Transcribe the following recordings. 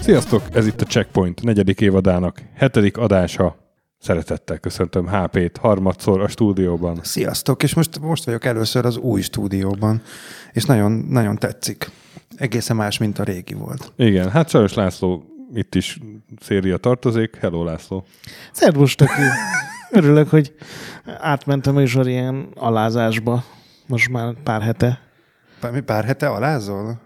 Sziasztok! Ez itt a Checkpoint negyedik évadának hetedik adása. Szeretettel köszöntöm HP-t harmadszor a stúdióban. Sziasztok! És most vagyok először az új stúdióban, és nagyon, nagyon tetszik. Egészen más, mint a régi volt. Igen, hát sajnos László itt is széria tartozik. Hello, László! Szervusz, Taki! Örülök, hogy átmentem a műsor ilyen alázásba. Most már pár hete. Pár hete alázol?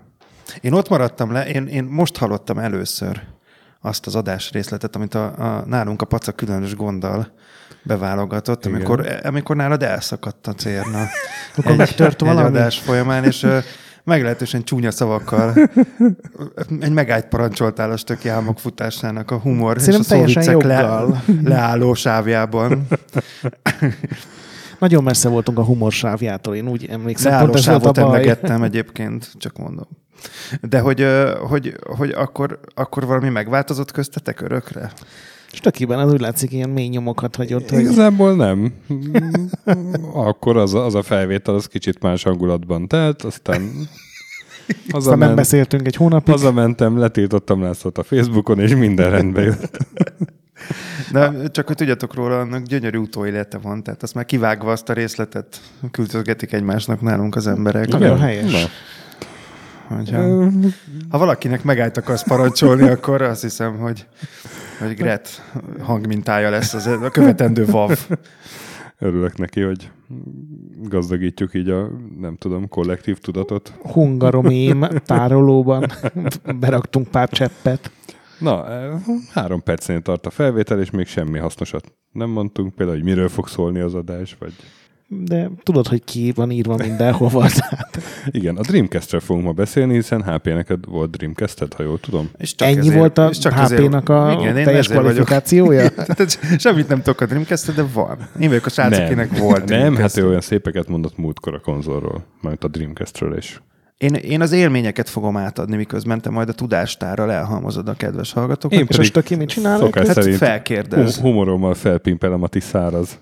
Én ott maradtam le, én most hallottam először azt az adásrészletet, amit a nálunk a paca különös gonddal beválogatott, amikor nálad elszakadt a cérna. Akkor megtört valami. Egy adás folyamán, és meglehetősen csúnya szavakkal egy megállt parancsoltál a stöki álmok futásának a humor szerintem és a szóviccek leálló sávjában. Nagyon messze voltunk a humor sávjától, én úgy emlékszem. Leálló sávot emlegettem egyébként, csak mondom. De hogy akkor valami megváltozott köztetek örökre? Stökiben az úgy látszik, ilyen mély nyomokat hagyott. Igazából nem. Akkor az a felvétel, az kicsit más hangulatban telt, aztán... Aztán nem beszéltünk egy hónapig. Hazamentem, letiltottam Lászlót a Facebookon, és minden rendbe jött. De csak hogy tudjatok róla, annak gyönyörű utóélete van, tehát azt már kivágva azt a részletet küldözgetik egymásnak nálunk az emberek. Nagyon helyes. Na. Ha valakinek megállt akarsz parancsolni, akkor azt hiszem, hogy Gret hangmintája lesz az a követendő vav. Örülök neki, hogy gazdagítjuk így a, nem tudom, kollektív tudatot. Hungaromém tárolóban beraktunk pár cseppet. Na, 3 percnél tart a felvétel, és még semmi hasznosat nem mondtunk. Például, hogy miről fog szólni az adás, vagy... De tudod, hogy ki van írva mindenhova. Igen, a Dreamcast-ről fogunk ma beszélni, hiszen HP-nek volt Dreamcast-et, ha jól tudom. Ennyi volt a HP-nak a teljes kvalifikációja? Semmit nem tudok a Dreamcast-et, de van. Én vagyok a srác, akinek volt Dreamcast. Nem, hát ő olyan szépeket mondott múltkor a konzolról, mert a Dreamcast-ről is. Én az élményeket fogom átadni, miközben te majd a tudástárral elhalmozod a kedves hallgatókat. Én pedig szokás szerint humorommal felpimpelem a ti száraz.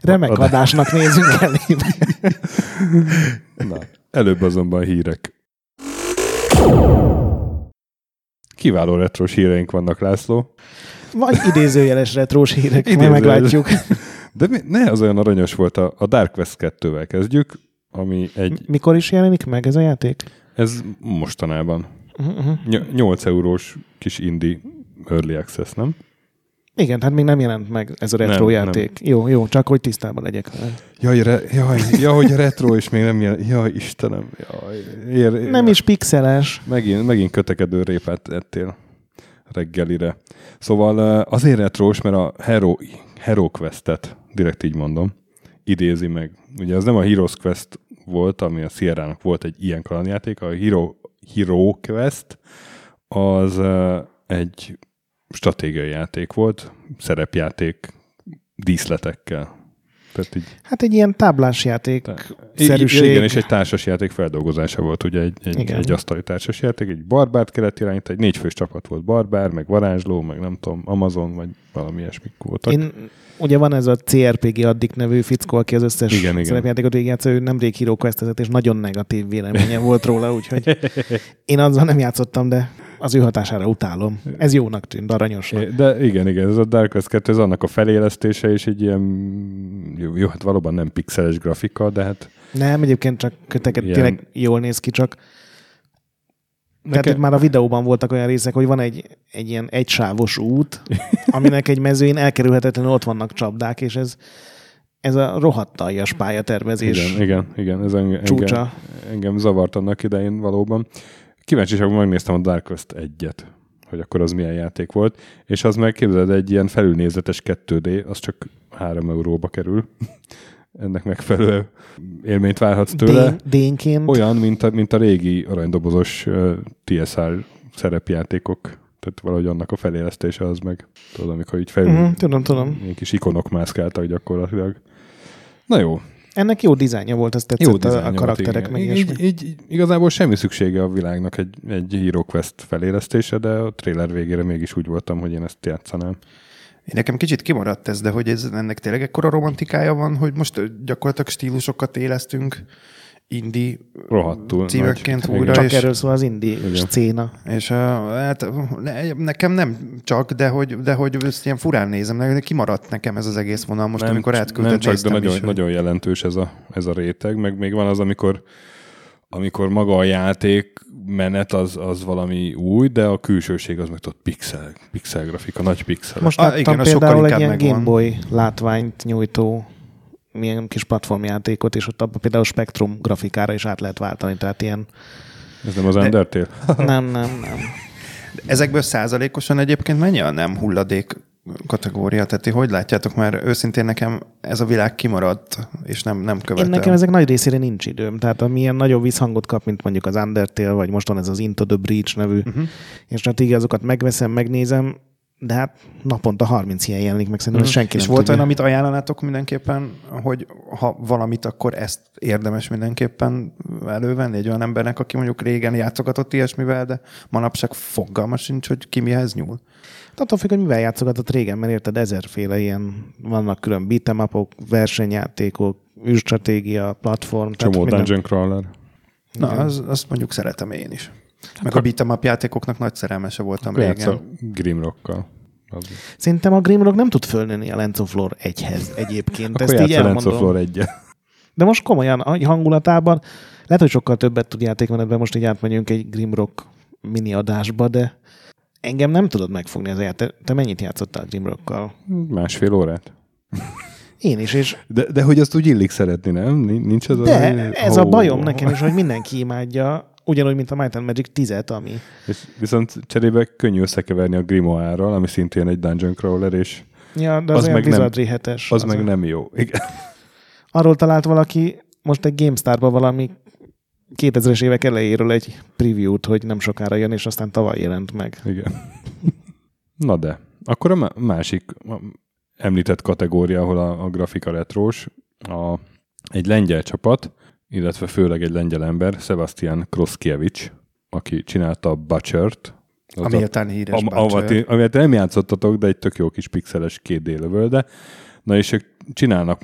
Remek adásnak nézünk elébe. Na, előbb azonban hírek. Kiváló retrós híreink vannak, László. Vagy idézőjeles retrós hírek, majd meglátjuk. De ne, az olyan aranyos volt, a Dark West 2-vel kezdjük, ami egy... Mikor is jelenik meg ez a játék? Ez mostanában. 8 eurós kis indie early access, nem? Igen, hát még nem jelent meg ez a retro játék. Nem. Jó, csak hogy tisztában legyek. Jaj, hogy retro is még nem jelent. Jaj, Istenem. Jaj. Nem is pixeles. Megint kötekedő répát ettél reggelire. Szóval azért retrós, mert a HeroQuest-et, direkt így mondom, idézi meg. Ugye ez nem a Heroes Quest volt, ami a Sierra-nak volt egy ilyen kalandjáték. A HeroQuest az egy stratégiai játék volt, szerepjáték díszletekkel. Tehát így, hát egy ilyen táblás játék szerűség. Igen, és egy társasjáték feldolgozása volt, ugye egy asztali társasjáték, egy barbárt kellett irányítani, egy 4 fős csapat volt barbár, meg varázsló, meg nem tudom, Amazon, vagy valami ilyesmik voltak. Ugye van ez a CRPG Addig nevű fickó, aki az összes szerepjátékot végigjátsza, ő nemrég HeroQuest-ezett, és nagyon negatív véleménye volt róla, úgyhogy én azzal nem játszottam, de az ő hatására utálom. Ez jónak tűnt, aranyosnak. De igen, ez a Dark West 2, ez annak a felélesztése, és egy ilyen, jó, hát valóban nem pixeles grafika, de hát... Nem, egyébként csak ilyen... tényleg jól néz ki, csak... Nekem... Tehát itt már a videóban voltak olyan részek, hogy van egy ilyen egysávos út, aminek egy mezőjén elkerülhetetlenül ott vannak csapdák, és ez a rohadt aljas pályatervezés. Igen, ez engem zavart annak idején valóban. Kíváncsiságban megnéztem a Dark West 1-et, hogy akkor az milyen játék volt, és az meg képzeld, egy ilyen felülnézetes 2D, az csak 3 euróba kerül, ennek megfelelő élményt várhatsz tőle. Dénként. Olyan, mint a régi aranydobozos TSR szerepjátékok. Tehát valahogy annak a felélesztése az meg. Tudod, amikor így felül... Tudom. Ilyen kis ikonok mászkáltak gyakorlatilag. Na jó. Ennek jó dizájnja volt, az tetszett a karakterek meg ilyesmi. Így igazából semmi szüksége a világnak egy HeroQuest felélesztése, de a trailer végére mégis úgy voltam, hogy én ezt játszanám. Nekem kicsit kimaradt ez, de hogy ennek tényleg ekkora romantikája van, hogy most gyakorlatilag stílusokat élesztünk indie címekként újra. Csak erről szól az indie szcéna. És hát nekem nem csak, de hogy ezt ilyen furán nézem, kimaradt nekem ez az egész vonal most, nem, amikor átküldött néztem. Nem csak, de nagyon jelentős ez a réteg, meg még van az, amikor maga a játék menet az valami új, de a külsőség az meg ott pixel grafika, nagy pixel. Most láttam például egy ilyen Game Boy látványt nyújtó milyen kis platformjátékot, és ott abban például spektrum grafikára is át lehet váltani, tehát ilyen... Ez nem az Undertale? Nem. De ezekből százalékosan egyébként mennyi a nem hulladék kategória? Tehát hogy látjátok, mert őszintén nekem ez a világ kimaradt, és nem követem. Nekem ezek nagy részére nincs időm, tehát ami ilyen nagyobb visszhangot kap, mint mondjuk az Undertale, vagy most van ez az Into the Breach nevű, és hát így azokat megveszem, megnézem, de hát naponta 30 ilyen jelenik meg, szerintem senki nem. És volt olyan, amit ajánlanátok mindenképpen, hogy ha valamit, akkor ezt érdemes mindenképpen elővenni egy olyan embernek, aki mondjuk régen játszogatott ilyesmivel, de manapság fogalma sincs, hogy ki mihez nyúl. Attól függ, hogy mivel játszogatott régen, mert érted, ezerféle ilyen vannak külön beat-em-upok, versenyjátékok, űrstratégia, platform. Csomó dungeon crawler. Na, azt mondjuk szeretem én is. Meg a beat-em-up játékoknak nagy szerelmese voltam régen. A Grimrockkal. Szerintem a Grimrock nem tud fölnőni a Legend of Lore 1-hez egyébként. Akkor játsz a Legend of Lore 1-e. De most komolyan a hangulatában lehet, hogy sokkal többet tud játékmenetben, most így átmegyünk egy Grimrock mini adásba, de engem nem tudod megfogni az játék. Te mennyit játszottál Grimrockkal? 1,5 órát. Én is, és... De hogy azt úgy illik szeretni, nem? Nincs az de ez a bajom nekem is, hogy mindenki imádja. Ugyanúgy, mint a Might and Magic 10-et, ami... Viszont cserébe könnyű összekeverni a Grimoire-ral, ami szintén egy dungeon crawler, és... Ja, de az meg Wizardry 7-es. Az meg nem jó. Igen. Arról talált valaki most egy GameStar-ban valami 2000-es évek elejéről egy preview-t, hogy nem sokára jön, és aztán tavaly jelent meg. Igen. Na de, akkor a másik említett kategória, ahol a grafika retrós, egy lengyel csapat, illetve főleg egy lengyel ember, Sebastian Kroskiewicz, aki csinálta a Butchert. Améltán híres Butcher. Amelyet nem játszottatok, de egy tök jó kis pixeles 2D lövölde. Na és ők csinál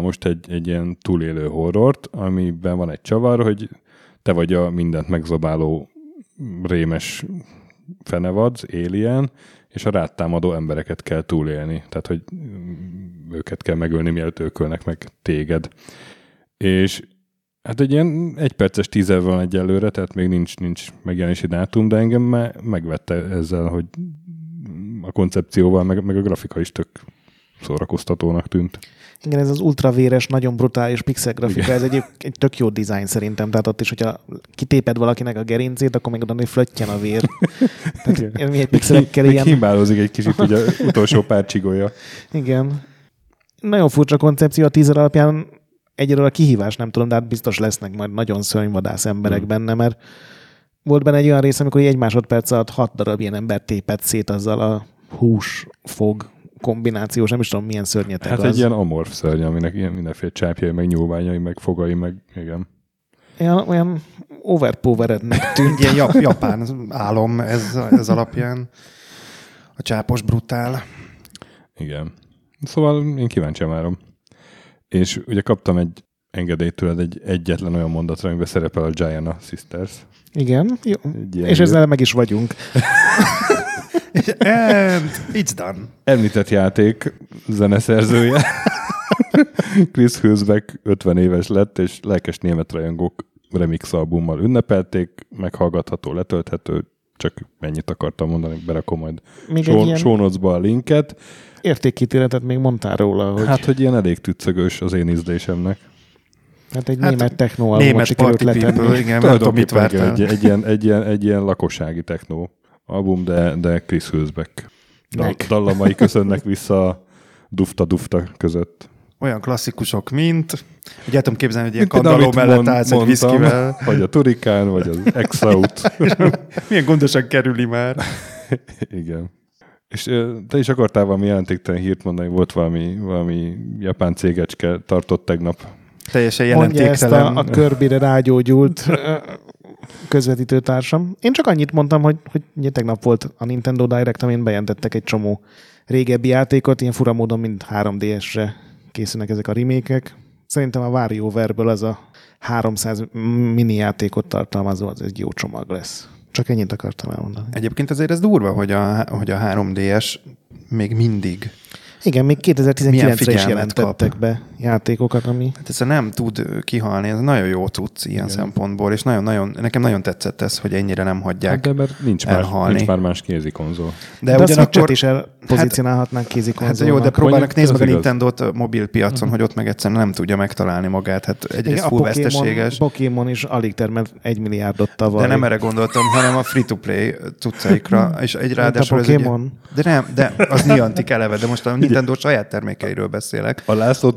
most egy ilyen túlélő horrort, amiben van egy csavar, hogy te vagy a mindent megzabáló rémes fenevadz, alien, és a rátámadó embereket kell túlélni. Tehát, hogy őket kell megölni, mielőtt ők ölnek meg téged. És hát egy ilyen 1 perces teaser van egyelőre, tehát még nincs megjelenési dátum, de engem már megvette ezzel, hogy a koncepcióval, meg a grafika is tök szórakoztatónak tűnt. Igen, ez az ultravéres, nagyon brutális pixel grafika, igen. Ez egy tök jó dizájn szerintem, tehát ott is, hogyha kitéped valakinek a gerincét, akkor még oda flöttyen a vér. Tehát mi egy pixelekkel ilyen... Himbálozik egy kicsit, ugye utolsó pár csigolya. Igen. Nagyon furcsa koncepció a teaser alapján. Egyről a kihívás nem tudom, de hát biztos lesznek majd nagyon szörnyvadász emberek benne, mert volt benne egy olyan rész, amikor egy másodperc alatt 6 darab ilyen ember tépett szét azzal a hús-fog kombinációs, nem is tudom milyen szörnyeteg hát az. Hát egy ilyen amorf szörny, aminek ilyen mindenféle csápjai, meg nyúlványai, meg fogai, meg igen. Olyan overpowerednek tűnt. Ilyen japán álom ez alapján. A csápos brutál. Igen. Szóval én kíváncsi várom. És ugye kaptam egy engedélyt tőled egy egyetlen olyan mondatra, amiben szerepel a Giana Sisters. Igen, jó. És ezzel meg is vagyunk. And it's done. Említett játék zeneszerzője. Chris Hülsbeck 50 éves lett, és lelkes német rajongók remix albummal ünnepelték, meghallgatható, letölthető, csak mennyit akartam mondani, berakom majd show notes-ba a linket. Értékítéletet még mondtál róla, hogy... Hát, hogy ilyen elég tüccögös az én ízlésemnek. Hát egy német technó albumot sikerült letenni. Igen, nem tudom, mit vártál. Egy ilyen lakossági technó album, de Chris Hülsbeck dallamai köszönnek vissza a dufta-dufta között. olyan klasszikusok, mint... Ugye el tudom képzelni, hogy ilyen kandalló mellett állsz egy viszkivel. Vagy a Turikán, vagy az Exaut. Milyen gondosan kerüli már. Igen. És te is akartál valami jelentéktelen hírt mondani, volt valami japán cégecske tartott tegnap. Teljesen jelentéktelen. Mondja ezt a körbire rágyógyult közvetítőtársam. Én csak annyit mondtam, hogy tegnap volt a Nintendo Direct, amin bejelentettek egy csomó régebbi játékot, ilyen fura módon mind 3DS-re készülnek ezek a remake-ek. Szerintem a WarioWare-ből az a 300 mini játékot tartalmazó, az egy jó csomag lesz. Csak ennyit akartam elmondani. Egyébként azért ez durva, hogy a 3DS még mindig... Igen, még 2019-re is jelentettek be játékokat, ami... Hát ez nem tud kihalni, ez nagyon jó cucc ilyen szempontból, és nagyon, nekem nagyon tetszett ez, hogy ennyire nem hagyják elhalni. Hát de nincs már más kézikonzol. De azt ugyanakkor is elpozicionálhatnánk kézikonzolnak. Hát jó, de próbálnak, nézd meg a Nintendót a mobilpiacon, hogy ott meg egyszerűen nem tudja megtalálni magát. Hát egyrészt full veszteséges. A Pokémon is alig termelt 1 milliárdot tavaly. De nem erre gondoltam, hanem a free-to-play cuccaikra. És egy ráadásul a Pokémon. De nem, az Niantic eleve, de most a Nintendo saját termékeiről beszélek. A Lászlót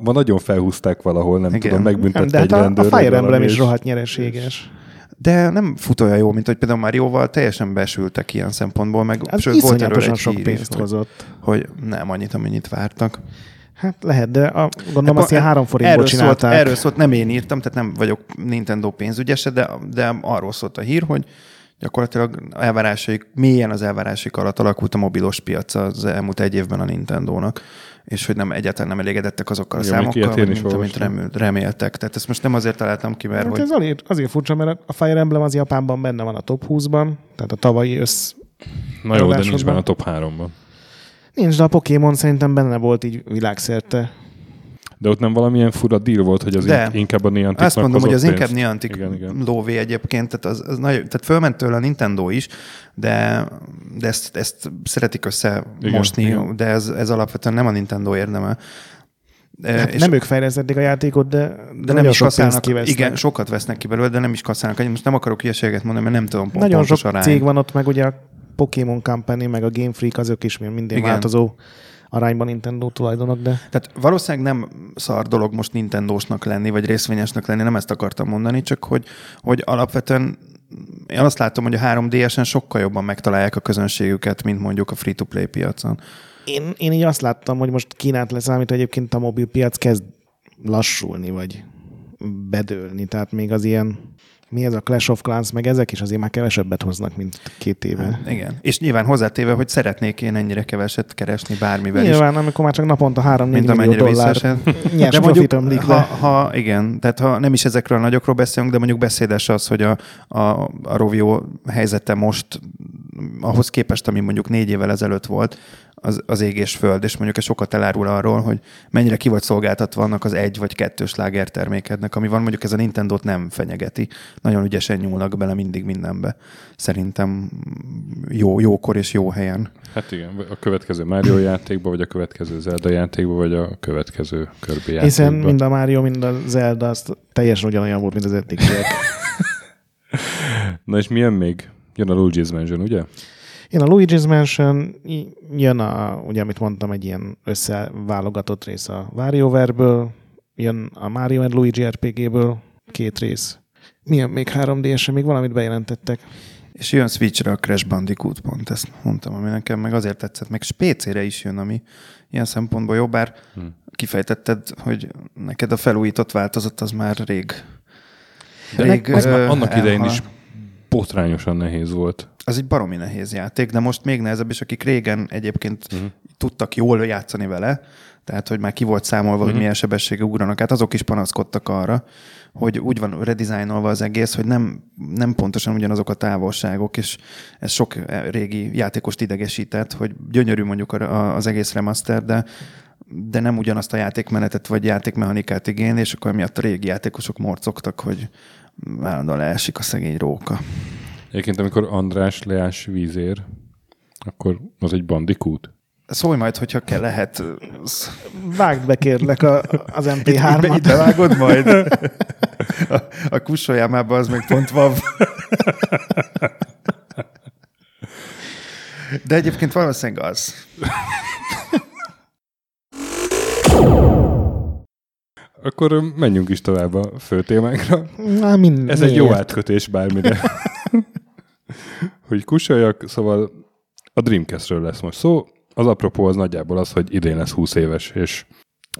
ma nagyon felhúzták valahol, nem tudom, megbüntetni egy rendőrről. De hát a Fire Emblem is rohadt nyereséges. De nem fut olyan jó, mint hogy például Mario-val teljesen besültek ilyen szempontból, meg hát sőt, volt erről egy sok pénzt hozott. Hogy nem annyit, amennyit vártak. Hát lehet, de gondolom azt ilyen 3 forintból csinálták. Erről szólt, nem én írtam, tehát nem vagyok Nintendo pénzügyese, de arról szólt a hír, hogy gyakorlatilag mélyen az elvárásaik alatt alakult a mobilos piac az elmúlt 1 évben a Nintendónak, és hogy egyáltalán nem elégedettek azokkal a számokkal, mint amit reméltek. Tehát ezt most nem azért találtam ki, mert... Hát ez azért furcsa, mert a Fire Emblem az Japánban benne van a top 20-ban, tehát a tavalyi Na jó, de nincs benne a top 3-ban. Nincs, de a Pokémon szerintem benne volt így világszerte. De ott nem valamilyen fura deal volt, hogy az inkább a Nianticnak azt mondom, hogy az pénzt. Inkább Niantic lóvé egyébként, tehát, tehát fölment tőle a Nintendo is, de ezt szeretik összemosni, de ez alapvetően nem a Nintendo érdeme. Hát nem ők fejlesztették a játékot, de nem is kasszálnak. Igen, sokat vesznek ki belőle, de nem is kasszálnak. Most nem akarok hülyeséget mondani, mert nem tudom pontos arányt. Nagyon sok cég van ott, meg ugye a Pokémon Company, meg a Game Freak, azok is minden változó arányban Nintendo tulajdonok, de... Tehát valószínűleg nem szar dolog most Nintendósnak lenni, vagy részvényesnek lenni, nem ezt akartam mondani, csak hogy alapvetően én azt látom, hogy a 3DS-en sokkal jobban megtalálják a közönségüket, mint mondjuk a free-to-play piacon. Én így azt láttam, hogy most Kínát leszámít, egyébként a mobil piac kezd lassulni, vagy bedőlni, tehát még az ilyen... Mi ez a Clash of Clans, meg ezek is azért már kevesebbet hoznak, mint 2 éve. Hát, igen. És nyilván hozzátéve, hogy szeretnék én ennyire keveset keresni bármivel nyilván, is. Nyilván, amikor már csak naponta 3-4 millió dollár nyers profitom lik le. Igen, tehát ha nem is ezekről a nagyokról beszélünk, de mondjuk beszédes az, hogy a Rovio helyzete most ahhoz képest, ami mondjuk 4 évvel ezelőtt volt, az ég és föld, és mondjuk ez sokat elárul arról, hogy mennyire ki vagy szolgáltatva annak az 1 vagy 2-ös lágertermékednek, ami van, mondjuk ez a Nintendót nem fenyegeti. Nagyon ügyesen nyúlnak bele mindig mindenbe. Szerintem jókor és jó helyen. Hát igen, a következő Mario játékba, vagy a következő Zelda játékba, vagy a következő Kirby játékba. Hiszen mind a Mario, mind a Zelda, azt teljesen ugyanolyan volt, mint az eddigiek. Na és milyen még? Jön a Luigi's Mansion, ugye? Én a Luigi's Mansion, jön ugye amit mondtam, egy ilyen összeválogatott rész a WarioWare-ből, jön a Mario & Luigi RPG-ből 2 rész. Milyen még 3D-es, még valamit bejelentettek. És jön Switchre a Crash Bandicoot, pont ezt mondtam, ami nekem meg azért tetszett, meg PC-re is jön, ami ilyen szempontból jobb, bár kifejtetted, hogy neked a felújított változat az már rég az már annak idején is botrányosan nehéz volt. Az egy baromi nehéz játék, de most még nehezebb, és akik régen egyébként tudtak jól játszani vele, tehát hogy már ki volt számolva, hogy milyen sebessége ugranak át, azok is panaszkodtak arra, hogy úgy van redesignolva az egész, hogy nem pontosan ugyanazok a távolságok, és ez sok régi játékost idegesített, hogy gyönyörű mondjuk az egész remaster, de nem ugyanazt a játékmenetet vagy játékmechanikát igényel, és akkor miatt a régi játékosok morcogtak, hogy állandóan leesik a szegény róka. Egyébként, amikor András leás vízér, akkor az egy bandikút. Szólj majd, hogyha kell, lehet. Vágd be, kérlek, az MP3-at. Ide vágod majd. A kussolyámában az meg pont van. De egyébként valószínűleg az. akkor menjünk is tovább a fő témánkra. Na, ez egy jó átkötés bármire. Hogy kussoljak, szóval a Dreamcastről lesz most szó. Az apropó az nagyjából az, hogy idén lesz 20 éves,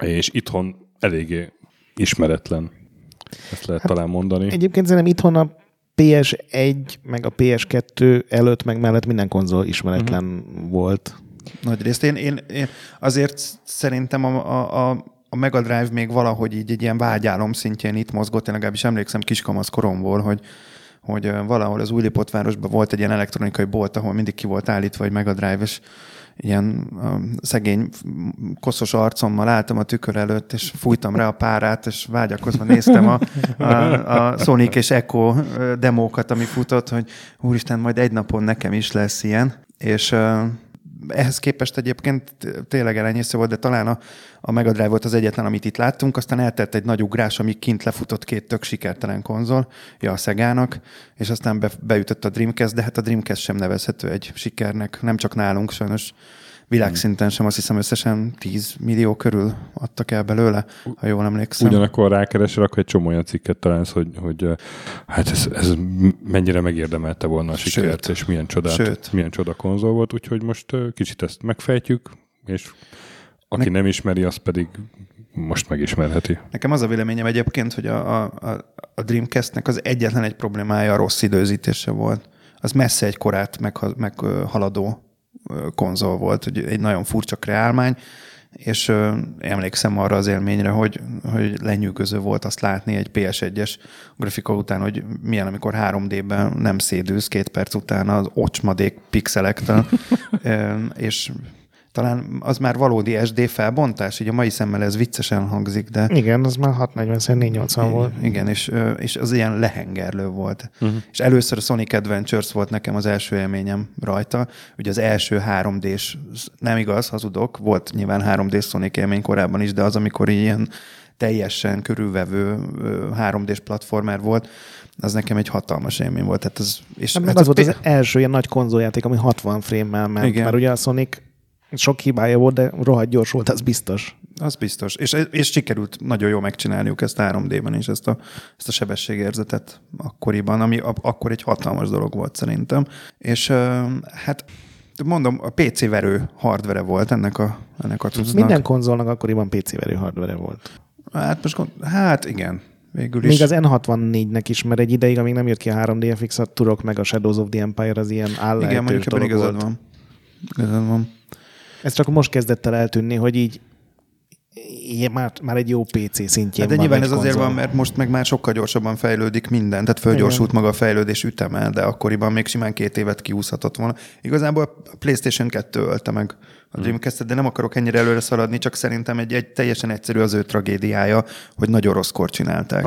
és itthon eléggé ismeretlen. Ezt lehet talán mondani. Egyébként szerintem itthon a PS1 meg a PS2 előtt meg mellett minden konzol ismeretlen volt. Nagyrészt. Én azért szerintem a Mega Drive még valahogy így egy ilyen vágyálom szintjén itt mozgott. Én legalábbis emlékszem kiskamasz koromból, hogy valahol az Újlipótvárosban volt egy ilyen elektronikai bolt, ahol mindig ki volt állítva egy Mega Drive, és ilyen szegény koszos arcommal álltam a tükör előtt, és fújtam rá a párát, és vágyakozva néztem a Sonic és Echo demókat, ami futott, hogy úristen, majd egy napon nekem is lesz ilyen. És ehhez képest egyébként tényleg elenyésző volt, de talán a Mega Drive volt az egyetlen, amit itt láttunk, aztán eltelt egy nagy ugrás, ami kint lefutott két tök sikertelen konzol, a Segának, és aztán beütött a Dreamcast, de hát a Dreamcast sem nevezhető egy sikernek, nem csak nálunk, sajnos világszinten sem, azt hiszem összesen 10 millió körül adtak el belőle, ha jól emlékszem. Ugyanakkor rákeresel, akkor egy csomó olyan cikket találsz, hogy hát ez mennyire megérdemelte volna a sikert, és milyen csoda konzol volt, úgyhogy most kicsit ezt megfejtjük, és aki nem ismeri, az pedig most megismerheti. Nekem az a véleményem egyébként, hogy a Dreamcastnek az egyetlen egy problémája a rossz időzítése volt. Az messze egy korát meghaladó konzol volt, hogy egy nagyon furcsa kreálmány, és emlékszem arra az élményre, hogy lenyűgöző volt azt látni egy PS1-es grafika után, hogy milyen, amikor 3D-ben nem szédülsz 2 perc után az ocsmadék pixelektől, és talán az már valódi SD felbontás, így a mai szemmel ez viccesen hangzik, de... Igen, az már 640x480 volt. Igen, és az ilyen lehengerlő volt. Uh-huh. És először a Sonic Adventures volt nekem az első élményem rajta. Ugye az első 3D-s, nem igaz, hazudok, volt nyilván 3D-s Sonic élmény korábban is, de az, amikor ilyen teljesen körülvevő 3D-s platformer volt, az nekem egy hatalmas élmény volt. Hát az, és hát az volt az első ilyen nagy konzoljáték, ami 60 frame-mel ment. Igen. Mert ugye a Sonic sok hibája volt, de rohadt gyors volt, az biztos. Az biztos. És sikerült nagyon jól megcsinálniuk ezt 3D-ben is, ezt a sebességérzetet akkoriban, ami akkor egy hatalmas dolog volt szerintem. És hát mondom, a PC-verő hardvere volt ennek a tudnak. Minden konzolnak akkoriban PC-verő hardvere volt. Hát most igen. Végül is. Még az N64-nek is, mert egy ideig, amíg nem jött ki a 3DFX, a Turok meg a Shadows of the Empire az ilyen állejtős dolog volt. Igen, igazad van. Igazad van. Ez csak most kezdett el eltűnni, hogy így már egy jó PC szintjén van. De nyilván ez azért van, mert most meg már sokkal gyorsabban fejlődik minden, tehát fölgyorsult maga a fejlődés üteme, de akkoriban még simán 2 évet kiúszhatott volna. Igazából a PlayStation 2 ölte meg a Dreamcast-et, de nem akarok ennyire előre szaladni, csak szerintem egy teljesen egyszerű az ő tragédiája, hogy nagyon rosszkor csinálták.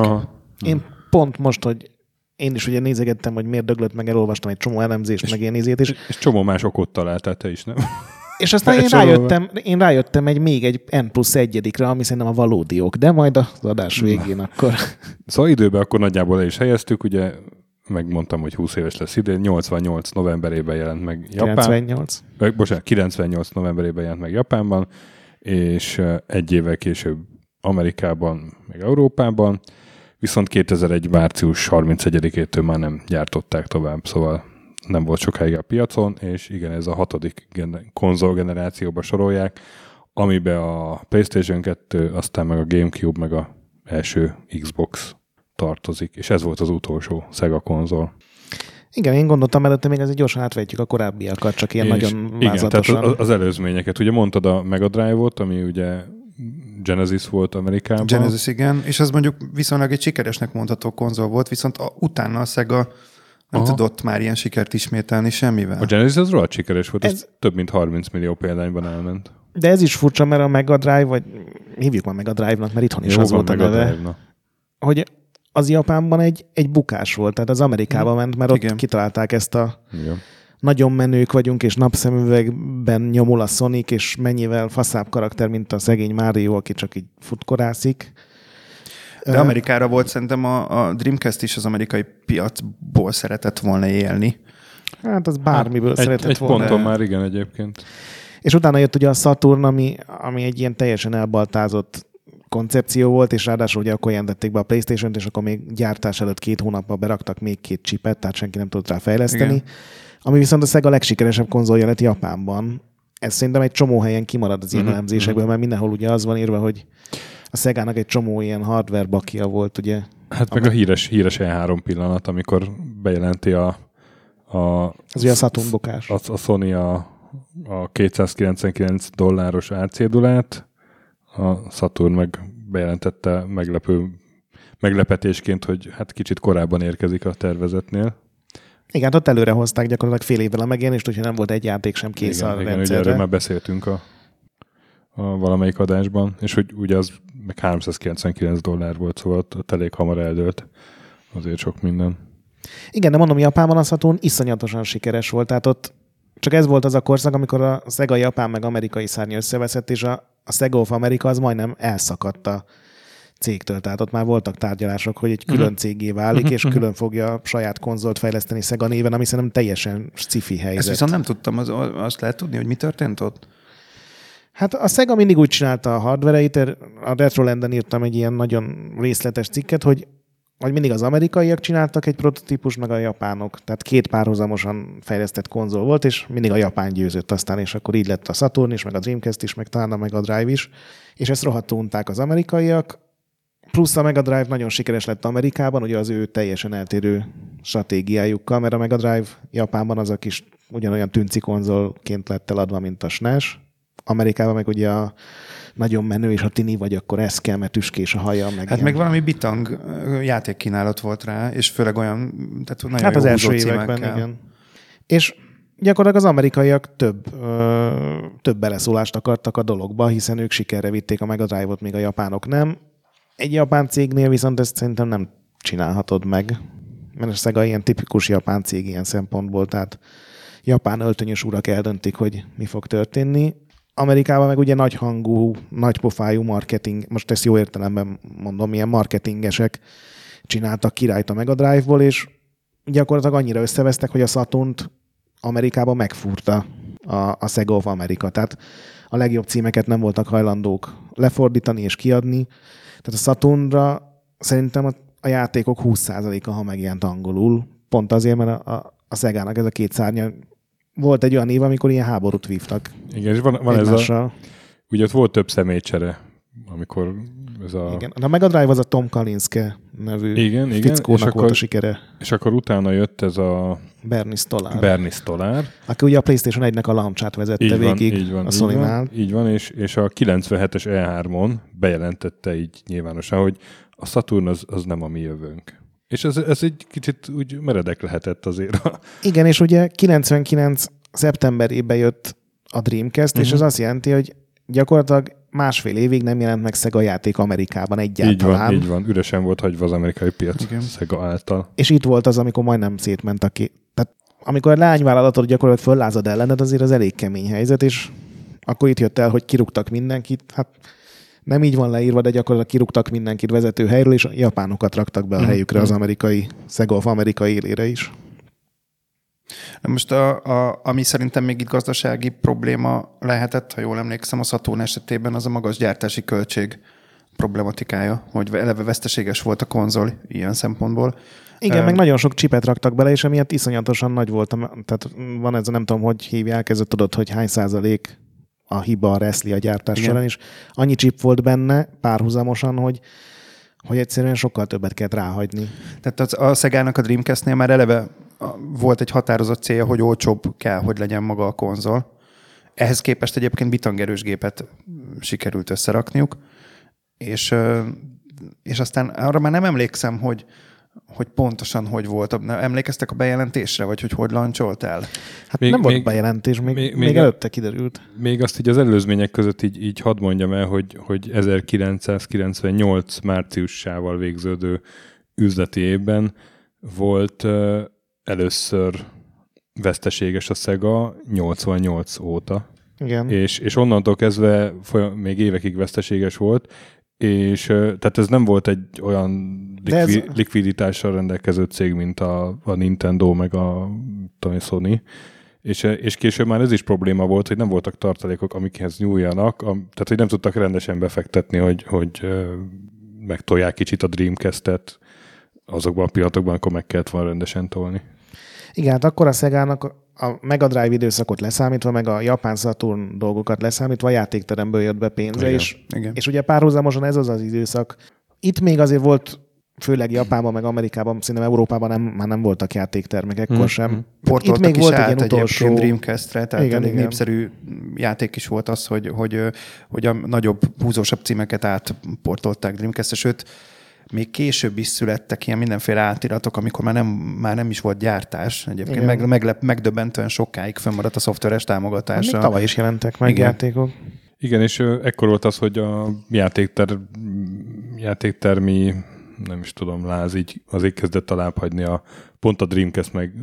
Én pont most, hogy én is ugye nézegettem, hogy miért döglött, meg elolvastam egy csomó elemzést, meg ilyen ízét is. És csomó más okot találtál, te is, nem? És aztán én rájöttem még egy N+1-re, ami szerintem a valódi ok, de majd az adás végén akkor. Szóval időben akkor nagyjából el is helyeztük, ugye megmondtam, hogy 20 éves lesz idén, 88 novemberében jelent meg Japán. 98 novemberében jelent meg Japánban, és 1 évvel később Amerikában, meg Európában, viszont 2001. március 31-től már nem gyártották tovább, szóval nem volt sokáig a piacon, és igen, ez a 6. konzolgenerációba sorolják, amiben a PlayStation 2, aztán meg a Gamecube, meg a első Xbox tartozik, és ez volt az utolsó Sega konzol. Igen, én gondoltam előtte, még ezért gyorsan átvetjük a korábbiakat, csak ilyen nagyon vázlatosan. Igen, tehát az előzményeket. Ugye mondtad a Mega Drive-ot, ami ugye Genesis volt Amerikában. Genesis, igen, és az mondjuk viszonylag egy sikeresnek mondható konzol volt, viszont utána a Sega nem tudott már ilyen sikert ismételni semmivel. A Genesis az rohadt sikeres volt, ez több mint 30 millió példányban elment. De ez is furcsa, mert a Mega Drive, vagy hívjuk már Mega Drive-nak, mert itthon is jó, az volt a neve, hogy az Japánban egy bukás volt, tehát az Amerikában ment, mert ott kitalálták ezt a nagyon menők vagyunk, és napszemüvegben nyomul a Sonic, és mennyivel faszább karakter, mint a szegény Mario, aki csak így futkorászik. De Amerikára volt szerintem a Dreamcast is az amerikai piacból szeretett volna élni. Hát az bármiből szeretett volna. Egy ponton már igen egyébként. És utána jött ugye a Saturn, ami egy ilyen teljesen elbaltázott koncepció volt, és ráadásul ugye akkor jelentették be a PlayStation-t, és akkor még gyártás előtt 2 hónappal beraktak még 2 chipet, tehát senki nem tudott rá fejleszteni. Igen. Ami viszont a Sega legsikeresebb konzolja lett Japánban. Ez szerintem egy csomó helyen kimarad az ilyen elemzésekből, mert mindenhol ugye az van írva, hogy a Segának egy csomó ilyen hardware bakia volt, ugye. Hát meg a híres E3 pillanat, amikor bejelenti az ugye a Saturn bukás. A Sony a $299 árcédulát, a Saturn meg bejelentette meglepetésként, hogy hát kicsit korábban érkezik a tervezetnél. Igen, ott előre hozták gyakorlatilag fél évvel a megjelenést, úgyhogy nem volt egy játék sem kész a rendszerre. Igen, ugye erről már beszéltünk a valamelyik adásban, és hogy ugye az meg $399 volt, szóval ott elég hamar eldőlt azért sok minden. Igen, de mondom, Japánban a Saturn iszonyatosan sikeres volt, tehát ott csak ez volt az a korszak, amikor a Sega japán meg amerikai szárnya összeveszett, és a Sega of America az majdnem elszakadt a cégtől, tehát ott már voltak tárgyalások, hogy egy külön cégé válik, és külön fogja saját konzolt fejleszteni Sega néven, ami szerintem teljesen sci-fi helyzet. Ezt viszont nem tudtam, azt lehet tudni, hogy mi történt ott? Hát a Sega mindig úgy csinálta a hardvereit, a Retrolanden írtam egy ilyen nagyon részletes cikket, hogy mindig az amerikaiak csináltak egy prototípus, meg a japánok. Tehát 2 párhuzamosan fejlesztett konzol volt, és mindig a japán győzött aztán, és akkor így lett a Saturn is, meg a Dreamcast is, meg talán a Mega Drive is, és ezt rohadtul unták az amerikaiak, plusz a Mega Drive nagyon sikeres lett Amerikában, ugye az ő teljesen eltérő stratégiájukkal, mert a Mega Drive Japánban az a kis ugyanolyan tünci konzolként lett eladva, mint a SNES. Amerikában meg ugye a nagyon menő, és ha tini vagy, akkor ez kell, mert tüskés a haja. Meg hát ilyen. Meg valami bitang játékkínálat volt rá, és főleg olyan, tehát nagyon hát jó az első években, igen. És gyakorlatilag az amerikaiak több beleszólást akartak a dologba, hiszen ők sikerre vitték a Mega Drive-ot, még a japánok nem. Egy japán cégnél viszont ezt szerintem nem csinálhatod meg, mert a Sega ilyen tipikus japán cég ilyen szempontból, tehát japán öltönyös urak eldöntik, hogy mi fog történni. Amerikában meg ugye nagy hangú, nagy pofájú marketing, most ezt jó értelemben mondom, ilyen marketingesek csináltak királyt a Mega Drive-ból, és gyakorlatilag annyira összevesztek, hogy a Saturnt Amerikában megfúrta a Sega of America. Tehát a legjobb címeket nem voltak hajlandók lefordítani és kiadni. Tehát a Saturnra szerintem a játékok 20%-a, ha megjelent angolul, pont azért, mert a Segának ez a 2 szárnya volt egy olyan év, amikor ilyen háborút vívtak. Igen, és van ez a... Ugye ott volt több személycsere, amikor ez a... Igen, a Mega Drive az a Tom Kalinske nevű fickónak volt a sikere. És akkor utána jött ez a... Bernie Stolar. Aki ugye a PlayStation 1-nek a launch-át vezette végig a Sony-nál. Így van, és a 97-es E3-on bejelentette így nyilvánosan, hogy a Saturn az nem a mi jövőnk. És ez egy kicsit úgy meredek lehetett azért. Igen, és ugye 99. szeptemberében jött a Dreamcast, és ez azt jelenti, hogy gyakorlatilag másfél évig nem jelent meg Sega játék Amerikában egyáltalán. Így van. Üresen volt hagyva az amerikai piac Sega által. És itt volt az, amikor majdnem szétment a két. Tehát amikor a leányvállalatot gyakorlatilag föllázad ellened, azért az elég kemény helyzet, és akkor itt jött el, hogy kirúgtak mindenkit. Hát nem így van leírva, de gyakorlatilag kirúgtak mindenkit vezető helyről, és japánokat raktak be a helyükre az amerikai, Sega of America élére is. Most ami szerintem még itt gazdasági probléma lehetett, ha jól emlékszem, a Saturn esetében az a magas gyártási költség problematikája, hogy eleve veszteséges volt a konzol ilyen szempontból. Igen, meg nagyon sok csipet raktak bele, és emiatt iszonyatosan nagy volt. Tehát van ez a nem tudom, hogy hívják, ez tudod, hogy hány százalék a hiba a reszli a gyártás során, és annyi chip volt benne párhuzamosan, hogy egyszerűen sokkal többet kellett ráhagyni. Tehát a Segának a Dreamcastnél már eleve volt egy határozott célja, hogy olcsóbb kell, hogy legyen maga a konzol. Ehhez képest egyébként bitangerős gépet sikerült összerakniuk, és aztán arra már nem emlékszem, hogy pontosan hogy volt. Emlékeztek a bejelentésre, vagy hogy lancsoltál? Hát még, nem volt bejelentés, még előtte kiderült. Még azt így az előzmények között így hadd mondjam el, hogy 1998 márciusával végződő üzleti évben volt először veszteséges a Sega 88 óta. Igen. És onnantól kezdve még évekig veszteséges volt, és tehát ez nem volt egy olyan likviditással rendelkező cég, mint a Nintendo, meg a Sony, És később már ez is probléma volt, hogy nem voltak tartalékok, amikhez nyúljanak, tehát hogy nem tudtak rendesen befektetni, hogy megtolják kicsit a Dreamcast-et azokban a pillanatokban, akkor meg kellett volna rendesen tolni. Igen, hát akkor a Segának a Mega Drive időszakot leszámítva, meg a Japán Saturn dolgokat leszámítva, a játékteremből jött be pénze, és ugye párhuzamosan ez az az időszak. Itt még azért volt, főleg Japánban, meg Amerikában, szerintem Európában már nem voltak játéktermek ekkor sem. Portoltak itt még volt egy utolsó Dreamcast-re, tehát igen. Népszerű játék is volt az, hogy a nagyobb, húzósabb címeket átportolták Dreamcast-re, sőt, még később is születtek ilyen mindenféle átiratok, amikor már nem is volt gyártás. Egyébként megdöbbentően sokáig fönnmaradt a szoftveres támogatása. Még tavaly is jelentek meg játékok. Igen, és ekkor volt az, hogy a játéktermi nem is tudom, láz így azért kezdett alább hagyni pont a Dreamcast meg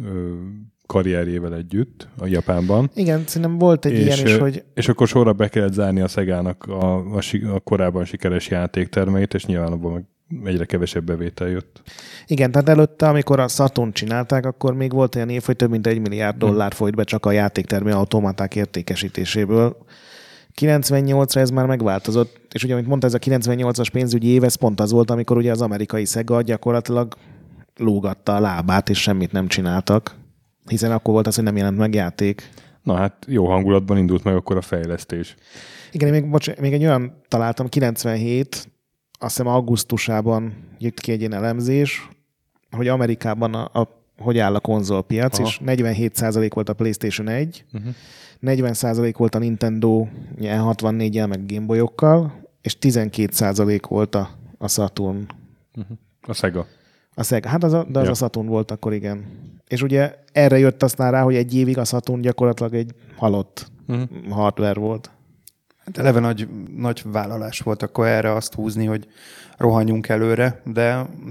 karrierjével együtt a Japánban. Igen, szerintem volt egy ilyen is, hogy... És akkor sorra be kellett zárni a Segának a korábban sikeres játéktermeit, és nyilván abban meg egyre kevesebb bevétel jött. Igen, tehát előtte, amikor a Saturn csinálták, akkor még volt olyan év, hogy több mint $1 milliárd folyt be csak a játéktermi automaták értékesítéséből. 98-ra ez már megváltozott, és ugye, amit mondta, ez a 98-as pénzügyi év, ez pont az volt, amikor ugye az amerikai Sega gyakorlatilag lógatta a lábát, és semmit nem csináltak, hiszen akkor volt az, hogy nem jelent meg játék. Na hát, jó hangulatban indult meg akkor a fejlesztés. Igen, még egy olyan találtam, 97, azt hiszem augusztusában jött ki egy ilyen elemzés, hogy Amerikában hogy áll a konzolpiac, és 47% volt a PlayStation 1, 40% volt a Nintendo 64-jel, meg Gameboyokkal, és 12% volt a Saturn. A Sega. A Sega. Hát az a Saturn volt akkor, igen. És ugye erre jött aztán rá, hogy egy évig a Saturn gyakorlatilag egy halott hardware volt. Hát eleve nagy vállalás volt akkor erre azt húzni, hogy rohanjunk előre,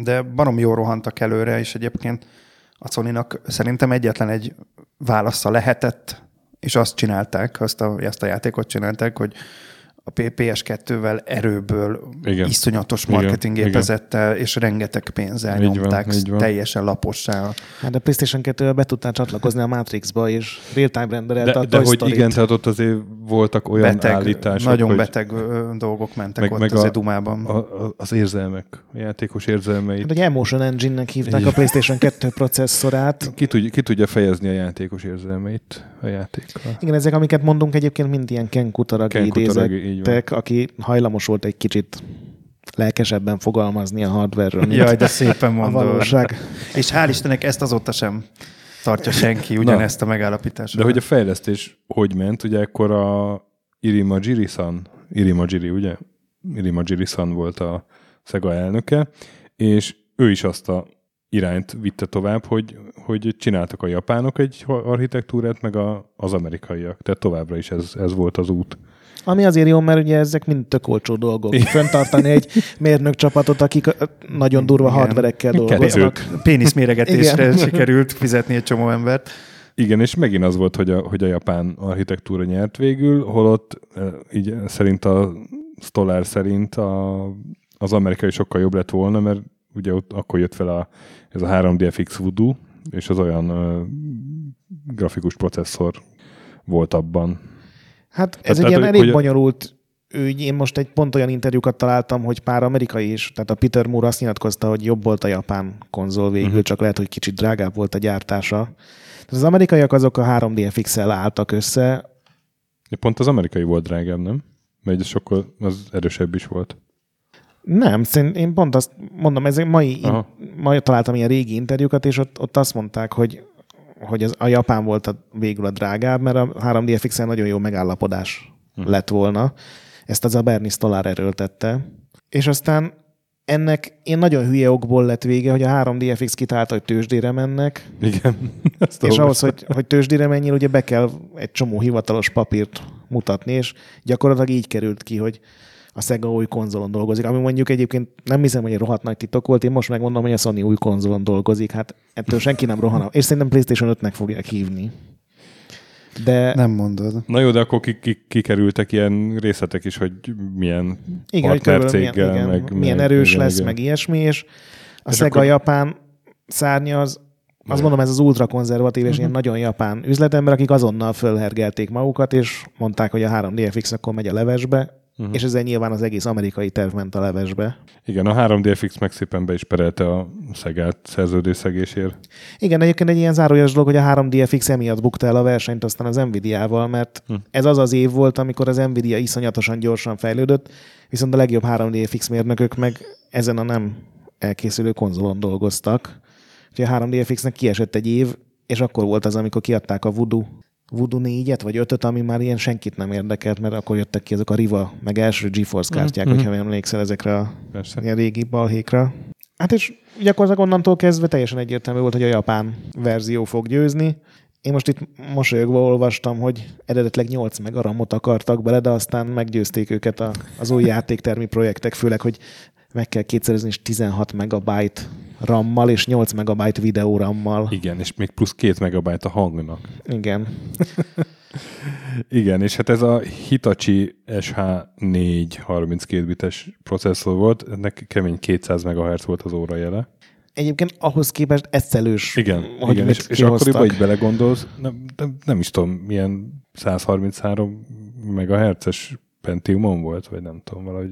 de baromi jól rohantak előre, és egyébként a Sony-nak szerintem egyetlen egy válasza lehetett, és azt csinálták, ezt a játékot csinálták, hogy a PS2-vel erőből, igen, iszonyatos marketinggépezettel és rengeteg pénzzel nyomták teljesen lapossá. Hát de PlayStation 2-vel be tudtál csatlakozni a Matrixba, és real-time renderelt a Toy Story-t. De hogy igen, tehát ott azért voltak olyan állítások, nagyon beteg dolgok mentek ott az dumában. Az érzelmek, a játékos érzelmeit. Hát ugye Emotion Engine-nek hívták a PlayStation 2 processzorát. Ki tudja fejezni a játékos érzelmeit a játékkal? Igen, ezek, amiket mondunk egyébként, mind ilyen Ken Kutaragi idézek. Aki hajlamos volt egy kicsit lelkesebben fogalmazni a hardware-ről. Jaj, de szépen mondod. És hál' Istennek ezt azóta sem tartja senki ugyanezt a megállapítást. De hogy a fejlesztés hogy ment, ugye akkor a Irimajiri-san volt a Sega elnöke, és ő is azt a irányt vitte tovább, hogy csináltak a japánok egy architektúrát, meg az amerikaiak. Tehát továbbra is ez volt az út. Ami azért jó, mert ugye ezek mind tök olcsó dolgok. Fenntartani egy mérnök csapatot, akik nagyon durva hardverekkel dolgoznak. Péniszméregetésre sikerült fizetni egy csomó embert. Igen, és megint az volt, hogy a japán architektúra nyert végül, holott így szerint a Stolar szerint az amerikai sokkal jobb lett volna, mert ugye ott akkor jött fel ez a 3DFX Voodoo, és az olyan grafikus processzor volt abban. Hát ez egy ilyen elég bonyolult ügy. Én most egy pont olyan interjúkat találtam, hogy pár amerikai is, tehát a Peter Moore azt nyilatkozta, hogy jobb volt a japán konzol végül, csak lehet, hogy kicsit drágább volt a gyártása. Tehát az amerikaiak azok a 3DFX-el álltak össze. De pont az amerikai volt drágább, nem? Mert ez sokkal az erősebb is volt. Nem, én pont azt mondom, ezek mai találtam ilyen régi interjúkat, és ott azt mondták, hogy a japán volt végül a drágább, mert a 3DFX-en nagyon jó megállapodás lett volna. Ezt az a Bernie Stolar erőltette. És aztán ennek én nagyon hülye okból lett vége, hogy a 3DFX kitálta, hogy tőzsdére mennek. Igen. És ahhoz, hogy tőzsdére menjél, ugye be kell egy csomó hivatalos papírt mutatni, és gyakorlatilag így került ki, hogy a Sega új konzolon dolgozik, ami mondjuk egyébként nem hiszem, hogy egy rohadt nagy titok volt, én most megmondom, hogy a Sony új konzolon dolgozik, hát ettől senki nem rohan, és szerintem PlayStation 5-nek fogják hívni. De... Nem mondod. Na jó, de akkor kikerültek ilyen részletek is, hogy milyen partnercéggel, milyen erős lesz, meg ilyesmi, és a Sega Japán szárnya az Azt mondom, ez az ultrakonzervatív és ilyen nagyon japán üzletember, akik azonnal fölhergelték magukat, és mondták, hogy a 3DFX akkor megy a levesbe, és ezzel nyilván az egész amerikai terv ment a levesbe. Igen, a 3DFX meg szépen be is perelte a Szegát szerződésszegésért. Igen, egyébként egy ilyen zárójeles dolog, hogy a 3DFX emiatt bukta el a versenyt aztán az Nvidia-val, mert ez az az év volt, amikor az Nvidia iszonyatosan gyorsan fejlődött, viszont a legjobb 3DFX mérnökök meg ezen a nem elkészülő konzolon dolgoztak. Úgyhogy a 3DFX-nek kiesett egy év, és akkor volt az, amikor kiadták a Voodoo 4-et, vagy 5-öt, ami már ilyen senkit nem érdekelt, mert akkor jöttek ki ezek a Riva, meg első GeForce kártyák, hogyha emlékszel ezekre a régi balhékra. Hát és gyakorlatilag onnantól kezdve teljesen egyértelmű volt, hogy a japán verzió fog győzni. Én most itt mosolyogva olvastam, hogy eredetileg 8 meg aramot akartak bele, de aztán meggyőzték őket az új játéktermi projektek, főleg, hogy meg kell kétszerezni, és 16 megabyte RAM-mal és 8 megabyte videó RAM-mal. Igen, és még plusz 2 megabyte a hangnak. Igen. Igen, és hát ez a Hitachi SH4 32 bites processzor volt, ennek kemény 200 MHz volt az órajele. Egyébként ahhoz képest eszelős. Igen, és akkoriban így belegondolsz, nem is tudom, milyen 133 MHz-es Pentiumon volt, vagy nem tudom, valahogy...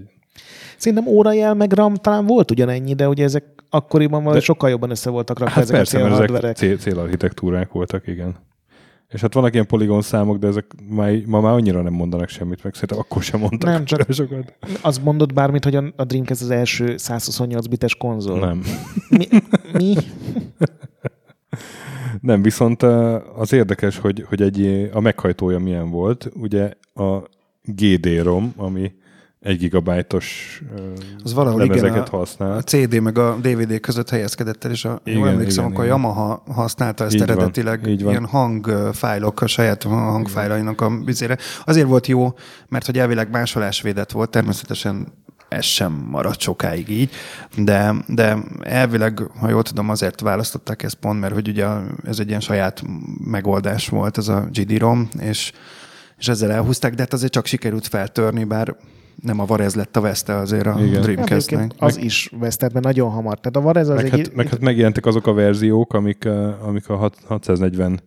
Szerintem órajel meg RAM talán volt ugyanennyi, de ugye ezek akkoriban valahogy sokkal jobban össze voltak rakva hát ezek persze, a célhardverek. Célarchitektúrák voltak, igen. És hát vannak ilyen poligon számok, de ezek ma már annyira nem mondanak semmit, meg szerintem akkor sem mondtak. Nem, csak sokat. Az mondott bármit, hogy a Dreamcast az első 128 bites konzol. Nem. Mi? Nem, viszont az érdekes, hogy a meghajtója milyen volt. Ugye a GD-ROM, ami 1 gigabájtos lemezeket használ. A CD meg a DVD között helyezkedett el, és jól emlékszem, akkor a Yamaha használta ezt így eredetileg van, ilyen hangfájlok, a saját hangfájlainak a bizére. Azért volt jó, mert hogy elvileg másolásvédett volt, természetesen ez sem maradt sokáig így, de elvileg, ha jól tudom, azért választották ezt pont, mert hogy ugye ez egy ilyen saját megoldás volt, ez a GD-ROM, és ezzel elhúzták, de hát azért csak sikerült feltörni, bár nem a Varez lett a veszte azért a Dreamcast-nek. Az is vesztett, mert nagyon hamar. Tehát a Varez az megjelentek azok a verziók, amik a 640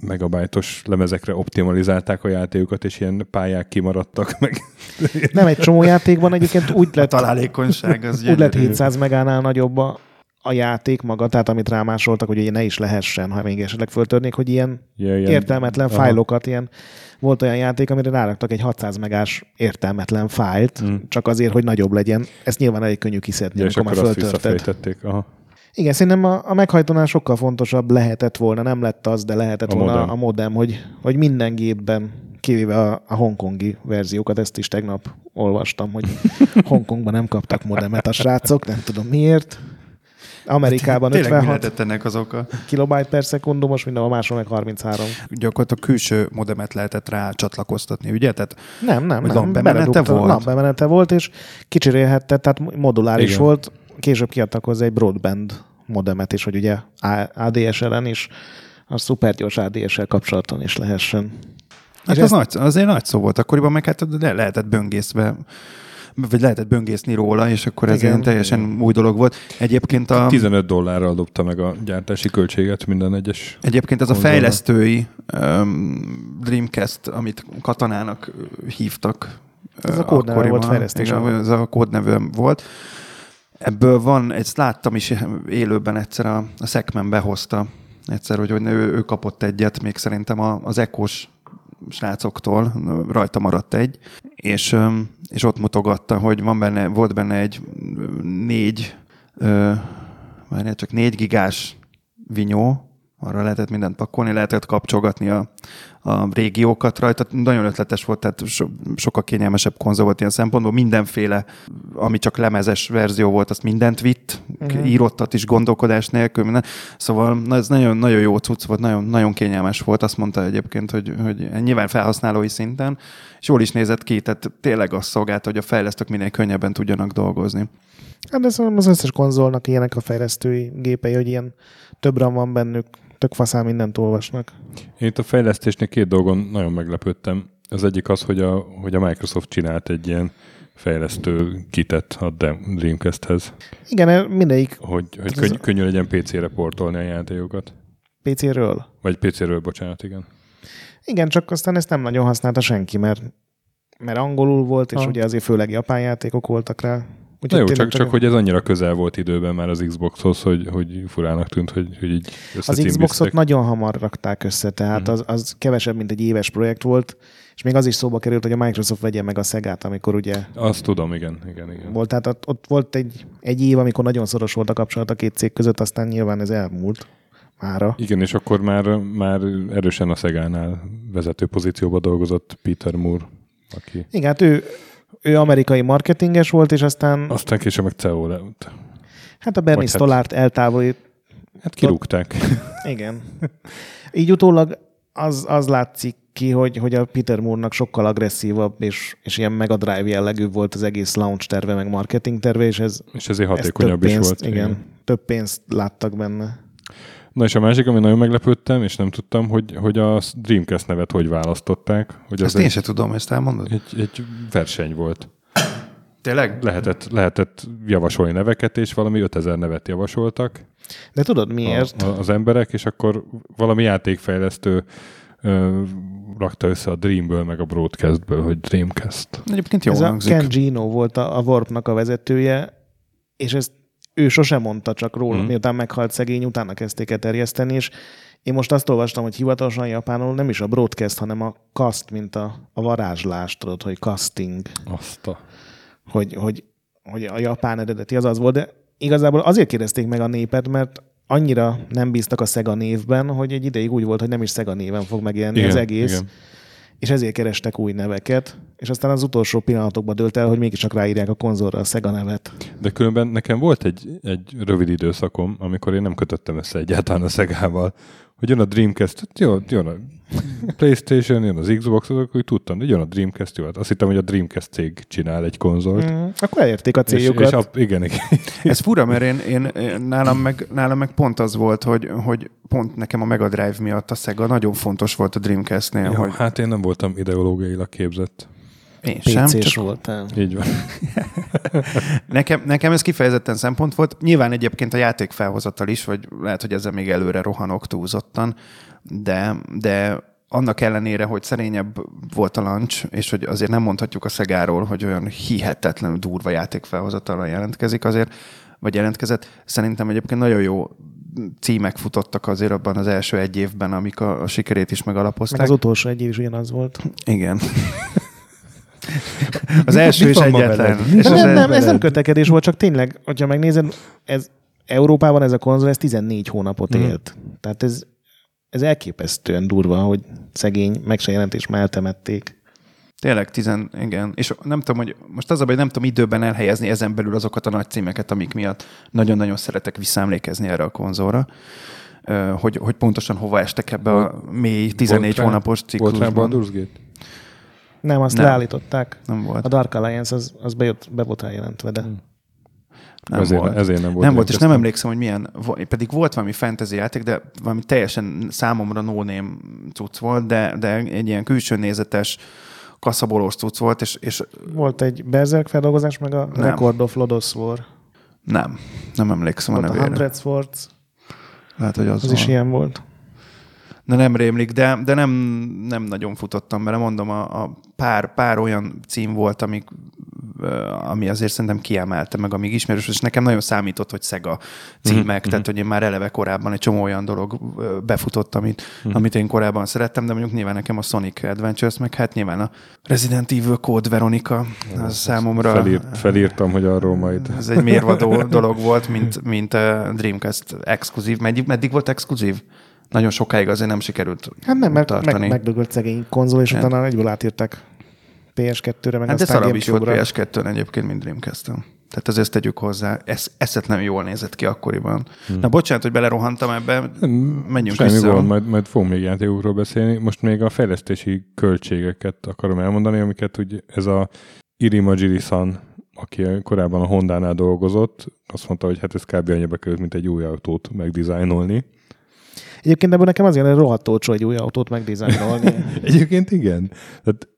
megabájtos lemezekre optimalizálták a játékokat, és ilyen pályák kimaradtak meg. Nem, egy csomó játékban egyébként úgy lett... A találékonyság az gyönyörű. Úgy lett 700 megánál nagyobb a játék maga, tehát amit rámásoltak, hogy ugye ne is lehessen, ha még esetleg föltörnék, hogy ilyen értelmetlen fájlokat, ilyen volt olyan játék, amire ráraktak egy 600 megás értelmetlen fájlt, csak azért, hogy nagyobb legyen. Ezt nyilván elég könnyű kiszedni, amikor már föltörted. Igen, szerintem a meghajtónál sokkal fontosabb lehetett volna, nem lett az, de lehetett volna a modem, hogy minden gépben, kivéve a hongkongi verziókat, ezt is tegnap olvastam, hogy Hongkongban nem kaptak modemet a srácok, nem tudom miért. Amerikában 56 kilobájt per szekundum, most minden a máson meg 33. Gyakorlatilag a külső modemet lehetett rá csatlakoztatni, ugye? Tehát nem. Lapbemenete volt, és kicserélhette, tehát moduláris volt. Később kiadtak hozzá egy broadband modemet is, hogy ugye ADSL-en is, a szupergyors ADSL kapcsolaton is lehessen. Hát azért nagy szó volt akkoriban, meg hát lehetett böngészve, vagy lehetett böngészni róla, és akkor ez ilyen teljesen új dolog volt. Egyébként a... $15 dobta meg a gyártási költséget minden egyes... Egyébként ez a fejlesztői Dreamcast, amit Katanának hívtak. Ez a kódneve volt fejlesztés. Ez a kódnevem volt. Ebből van, ezt láttam is élőben egyszer, a Sekmen behozta egyszer, hogy ő kapott egyet, még szerintem az Ekos srácoktól, rajta maradt egy, és ott mutogatta, hogy volt benne egy 4 gigás vinyó, arra lehetett mindent pakolni, lehetett kapcsolgatni a régiókat rajta. Nagyon ötletes volt, tehát sokkal kényelmesebb konzol volt ilyen szempontból. Mindenféle, ami csak lemezes verzió volt, azt mindent vitt, írottat is gondolkodás nélkül. Minden. Szóval ez nagyon, nagyon jó cucc volt, nagyon, nagyon kényelmes volt. Azt mondta egyébként, hogy nyilván felhasználói szinten, és jól is nézett ki, tehát tényleg azt szolgálta, hogy a fejlesztők minél könnyebben tudjanak dolgozni. Hát de szóval az összes konzolnak ilyenek a fejlesztői gépei, hogy ilyen több RAM van bennük, tök faszán mindent olvasnak. Én itt a fejlesztésnél két dolgon nagyon meglepődtem. Az egyik az, hogy a Microsoft csinált egy ilyen fejlesztő kitet a Dreamcasthez. Igen, mindegyik. Hogy könnyű legyen PC-re portolni a játékokat. PC-ről? Vagy PC-ről, bocsánat, igen. Igen, csak aztán ezt nem nagyon használta senki, mert angolul volt, és ugye azért főleg japán játékok voltak rá. Na jó, csak hogy ez annyira közel volt időben már az Xboxhoz, hogy furának tűnt, hogy így összecímbiztek. Az Xboxot nagyon hamar rakták össze, tehát az kevesebb, mint egy éves projekt volt, és még az is szóba került, hogy a Microsoft vegye meg a Segát, amikor ugye... Azt tudom, igen. Volt, tehát ott volt egy év, amikor nagyon szoros volt a kapcsolat a két cég között, aztán nyilván ez elmúlt mára. Igen, és akkor már erősen a Segánál vezető pozícióba dolgozott Peter Moore, aki... Igen, hát ő amerikai marketinges volt, és aztán később meg CEO lett. Hát a Bernie Stollart eltávolít. Hát kirúgták. Igen. Így utólag az látszik ki, hogy a Peter Moore-nak sokkal agresszívabb, és ilyen Mega Drive jellegű volt az egész launch terve, meg marketing terve, és ez ezért hatékonyabb is volt. Igen, több pénzt láttak benne. Na és a másik, ami nagyon meglepődtem, és nem tudtam, hogy a Dreamcast nevet hogy választották. Hogy ezt én sem tudom, ezt elmondod? Egy verseny volt. Tényleg? Lehetett javasolni neveket, és valami 5000 nevet javasoltak. De tudod miért? Az emberek, és akkor valami játékfejlesztő rakta össze a Dreamből, meg a Broadcastből, hogy Dreamcast. Egyébként jól hangzik. Ez a Ken Gino volt a Warpnak a vezetője, és ezt ő sosem mondta csak róla, miután meghalt szegény, utána kezdték el terjeszteni, és én most azt olvastam, hogy hivatalosan japánul nem is a broadcast, hanem a cast, mint a varázslást, tudod, hogy casting. Hogy a japán eredeti az volt, de igazából azért kérdezték meg a népet, mert annyira nem bíztak a Sega névben, hogy egy ideig úgy volt, hogy nem is Sega néven fog megjelenni az egész. Igen. És ezért kerestek új neveket, és aztán az utolsó pillanatokban dölt el, hogy mégis csak ráírják a konzolra a Sega nevet. De különben nekem volt egy rövid időszakom, amikor én nem kötöttem össze egyáltalán a Segával, hogy jön a Dreamcast, jön a PlayStation, jön az Xbox, akkor úgy tudtam, hogy jön a Dreamcast, jó, azt hittem, hogy a Dreamcast cég csinál egy konzolt. Akkor elérték a céljukat. És igen. Ez fura, mert én nálam meg pont az volt, hogy pont nekem a Mega Drive miatt a Sega nagyon fontos volt a Dreamcastnél. Jó, hogy... Hát én nem voltam ideológiailag képzett. Én sem, csak voltam. Így van. Nekem ez kifejezetten szempont volt. Nyilván egyébként a játék felhozatal is, vagy lehet, hogy ezzel még előre rohanok túlzottan, de annak ellenére, hogy szerényebb volt a launch, és hogy azért nem mondhatjuk a Segáról, hogy olyan hihetetlenül durva játék felhozatalra jelentkezik azért, vagy jelentkezett. Szerintem egyébként nagyon jó címek futottak azért abban az első egy évben, amik a sikerét is megalapozták. Meg az utolsó egy év is ugyanaz volt. Igen. Az első is egyetlen. Nem, ez nem kötekedés volt, csak tényleg, hogyha megnézed, ez Európában ez a konzol, ez 14 hónapot élt. Tehát ez elképesztően durva, hogy szegény, meg se jelent, és már eltemették. Tényleg igen. És nem tudom, hogy most az a baj, nem tudom időben elhelyezni ezen belül azokat a nagy címeket, amik miatt nagyon-nagyon szeretek visszaemlékezni erre a konzolra. Hogy pontosan hova estek ebbe a mély 14 hónapos ciklusban. Volt rá Baldur's Gate? Nem, azt leállították. Nem volt. A Dark Alliance az bejött, be volt eljelentve, de... Nem ezért, volt. Ezért nem volt. Nem volt, és nem emlékszem, hogy milyen... Pedig volt valami fantasy játék, de valami teljesen számomra no-name cucc volt, de egy ilyen külső nézetes kaszabolós cucc volt, és... Volt egy Berserk feldolgozás, meg a Record of Lodoss War. Nem emlékszem volt a nevére. A Hundred Swords. Lehet, hogy az is ilyen volt. De nem rémlik, de nem nagyon futottam bele. Mondom, a pár olyan cím volt, ami azért szerintem kiemelte meg a még ismerős, és nekem nagyon számított, hogy Sega címek, tehát hogy én már eleve korábban egy csomó olyan dolog befutott, amit én korábban szerettem, de mondjuk nyilván nekem a Sonic Adventures, meg hát nyilván a Resident Evil Code Veronica, az számomra... Felírtam, hogy arról majd... Ez egy mérvadó dolog volt, mint a Dreamcast exkluzív. Meddig volt exkluzív? Nagyon sokáig azért nem sikerült tartani. Megdögölt szegény konzol, és utána egyből átírták PS2-re, meg aztán GameCube-ra. De szarabb is volt PS2-n egyébként, mint Dreamcast-en. Tehát azért tegyük hozzá. Eszetlen jól nézett ki akkoriban. Na bocsánat, hogy belerohantam ebbe. Menjünk vissza. Semmi volt, majd fogunk még játékokról beszélni. Most még a fejlesztési költségeket akarom elmondani, amiket ugye ez a Irimajiri-san, aki korábban a Honda-nál dolgozott, azt mondta, hogy hát ez kb. Annyiba került, mint egy új autót megdizájnolni. Egyébként ebből nekem az ilyen rohadt olcsó egy új autót megdizájnolni. Egyébként igen. Tehát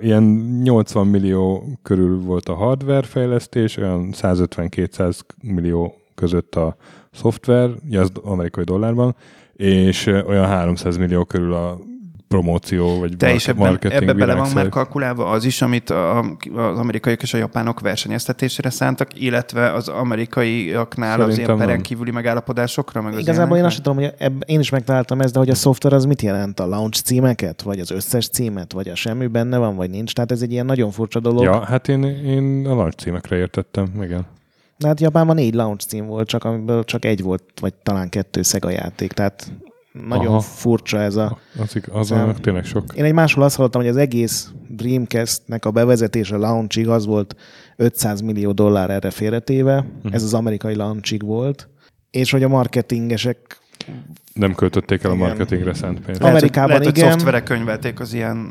Ilyen 80 millió körül volt a hardware fejlesztés, olyan 150-200 millió között a szoftver, az amerikai dollárban, és olyan 300 millió körül a promóció, vagy marketing. Ebbe bele van már kalkulálva az is, amit az amerikaiak és a japánok versenyeztetésére szántak, illetve az amerikaiaknál az ilyen perenkívüli megállapodásokra? Meg igazából én azt tudom, hogy én is megtaláltam ezt, de hogy a szoftver az mit jelent? A launch címeket? Vagy az összes címet? Vagy a semmi benne van, vagy nincs? Tehát ez egy ilyen nagyon furcsa dolog. Ja, hát én a launch címekre értettem, igen. De hát Japánban 4 launch cím volt, csak amiből csak 1 volt, vagy talán 2 Sega játék, tehát nagyon furcsa ez a... Az tényleg sok. Én egy máshol azt hallottam, hogy az egész Dreamcast-nek a bevezetése launchig az volt $500 millió erre félretéve, ez az amerikai launchig volt, és hogy a marketingesek... Nem költötték el a marketingre szánt pénzt. Amerikában lehet, hogy szoftverek könyvelték az ilyen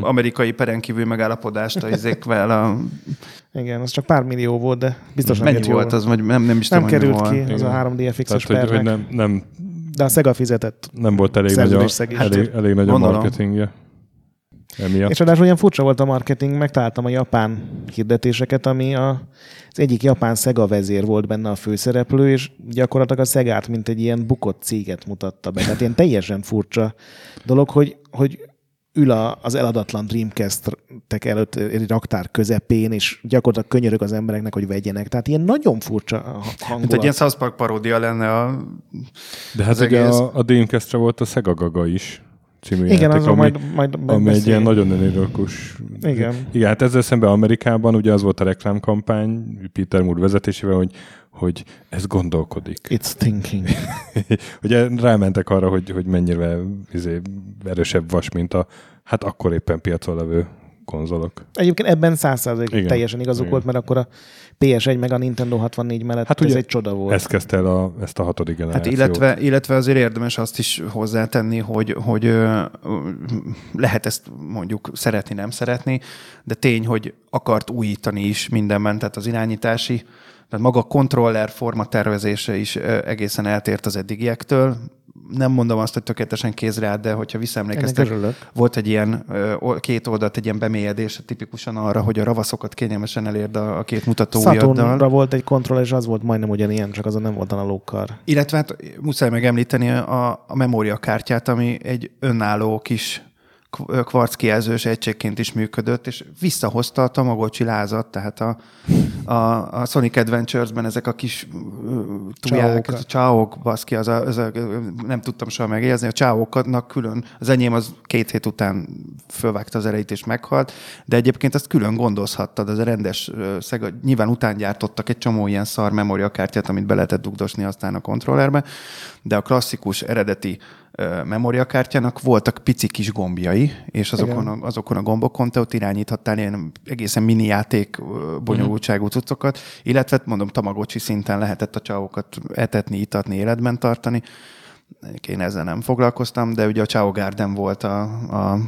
amerikai perenkívül megállapodást a izékvel. Igen, az csak pár millió volt, de biztos nem került. Mennyi volt az, vagy nem is tudom, került ki az a 3DFX-es pernek. Nem, de a Sega fizetett. Nem volt elég nagy a marketingje. Emiatt. És ráadásul olyan furcsa volt a marketing, megtaláltam a japán hirdetéseket, ami az egyik japán Sega vezér volt benne a főszereplő, és gyakorlatilag a Segát, mint egy ilyen bukott céget mutatta be. Tehát ilyen teljesen furcsa dolog, hogy ül az eladatlan Dreamcast-tek előtt egy raktár közepén, és gyakorlatilag könyörög az embereknek, hogy vegyenek. Tehát ilyen nagyon furcsa hangulat. Mint egy ilyen South Park paródia lenne a... De hát ugye a Dreamcast-re volt a Szegagaga is. Igen, játék, azon ami egy ilyen nagyon önérőkus. Igen, hát ezzel szemben Amerikában ugye az volt a reklámkampány Peter Moore vezetésével, hogy ez gondolkodik. It's thinking. Ugye rámentek arra, hogy mennyire erősebb vas, mint a hát akkor éppen piacon levő konzolok. Egyébként ebben 100%-ig teljesen igazuk volt, mert akkor a PS1 meg a Nintendo 64 mellett hát ez egy csoda volt. Ez kezdte el ezt a 6. generációt. Hát illetve azért érdemes azt is hozzátenni, hogy lehet ezt mondjuk szeretni, nem szeretni, de tény, hogy akart újítani is mindenben, tehát az irányítási, tehát maga a kontroller forma tervezése is egészen eltért az eddigiektől. Nem mondom azt, hogy tökéletesen kézre áll, de hogyha visszaemlékeztek, volt egy ilyen két oldalt, egy ilyen bemélyedés tipikusan arra, hogy a ravaszokat kényelmesen elérd a két mutató ujjaddal. Saturnra volt egy kontroll, és az volt majdnem ugyanilyen, csak azon nem volt analóg kar. Illetve hát muszáj megemlíteni a memóriakártyát, ami egy önálló kis kvarckijelzős egységként is működött, és visszahozta a Tamagotchi lázat, tehát a Sonic Adventure-ben ezek a kis tuják, a csáók, baszki, az a, nem tudtam soha megjegyezni, a csáóknak külön, az enyém az 2 hét után fölvágta az erejét és meghalt, de egyébként ezt külön gondozhattad, az a rendes Sega, nyilván után gyártottak egy csomó ilyen szar memóriakártyát, amit be lehetett dugdosni aztán a kontrollerbe, de a klasszikus eredeti memóriakártyának voltak pici kis gombjai, és azokon a gombokon te ott irányíthattál ilyen egészen mini játék bonyolultságú cuccokat, illetve mondom, Tamagotchi szinten lehetett a csávokat etetni, itatni, életben tartani. Én ezzel nem foglalkoztam, de ugye a Chao Garden volt a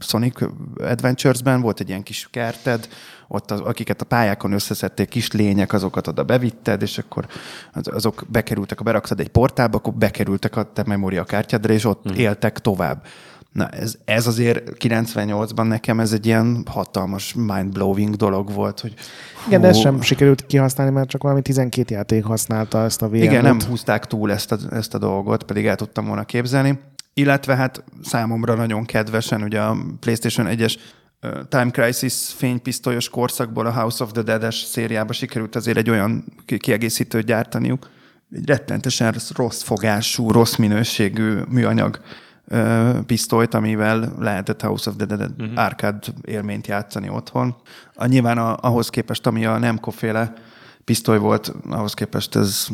Sonic Adventures-ben, volt egy ilyen kis kerted, ott akiket a pályákon összeszedték, kis lények, azokat oda bevitted, és akkor azok bekerültek, ha beraktad egy portálba, akkor bekerültek a te memóriakártyádra, és ott éltek tovább. Na, ez azért 98-ban nekem ez egy ilyen hatalmas mind-blowing dolog volt, hogy... Igen, de ezt sem sikerült kihasználni, mert csak valami 12 játék használta ezt a VM-t. Igen, nem húzták túl ezt a dolgot, pedig el tudtam volna képzelni. Illetve hát számomra nagyon kedvesen, ugye a PlayStation 1-es Time Crisis fénypisztolyos korszakból a House of the Dead-es szériába sikerült azért egy olyan kiegészítőt gyártaniuk. Egy rettentesen rossz fogású, rossz minőségű műanyag pisztolyt, amivel lehetett House of the Dead arcade élményt játszani otthon. Nyilván ahhoz képest, ami a Nemco-féle pisztoly volt, ahhoz képest ez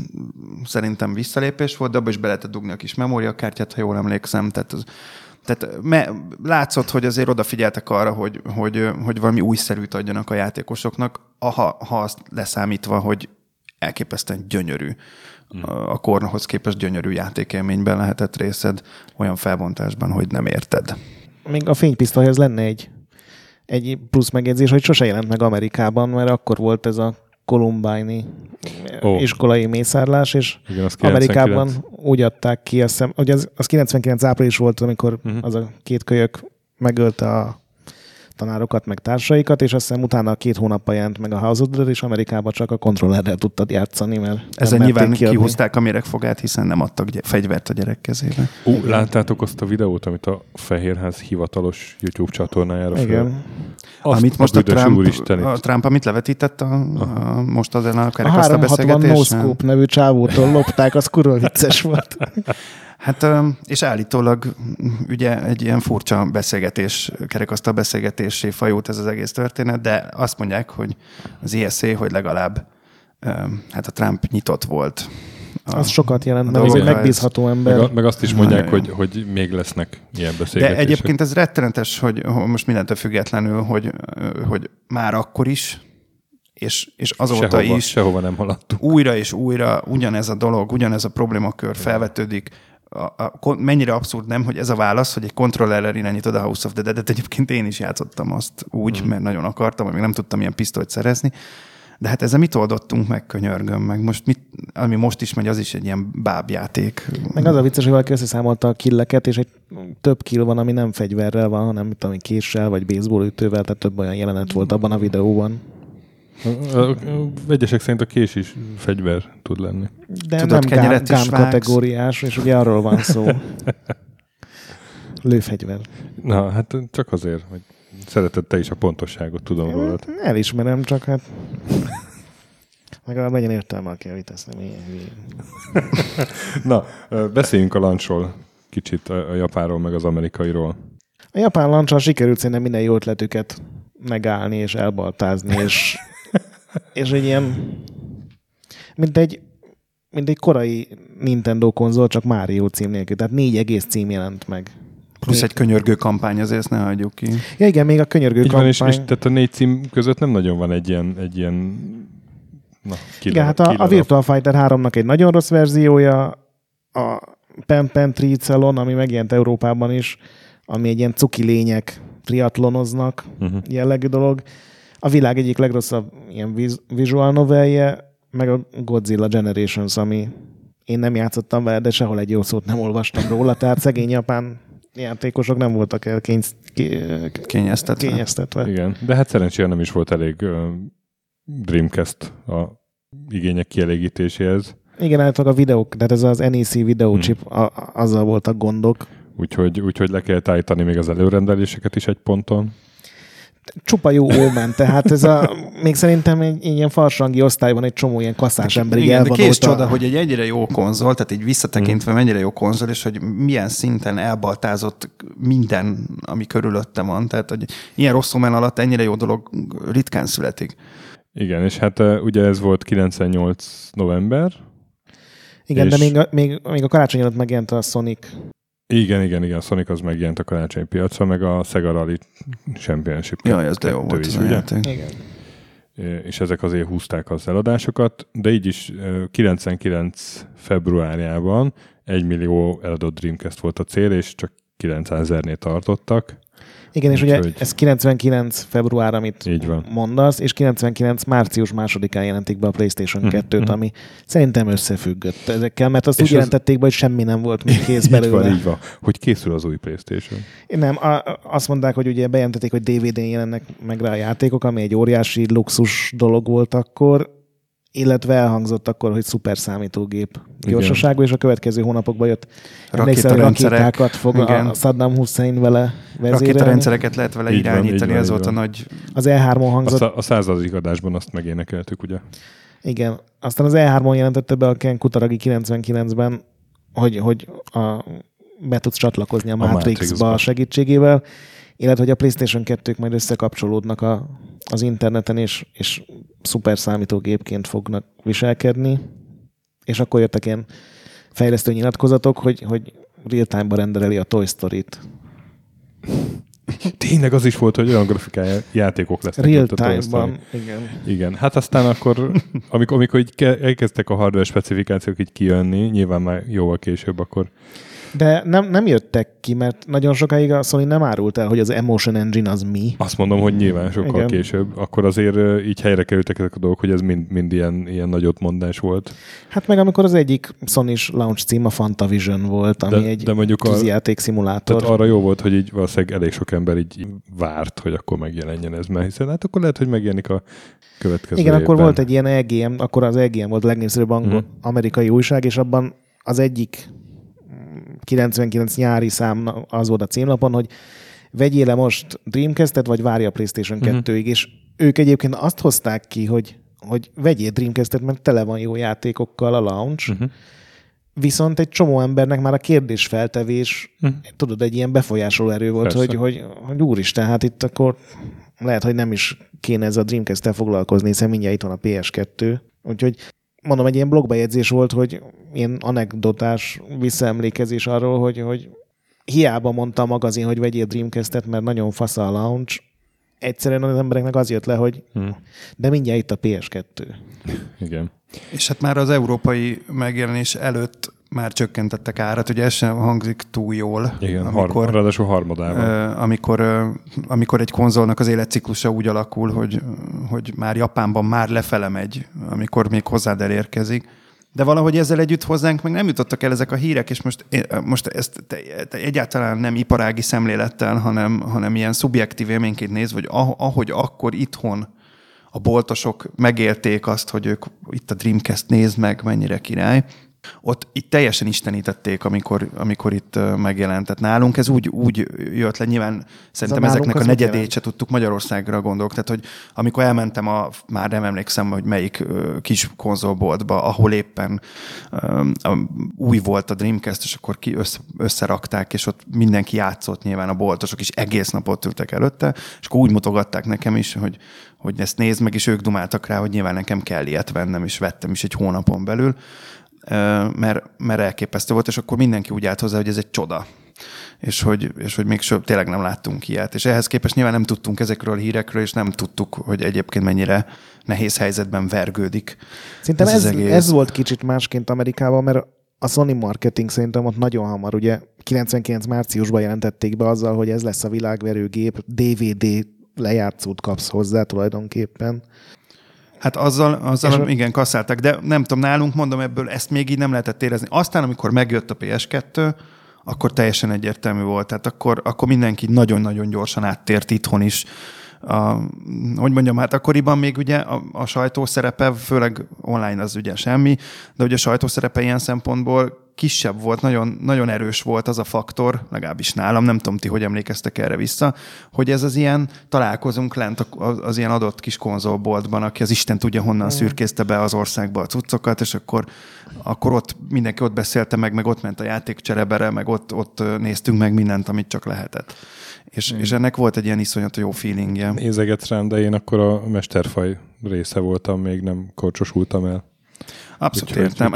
szerintem visszalépés volt, de abba is be lehetett dugni a kis memóriakártyát, ha jól emlékszem. Tehát látszott, hogy azért odafigyeltek arra, hogy valami újszerűt adjanak a játékosoknak, ha azt leszámítva, hogy elképesztően gyönyörű. A korhoz képest gyönyörű játékélményben lehetett részed olyan felbontásban, hogy nem érted. Még a fénypisztolyhoz lenne egy plusz megjegyzés, hogy sose jelent meg Amerikában, mert akkor volt ez a Columbine-i iskolai mészárlás, és igen, Amerikában úgy adták ki, azt hiszem, hogy az 99 április volt, amikor az a két kölyök megölte a tanárokat, meg társaikat, és aztán utána 2 hónappal jelent meg a House of the Dead, és Amerikában csak a kontrollerrel tudtad játszani, mert ezen nyilván kihúzták a méregfogát, hiszen nem adtak fegyvert a gyerek kezébe. Láttátok azt a videót, amit a Fehérház hivatalos YouTube csatornájára igen. Amit most a Trump amit levetített a most az ellen a kerekasztal a beszélgetésnél. A 360 NoScope nevű csávótól lopták, az kurva vicces volt. Hát, és állítólag ugye egy ilyen furcsa beszélgetés, kerekasztal beszélgetésé fajult ez az egész történet, de azt mondják, hogy az ISA, hogy legalább hát a Trump nyitott volt. Az sokat jelent, mert ez egy megbízható ember. Meg azt is mondják, hogy még lesznek ilyen beszélgetések. De egyébként ez rettenetes, hogy most mindentől függetlenül, hogy már akkor is, és azóta sehova, is sehova nem haladtunk. Újra és újra ugyanez a dolog, ugyanez a problémakör felvetődik. Mennyire abszurd nem, hogy ez a válasz, hogy egy kontrollerrel irányítod a House of the Dead-et. Egyébként én is játszottam azt úgy, mert nagyon akartam, vagy még nem tudtam ilyen pisztolyt szerezni. De hát ezzel mit oldottunk meg, könyörgöm, meg most ami most is megy, az is egy ilyen bábjáték. Meg az a vicces, hogy valaki összeszámolta a killeket, és egy több kill van, ami nem fegyverrel van, hanem mit tudom, késsel, vagy baseballütővel, tehát több olyan jelenet volt abban a videóban. Egyesek szerint a kés is fegyver tud lenni. De tudod, nem gám kategóriás, és ugye arról van szó. Lőfegyver. Na, hát csak azért, hogy szereted te is a pontosságot, tudom rólad. Elismerem, csak hát... Megalább legyen értelme, aki a viteszem. Na, beszéljünk a lancsról kicsit, a japánról, meg az amerikairól. A japán lancsal sikerült szerintem minden jó ötletüket megállni, és elbaltázni, és egy ilyen... Mint egy korai Nintendo konzol, csak Mario cím nélkül. Tehát 4 egész cím jelent meg. Plusz egy könyörgő kampány, azért ezt ne hagyjuk ki. Ja igen, még a könyörgő így kampány. Van, és tehát a 4 cím között nem nagyon van egy ilyen... Na, igen, hát a Virtua Fighter 3-nak egy nagyon rossz verziója, a Pen Triathlon, ami megjelent Európában is, ami egy ilyen cuki lények triatlonoznak jellegű dolog. A világ egyik legrosszabb ilyen visual novelje, meg a Godzilla Generations, ami én nem játszottam vele, de sehol egy jó szót nem olvastam róla, tehát szegény japán játékosok nem voltak kényeztetve. Igen, de hát szerencsére nem is volt elég Dreamcast a igények kielégítéséhez. Igen, általában a videók, tehát ez az NEC videóchip, azzal voltak gondok. Úgyhogy le kell állítani még az előrendeléseket is egy ponton. Csupa jó ómen, tehát ez még szerintem egy ilyen farsangi osztályban egy csomó ilyen kasszás ember így elvonulta. Igen, de csoda, hogy egy egyre jó konzol, tehát így visszatekintve mennyire jó konzol, és hogy milyen szinten elbaltázott minden, ami körülötte van. Tehát, hogy ilyen rossz ómen alatt ennyire jó dolog ritkán születik. Igen, és hát ugye ez volt 98 november. Igen, és... de még a karácsony alatt megjelent a Sonic. Igen, Sonic az megjelent a karácsonyi piacra, meg a Sega Rally Championship. Jaj, ez de jó volt is, ugye? Igen. És ezek azért húzták az eladásokat, de így is 99 februárjában 1 millió eladott Dreamcast volt a cél, és csak 900 000-nél tartottak. Igen, és ugye ez 99 február, amit mondasz, és 99 március 2-án jelentik be a PlayStation 2-t, ami szerintem összefüggött ezekkel, mert azt úgy jelentették be, hogy semmi nem volt még kész belőle. Így van. Hogy készül az új PlayStation. Nem, azt mondták, hogy ugye bejelentették, hogy DVD-n jelennek meg rá a játékok, ami egy óriási luxus dolog volt akkor, illetve elhangzott akkor, hogy szuper számítógép gyorsaságú, és a következő hónapokban jött rakétákat fog a Saddam Hussein vele vezérelni. Rakétarendszereket lehet vele irányítani, ez volt a nagy... Az E3-on hangzott... A 100. adásban azt megénekeltük, ugye? Igen. Aztán az E3-on jelentette be a Ken Kutaragi 99-ben, hogy be tudsz csatlakozni a Matrixba a segítségével, illetve hogy a PlayStation 2-k majd összekapcsolódnak az interneten, és szuper számítógépként fognak viselkedni. És akkor jöttek ilyen fejlesztő nyilatkozatok, hogy real-time-ba rendereli a Toy Story-t. Tényleg az is volt, hogy olyan grafikai játékok lesznek. Real-time-ban, igen. Hát aztán akkor, amikor így elkezdtek a hardware specifikációk így kijönni, nyilván már jóval később, akkor... De nem jöttek ki, mert nagyon sokáig a Sony nem árult el, hogy az Emotion Engine az mi. Azt mondom, hogy nyilván sokkal később. Akkor azért így helyre kerültek ezek a dolgok, hogy ez mind ilyen nagyot mondás volt. Hát meg amikor az egyik Sony-s launch cím a Fantavision volt, ami de egy tűzijáték szimulátor. Tehát arra jó volt, hogy így valószínűleg elég sok ember így várt, hogy akkor megjelenjen ez már, hiszen hát akkor lehet, hogy megjelenik a következő évben. Akkor volt egy ilyen EGM, akkor az EGM volt a legnépszerűbb amerikai újság, és abban az egyik 99 nyári szám az volt a címlapon, hogy vegyél le most Dreamcast-et, vagy várj a PlayStation 2-ig, és ők egyébként azt hozták ki, hogy vegyél Dreamcast-et, mert tele van jó játékokkal a launch, viszont egy csomó embernek már a kérdésfeltevés, tudod, egy ilyen befolyásoló erő volt, hogy úristen, hát itt akkor lehet, hogy nem is kéne ez a Dreamcast-tel foglalkozni, hiszen mindjárt itt van a PS2. Úgyhogy mondom, egy ilyen blogbejegyzés volt, hogy ilyen anekdotás visszaemlékezés arról, hogy hiába mondta a magazin, hogy vegyél Dreamcast-et, mert nagyon fasz a launch. Egyszerűen az embereknek az jött le, hogy de mindjárt itt a PS2. Igen. És hát már az európai megjelenés előtt már csökkentettek árat, ugye ez sem hangzik túl jól. Igen, ráadásul harmadával. Amikor egy konzolnak az életciklusa úgy alakul, hogy már Japánban már lefele megy, amikor még hozzád elérkezik. De valahogy ezzel együtt hozzánk meg nem jutottak el ezek a hírek, és most ezt egyáltalán nem iparági szemlélettel, hanem ilyen szubjektív élményként néz, hogy ahogy akkor itthon a boltosok megélték azt, hogy ők itt a Dreamcast nézd meg, mennyire király. Ott itt teljesen istenítették, amikor itt megjelentett nálunk. Ez úgy jött le, nyilván szerintem ezeknek a negyedét se tudtuk Magyarországra gondolni. Tehát, hogy amikor elmentem már nem emlékszem, hogy melyik kis konzolboltba, ahol éppen új volt a Dreamcast, és akkor összerakták, és ott mindenki játszott, nyilván a boltosok is egész napot ültek előtte, és akkor úgy mutogatták nekem is, hogy ezt nézd meg, és ők dumáltak rá, hogy nyilván nekem kell ilyet vennem, és vettem is egy hónapon belül. Mert elképesztő volt, és akkor mindenki úgy állt hozzá, hogy ez egy csoda. És hogy még soha tényleg nem láttunk ilyet. És ehhez képest nyilván nem tudtunk ezekről a hírekről, és nem tudtuk, hogy egyébként mennyire nehéz helyzetben vergődik. Szerintem ez volt kicsit másként Amerikában, mert a Sony marketing szerintem ott nagyon hamar, ugye 99 márciusban jelentették be azzal, hogy ez lesz a világverőgép, DVD lejátszót kapsz hozzá tulajdonképpen. Hát azzal igen, kasszáltak, de nem tudom, nálunk mondom, ebből ezt még így nem lehetett érezni. Aztán, amikor megjött a PS2, akkor teljesen egyértelmű volt. Tehát akkor mindenki nagyon-nagyon gyorsan áttért itthon is. Hogy mondjam, hát akkoriban még ugye a sajtó szerepe, főleg online az ugye semmi, de ugye a sajtó szerepe ilyen szempontból kisebb volt, nagyon, nagyon erős volt az a faktor, legalábbis nálam, nem tudom ti, hogy emlékeztek erre vissza, hogy ez az ilyen, találkozunk lent az ilyen adott kis konzolboltban, aki az Isten tudja honnan szürkészte be az országba a cuccokat, és akkor ott mindenki ott beszélte meg ott ment a játékcserebere, meg ott néztünk meg mindent, amit csak lehetett. És ennek volt egy ilyen iszonyat jó feelingje. Nézegetsz rám, de én akkor a mesterfaj része voltam, még nem korcsosultam el. Abszolút értem.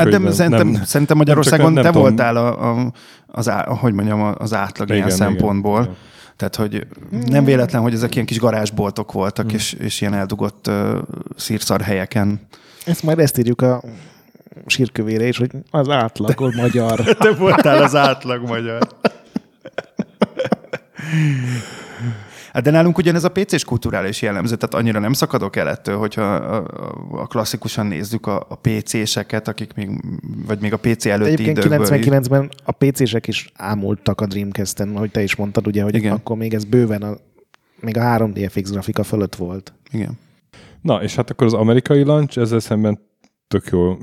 Szerintem Magyarországon nem te tudom. Voltál az átlag igen, ilyen szempontból. Igen. Tehát, hogy nem véletlen, hogy ezek ilyen kis garázsboltok voltak, és ilyen eldugott szírszar helyeken. Ezt majd ezt írjuk a sírkövére is, hogy az átlag magyar. Te voltál az átlag magyar. De nálunk ugyanez a PC-s kulturális jellemző, tehát annyira nem szakadok el ettől, hogyha a klasszikusan nézzük a PC-seket, akik még a PC előtti időkből. Egyébként 99-ben a PC-sek is ámultak a Dreamcast-en, ahogy te is mondtad, ugye, hogy igen. Akkor még ez bőven még a 3DFX grafika fölött volt. Igen. Na, és hát akkor az amerikai launch ezzel szemben tök jól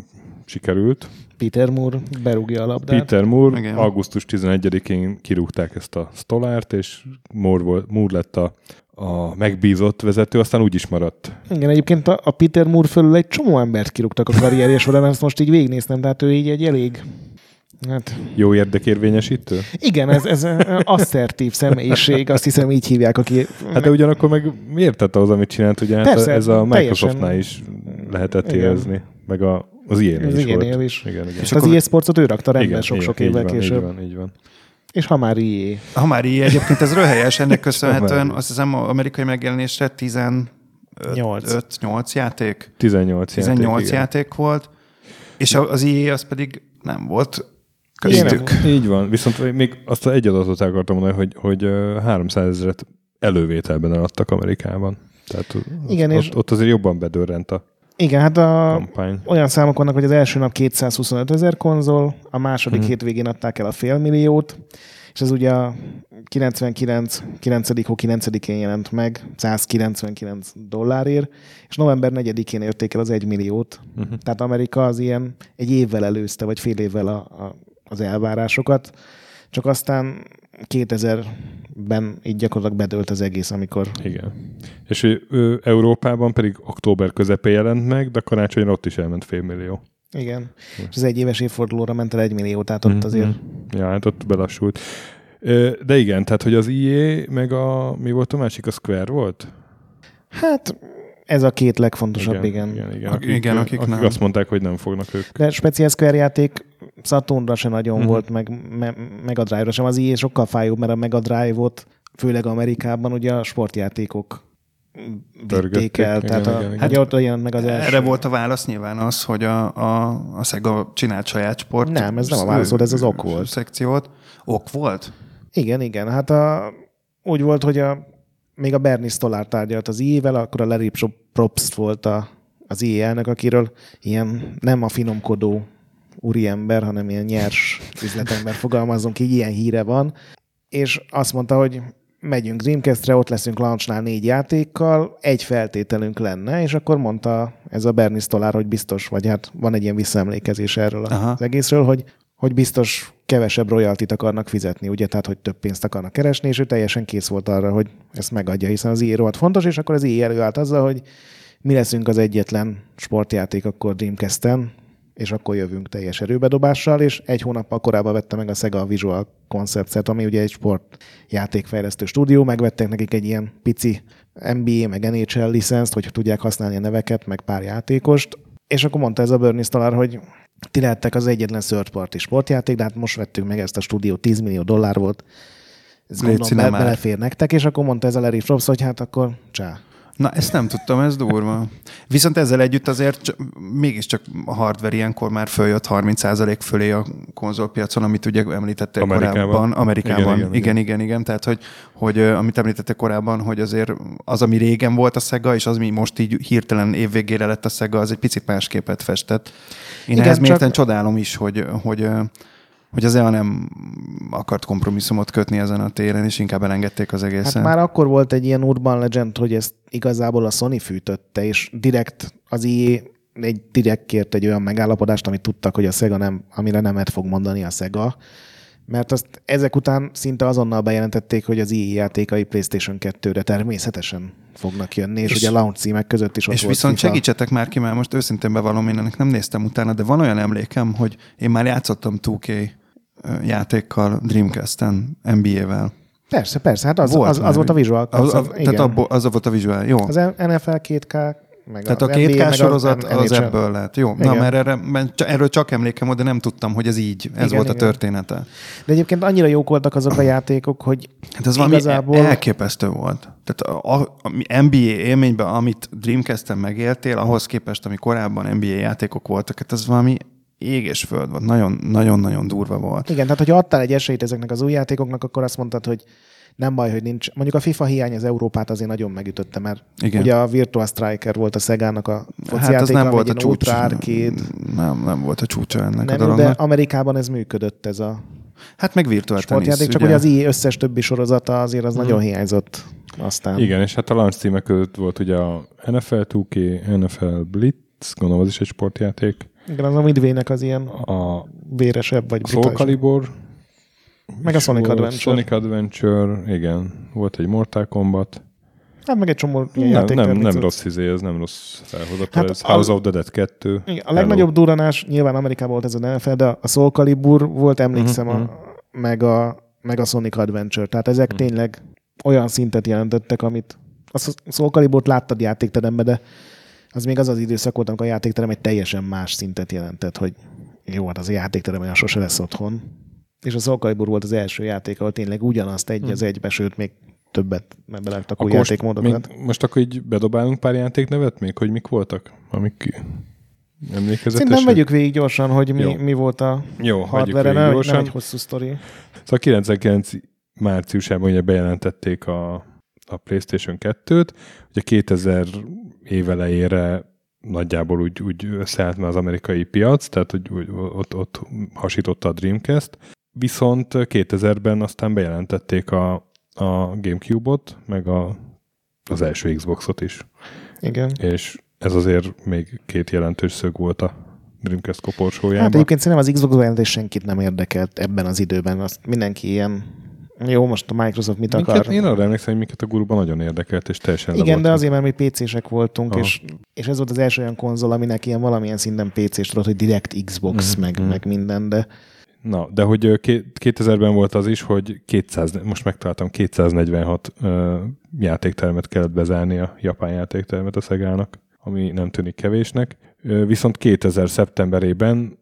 sikerült. Peter Moore berúgja a labdát. Peter Moore, igen. Augusztus 11-én kirúgták ezt a sztolárt, és Moore lett a megbízott vezető, aztán úgy is maradt. Igen, egyébként a Peter Moore fölül egy csomó embert kirúgtak a karrierje során, ezt most így végignéztem, tehát ő így egy elég... Hát... Jó érdekérvényesítő? Igen, ez asszertív személyiség, azt hiszem így hívják, aki... Hát de ugyanakkor meg értette az, amit csinált, ugye persze, ez a Microsoftnál is lehetett érezni, meg az ilyen is volt. Igen. És az EA Sportsot ő rakta rendben sok-sok évvel később. Így van. És ha már EA, egyébként ez röhelyes, ennek köszönhetően azt hiszem amerikai megjelenésre 18 játék. 18 játék volt, és az EA az pedig nem volt köztük. Így van, viszont még azt egy adatot akartam mondani, hogy 300 000 elővételben eladtak Amerikában. Tehát igen, ott azért jobban bedörrent a Igen, hát olyan számok vannak, hogy az első nap 225 000 konzol, a második hétvégén adták el a 500 000 000, és ez ugye a 9. hó 9-én jelent meg $199, és november 4-én érték el az 1 000 000. Tehát Amerika az ilyen egy évvel előzte, vagy fél évvel az elvárásokat, csak aztán 2000-ben így gyakorlatilag bedőlt az egész, amikor... Igen. És Európában pedig október közepén jelent meg, de karácsonyra ott is elment 500 000 000. Igen. És az egyéves évfordulóra ment el 1 000 000, tehát ott azért... Ja, hát ott belassult. De igen, tehát hogy az EA, meg a... Mi volt a másik? A Square volt? Hát... Ez a két legfontosabb, igen. Akik azt mondták, hogy nem fognak ők. De speciál Square játék Saturnra se nagyon volt, meg Mega Drive-ra sem. Az ilyen sokkal fájóbb, mert a Mega Drive-ot, főleg Amerikában, ugye a sportjátékok vitték el. Erre volt a válasz nyilván az, hogy a Sega csinált saját sport. Nem, ez nem a válasz volt, ez az ok volt. Szekciót. Ok volt? Igen. Hát úgy volt, hogy még a Bernie Stolar tárgyalt az EA-vel, akkor a Larry Probst volt az EA-nek, akiről ilyen nem a finomkodó úriember, hanem ilyen nyers üzletember, fogalmazzunk így, ilyen híre van. És azt mondta, hogy megyünk Dreamcastre, ott leszünk launchnál 4 játékkal, egy feltételünk lenne, és akkor mondta ez a Bernie Stolar, hogy biztos, vagy hát van egy ilyen visszaemlékezés erről az egészről, hogy biztos kevesebb royaltit akarnak fizetni, ugye, tehát hogy több pénzt akarnak keresni, és ő teljesen kész volt arra, hogy ezt megadja, hiszen az EA rohadt fontos, és akkor az EA előállt azzal, hogy mi leszünk az egyetlen sportjáték akkor Dreamcast-en, és akkor jövünk teljes erőbedobással, és egy hónappal korábban vette meg a Sega Visual Concepts-et, ami ugye egy sportjátékfejlesztő stúdió, megvettek nekik egy ilyen pici NBA, meg NHL licenszt, hogy tudják használni a neveket, meg pár játékost, és akkor mondta ez a Bernie Stolar, hogy ti lehettek az egyetlen third party sportjáték, de hát most vettünk meg ezt a stúdió, $10 millió volt. Ez gondolom belefér nektek, és akkor mondta ez a Larry Probst, hogy hát akkor csá. Na, ezt nem tudtam, ez durva. Viszont ezzel együtt azért mégiscsak a hardware ilyenkor már följött 30% fölé a konzolpiacon, amit ugye említettél korábban. Amerikában. Igen. Tehát, hogy amit említettél korábban, hogy azért az, ami régen volt a Sega, és az, ami most így hirtelen évvégére lett a Sega, az egy picit más képet festett. Én ehhez mérten csodálom is, hogy az EA nem akart kompromisszumot kötni ezen a téren, és inkább elengedték az egészet. Hát már akkor volt egy ilyen urban legend, hogy ezt igazából a Sony fűtötte, és direkt az EA direkt kért egy olyan megállapodást, amit tudtak, hogy a Sega nem, amire nemet fog mondani a Sega, mert azt ezek után szinte azonnal bejelentették, hogy az EA játékai PlayStation 2-re természetesen fognak jönni, és ugye a launch címek között is ott és volt. És viszont FIFA. Segítsetek már ki, mert most őszintén bevallom, én ennek nem néztem utána, de van olyan emlékem, hogy én már játszottam 2K játékkal, Dreamcast-en, NBA-vel. Persze, hát az volt a visual. Az volt a visual, jó. Az NFL 2K, meg tehát a 2K sorozat az ebből lett. Jó, igen. Na, mert erről csak emlékem volt, de nem tudtam, hogy ez így, ez volt a története. De egyébként annyira jók voltak azok a játékok, hogy hát ez igazából... elképesztő volt. Tehát a NBA élményben, amit Dreamcast-en megéltél, ahhoz képest, ami korábban NBA játékok voltak, hát ez valami ég és föld volt. Nagyon-nagyon durva volt. Igen, tehát hogyha adtál egy esélyt ezeknek az új játékoknak, akkor azt mondtad, hogy nem baj, hogy nincs. Mondjuk a FIFA hiány az Európát azért nagyon megütötte, mert igen. Ugye a Virtua Striker volt a Sega-nak a focijátéka, hát nem volt a csúcs. Nem volt a csúcsa ennek a dolognak. De Amerikában ez működött, ez a hát meg virtuál sportjáték, tenisz, csak ugye? Hogy az EA összes többi sorozata azért az nagyon hiányzott aztán. Igen, és hát a launch címek között volt ugye a NFL 2K, NFL Blitz, gondolom az is egy sportjáték. Igen, az a Midway-nek az ilyen a véresebb, vagy Soul Calibur. Meg a Sonic Adventure. Sonic Adventure, igen. Volt egy Mortal Kombat. Hát meg egy csomó játék. Nem rossz ez nem rossz felhozatal. Hát ez House of the Dead 2. Igen, a legnagyobb durranás nyilván Amerikában volt ez a NFL, de a Soul Calibur volt, emlékszem, meg a Sonic Adventure. Tehát ezek tényleg olyan szintet jelentettek, amit a Soul Caliburt láttad játékterembe, de az még az időszak volt, amikor a játékterem egy teljesen más szintet jelentett, hogy jó, hát az a játékterem olyan sose lesz otthon. És a Soul Calibur volt az első játék, ahol tényleg ugyanazt egy az egybe, sőt még többet belágtak új játékmódokat. Most akkor így bedobálunk pár játéknevet még, hogy mik voltak, amik emlékezetesek? Szerintem vegyük végig gyorsan, hogy mi volt a hardware-en, hogy nem egy hosszú sztori. Szóval 99 márciusában ugye bejelentették a PlayStation 2-t, ugye 2000 évelejére nagyjából úgy összeállt már az amerikai piac, tehát hogy ott hasította a Dreamcast. Viszont 2000-ben aztán bejelentették a Gamecube-ot, meg az első Xboxot is. Igen. És ez azért még két jelentős szög volt a Dreamcast koporsójában. Hát egyébként szerintem az Xbox bejelentés senkit nem érdekelt ebben az időben. Azt mindenki ilyen, jó, most a Microsoft mit akar? Én arra emlékszem, hogy minket a guruban nagyon érdekelt, és teljesen igen, de azért, mert mi PC-sek voltunk, és ez volt az első olyan konzol, aminek ilyen valamilyen szinten PC-s tudott, hogy direkt Xbox, meg minden, de... Na, de hogy 2000-ben volt az is, hogy 246 játéktermet kellett bezárni, a japán játéktermet a Segának, ami nem tűnik kevésnek. Viszont 2000 szeptemberében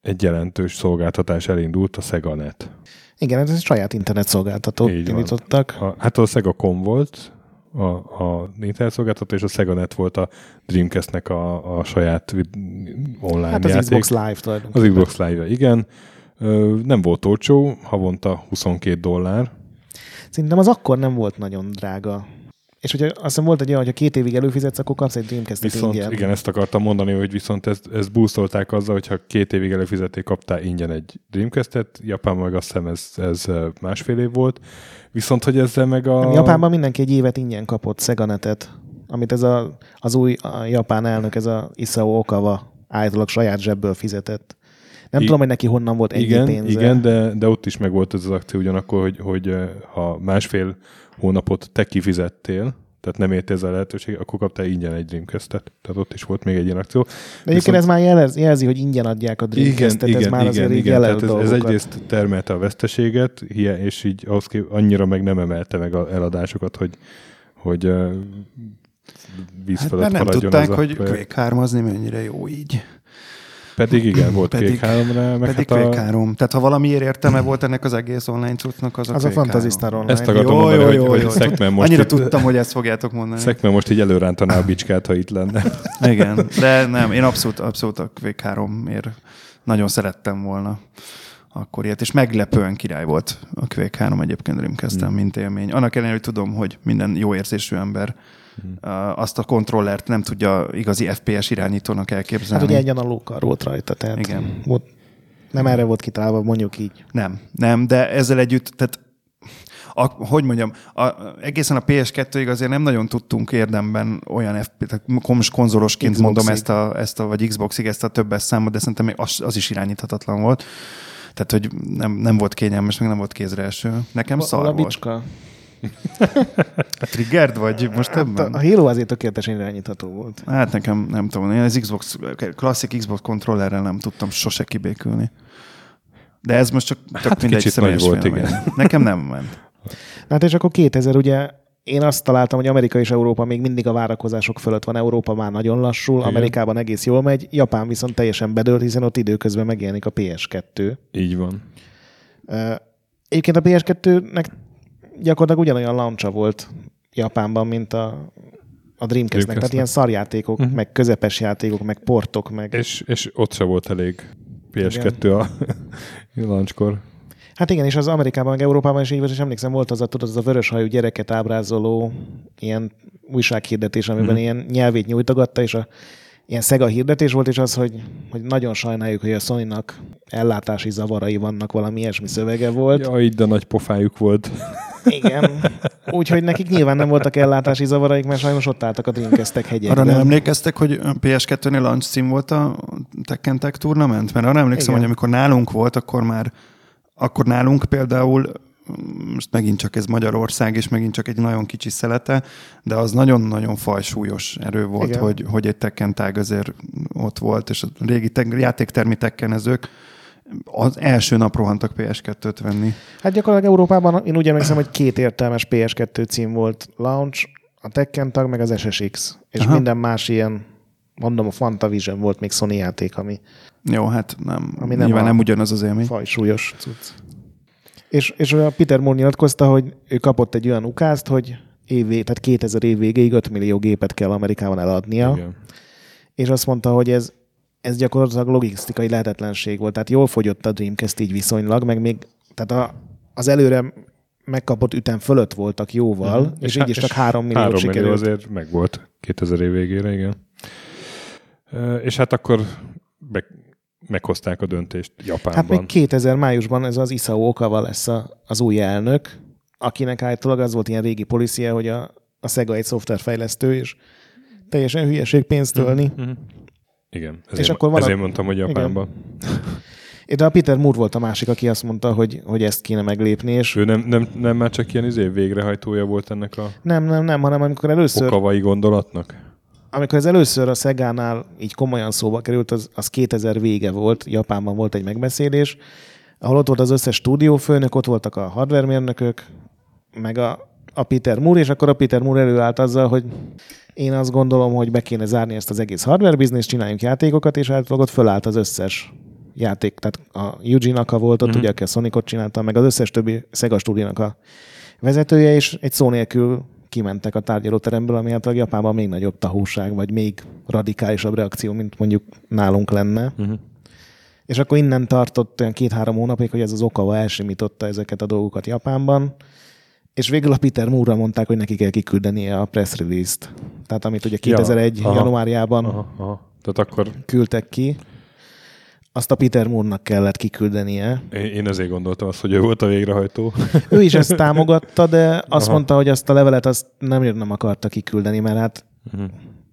egy jelentős szolgáltatás elindult, a SegaNet. Igen, ez egy saját internetszolgáltatót indítottak. Hát a Sega.com volt a internetszolgáltató, és a SegaNet volt a Dreamcastnek a saját online játék. Hát az Xbox Live tulajdonképpen. Az Xbox Live, igen. Nem volt olcsó, havonta $22. Szerintem az akkor nem volt nagyon drága. És ugye azt hiszem volt egy olyan, hogy ha 2 évig előfizetsz, akkor kapsz egy Dreamcast-et ingyen. Igen, ezt akartam mondani, hogy viszont ezt boostolták azzal, hogyha 2 évig előfizették, kaptál ingyen egy Dreamcast-et. Japánban meg azt hiszem ez másfél év volt. Viszont, hogy ezzel meg a... Japánban mindenki egy évet ingyen kapott Seganetet, amit ez az új japán elnök, ez a Isao Okawa általában saját zsebből fizetett. Nem tudom, hogy neki honnan volt ennyi pénze. Igen, de ott is megvolt ez az akció ugyanakkor, hogy ha másfél hónapot te kifizettél, tehát nem érte ez a lehetőség, akkor kaptál ingyen egy Dreamcast-et. Tehát ott is volt még egy ilyen akció. De egyébként ez már jelzi, hogy ingyen adják a Dreamcast-et, ez már azért így jelent dolgokat. Ez egyrészt termelte a veszteséget, és így annyira meg nem emelte meg az eladásokat, hogy víz felett hát, nem tudták, hogy Quake 3-azni mennyire jó így. Pedig igen, volt Quake 3-ra. Pedig hát Quake 3. Tehát ha valamiért értelme volt ennek az egész online cuccnak, az a Fantasy Star Online. Ezt akartam mondani, hogy Sekmen most... Annyira tudtam, hogy ezt fogjátok mondani. Sekmen most így előrántaná a bicskát, ha itt lenne. Igen, de nem, én abszolút a Quake 3-ért nagyon szerettem volna akkor ilyet. És meglepően király volt a Quake 3 egyébként Dreamcast-en, mint élmény. Annak ellenére, hogy tudom, hogy minden jó érzésű ember azt a kontrollert nem tudja igazi FPS irányítónak elképzelni. Hát ugye egy analókkal volt rajta, tehát igen. Nem erre volt kitalálva, mondjuk így. Nem, de ezzel együtt, tehát egészen a PS2-ig azért nem nagyon tudtunk érdemben olyan konzolosként Xbox-ig. Mondom ezt a vagy Xboxig ezt a többes számot, de szerintem még az is irányíthatatlan volt. Tehát, hogy nem volt kényelmes, meg nem volt kézreeső. Nekem szar volt. Triggered vagy most ebben? A Halo azért tökéletesen irányítható volt. Hát nekem nem tudom, én az Xbox, klasszik Xbox kontrollerrel nem tudtam sose kibékülni. De ez most csak mindegy személyes volt, igen. Nekem nem ment. Hát és akkor 2000, ugye én azt találtam, hogy Amerika és Európa még mindig a várakozások fölött van. Európa már nagyon lassul, igen. Amerikában egész jól megy, Japán viszont teljesen bedőlt, hiszen ott időközben megjelenik a PS2. Így van. Egyébként a PS2-nek gyakorlatilag ugyanolyan launch-a volt Japánban, mint a Dreamcast-nek. Tehát ilyen szarjátékok, meg közepes játékok, meg portok, meg... És ott se volt elég PS2 igen. A launch-kor. Hát igen, és az Amerikában, meg Európában is így volt, és emlékszem, volt az a vöröshajú gyereket ábrázoló ilyen újsághirdetés, amiben ilyen nyelvét nyújtogatta, és ilyen Sega hirdetés volt, és az, hogy nagyon sajnáljuk, hogy a Sony-nak ellátási zavarai vannak, valami ilyesmi szövege volt. Ja, így, de nagy pofájuk volt. Igen. Úgyhogy nekik nyilván nem voltak ellátási zavaraik, mert sajnos ott álltak a Dreamcast-ek hegyekben. Arra nem emlékeztek, hogy PS2-nél launch cím volt a Tekken Tag Tournament? Mert arra emlékszem, igen. Hogy amikor nálunk volt, akkor nálunk például, most megint csak ez Magyarország, és megint csak egy nagyon kicsi szelete, de az nagyon-nagyon fajsúlyos erő volt, hogy egy Tekken Tag azért ott volt, és a régi játéktermi tekkenezők az első nap rohantak PS2-t venni. Hát gyakorlatilag Európában én úgy emlékszem, hogy 2 értelmes PS2 cím volt launch, a Tekken Tag, meg az SSX, és minden más ilyen, mondom, a Fantavision volt még Sony játék, ami... Jó, hát nem nyilván nem ugyanaz az élmény. Fajsúlyos cucc. És a Peter Moore nyilatkozta, hogy ő kapott egy olyan ukázt, hogy tehát 2000 év végéig 5 millió gépet kell Amerikában eladnia. Igen. És azt mondta, hogy ez gyakorlatilag logisztikai lehetetlenség volt. Tehát jól fogyott a Dreamcast így viszonylag, meg még tehát az előre megkapott ütem fölött voltak jóval, és így is csak 3 millió sikerült. 3 millió azért megvolt 2000 év végére, igen. És hát akkor meghozták a döntést Japánban. Hát még 2000 májusban ez az Isao Okawa lesz az új elnök, akinek állítólag az volt ilyen régi policia, hogy a Sega egy szoftverfejlesztő, és teljesen hülyeség pénzt ölni. Mm-hmm. Igen, ezért mondtam, hogy Japánban. De a Peter Moore volt a másik, aki azt mondta, hogy ezt kéne meglépni. És ő nem már csak ilyen végrehajtója volt ennek a... Nem, hanem amikor először... Okawai gondolatnak? Amikor ez először a Szegánál így komolyan szóba került, az 2000 vége volt, Japánban volt egy megbeszélés, ahol ott volt az összes stúdiófőnök, ott voltak a hardveremérnökök, meg a Peter Moore, és akkor a Peter Moore előállt azzal, hogy én azt gondolom, hogy be kéne zárni ezt az egész hardware bizniszt, csináljunk játékokat, és általában ott fölállt az összes játék. Tehát a Yuji Naka volt ott, ugye, aki a Sonicot csinálta, meg az összes többi Sega stúdiónak a vezetője, és egy szó nélkül kimentek a tárgyalóteremből, ami hát a Japánban még nagyobb tahóság, vagy még radikálisabb reakció, mint mondjuk nálunk lenne. Uh-huh. És akkor innen tartott olyan 2-3 hónapig, hogy ez az Okawa elsimította ezeket a dolgokat Japánban, és végül a Peter Moore-ra mondták, hogy neki kell kiküldenie a press release-t. Tehát amit ugye 2001 januárjában Tehát akkor... küldtek ki, azt a Peter Moore-nak kellett kiküldenie. Én ezért gondoltam azt, hogy ő volt a végrehajtó. Ő is ezt támogatta, de azt mondta, hogy azt a levelet azt nem akarta kiküldeni, mert hát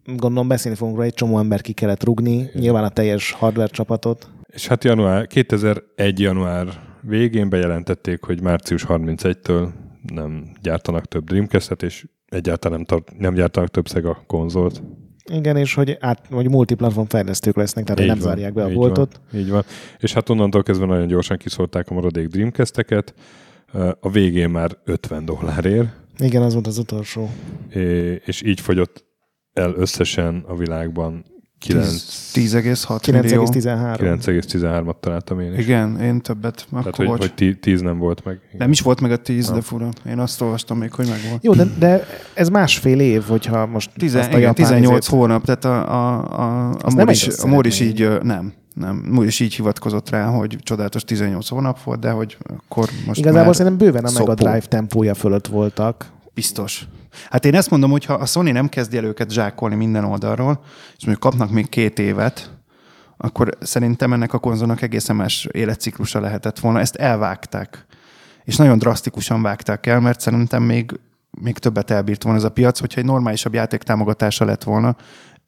gondolom beszélni fogunk rá, egy csomó ember ki kellett rugni, nyilván a teljes hardware csapatot. És hát 2001 január végén bejelentették, hogy március 31-től nem gyártanak több Dreamcast-et, és egyáltalán nem gyártanak több Sega konzolt. Igen, és hogy multiplatform fejlesztők lesznek, tehát nem zárják be a boltot. Így van. És hát onnantól kezdve nagyon gyorsan kiszórták a maradék Dreamcast-eket. A végén már $50 Igen, az volt az utolsó. És így fogyott el összesen a világban 9,13-at találtam én is. Igen, én többet. Tehát, hogy 10 nem volt meg. Igen. Nem is volt meg a 10, de fura. Én azt olvastam még, hogy meg volt. Jó, de ez másfél év, hogyha most... 18 hónap, tehát a Mór is így... Nem, is így hivatkozott rá, hogy csodálatos 18 hónap volt, de hogy akkor most igazából szerintem bőven a Mega Drive tempója fölött voltak. Biztos. Hát én ezt mondom, hogy ha a Sony nem kezdi el őket zsákolni minden oldalról, és mondjuk kapnak még 2 évet, akkor szerintem ennek a konzolnak egészen más életciklusa lehetett volna. Ezt elvágták. És nagyon drasztikusan vágták el, mert szerintem még többet elbírt volna ez a piac, hogyha egy normálisabb játéktámogatása lett volna,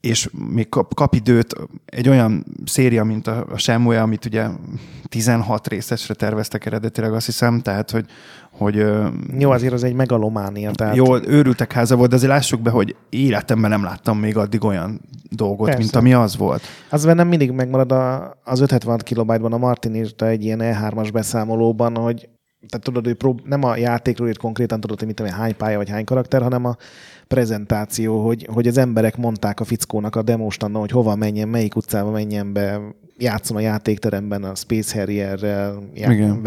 és még kap időt egy olyan széria, mint a Shenmue, amit ugye 16 részesre terveztek eredetileg, azt hiszem, tehát, hogy... Jó, azért az egy megalománia, tehát... Jó, őrültek háza volt, de azért lássuk be, hogy életemben nem láttam még addig olyan dolgot, persze, mint ami az volt. Az bennem mindig megmarad az 576 kilobájtban a Martin írta egy ilyen E3-as beszámolóban, hogy tehát tudod, hogy nem a játékról írt konkrétan, tudod, hogy mit tudom, hány pálya vagy hány karakter, hanem a prezentáció, hogy az emberek mondták a fickónak a demóstandon, hogy hova menjen, melyik utcába menjen be, játszon a játékteremben a Space Harrierrel.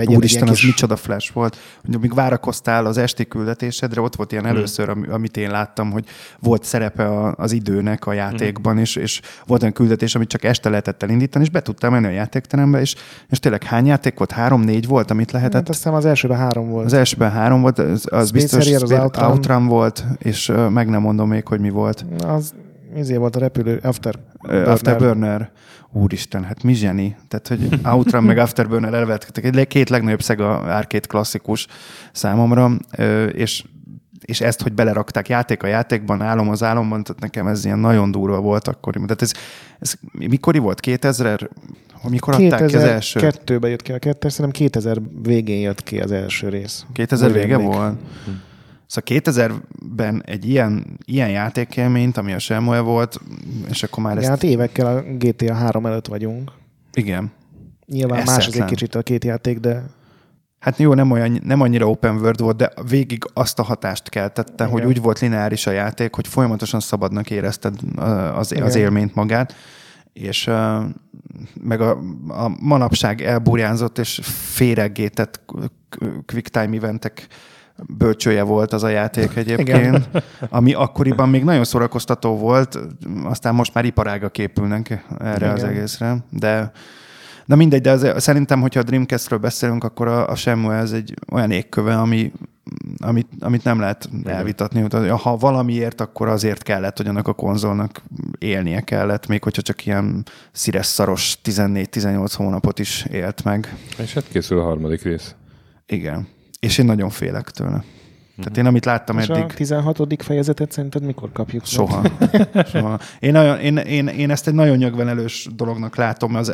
Úristen, az micsoda flash volt. Míg várakoztál az esti küldetésedre, ott volt ilyen először, amit én láttam, hogy volt szerepe az időnek a játékban, és volt olyan küldetés, amit csak este lehetett elindítani, és be tudtál menni a játékterembe, és tényleg hány játék volt? 3-4 volt, amit lehetett? Hát aztán az elsőben 3 volt. Az elsőben 3 volt, az biztos Outrun volt, és meg nem mondom még, hogy mi volt. Ezért volt a repülő, Afterburner. Úristen, hát mi zseni. Tehát, hogy Outrun meg Afterburner elvetkedtek. 2 legnagyobb Sega arcade klasszikus számomra, és ezt, hogy belerakták játék a játékban, álom az álomban, tehát nekem ez ilyen nagyon durva volt akkor. Tehát ez mikori volt? 2000? Mikor adták ki az első? 2002-ben jött ki a 2-es, szerintem 2000 végén jött ki az első rész. 2000 vége volt? Szóval 2000-ben egy ilyen játékélményt, ami a Shenmue volt, és akkor már ezt... Hát évekkel a GTA 3 előtt vagyunk. Igen. Nyilván más az egy kicsit a két játék, de... Hát jó, nem annyira open world volt, de végig azt a hatást keltette, igen, hogy úgy volt lineáris a játék, hogy folyamatosan szabadnak érezted az élményt magát, és meg a manapság elburjánzott és féreggétett quick time eventek bölcsője volt az a játék egyébként, ami akkoriban még nagyon szórakoztató volt, aztán most már iparága képülnek erre, igen, az egészre. De mindegy, de szerintem, hogyha a Dreamcastről beszélünk, akkor a Shenmue ez egy olyan égköve, ami amit nem lehet elvitatni. Ha valamiért, akkor azért kellett, hogy annak a konzolnak élnie kellett, még hogyha csak ilyen szíres szaros 14-18 hónapot is élt meg. És hát készül a harmadik rész. Igen. És én nagyon félek tőle. Tehát én, amit láttam és eddig... És a 16. fejezetet szerinted mikor kapjuk? Soha. Soha. Én ezt egy nagyon nyögvenelős dolognak látom, mert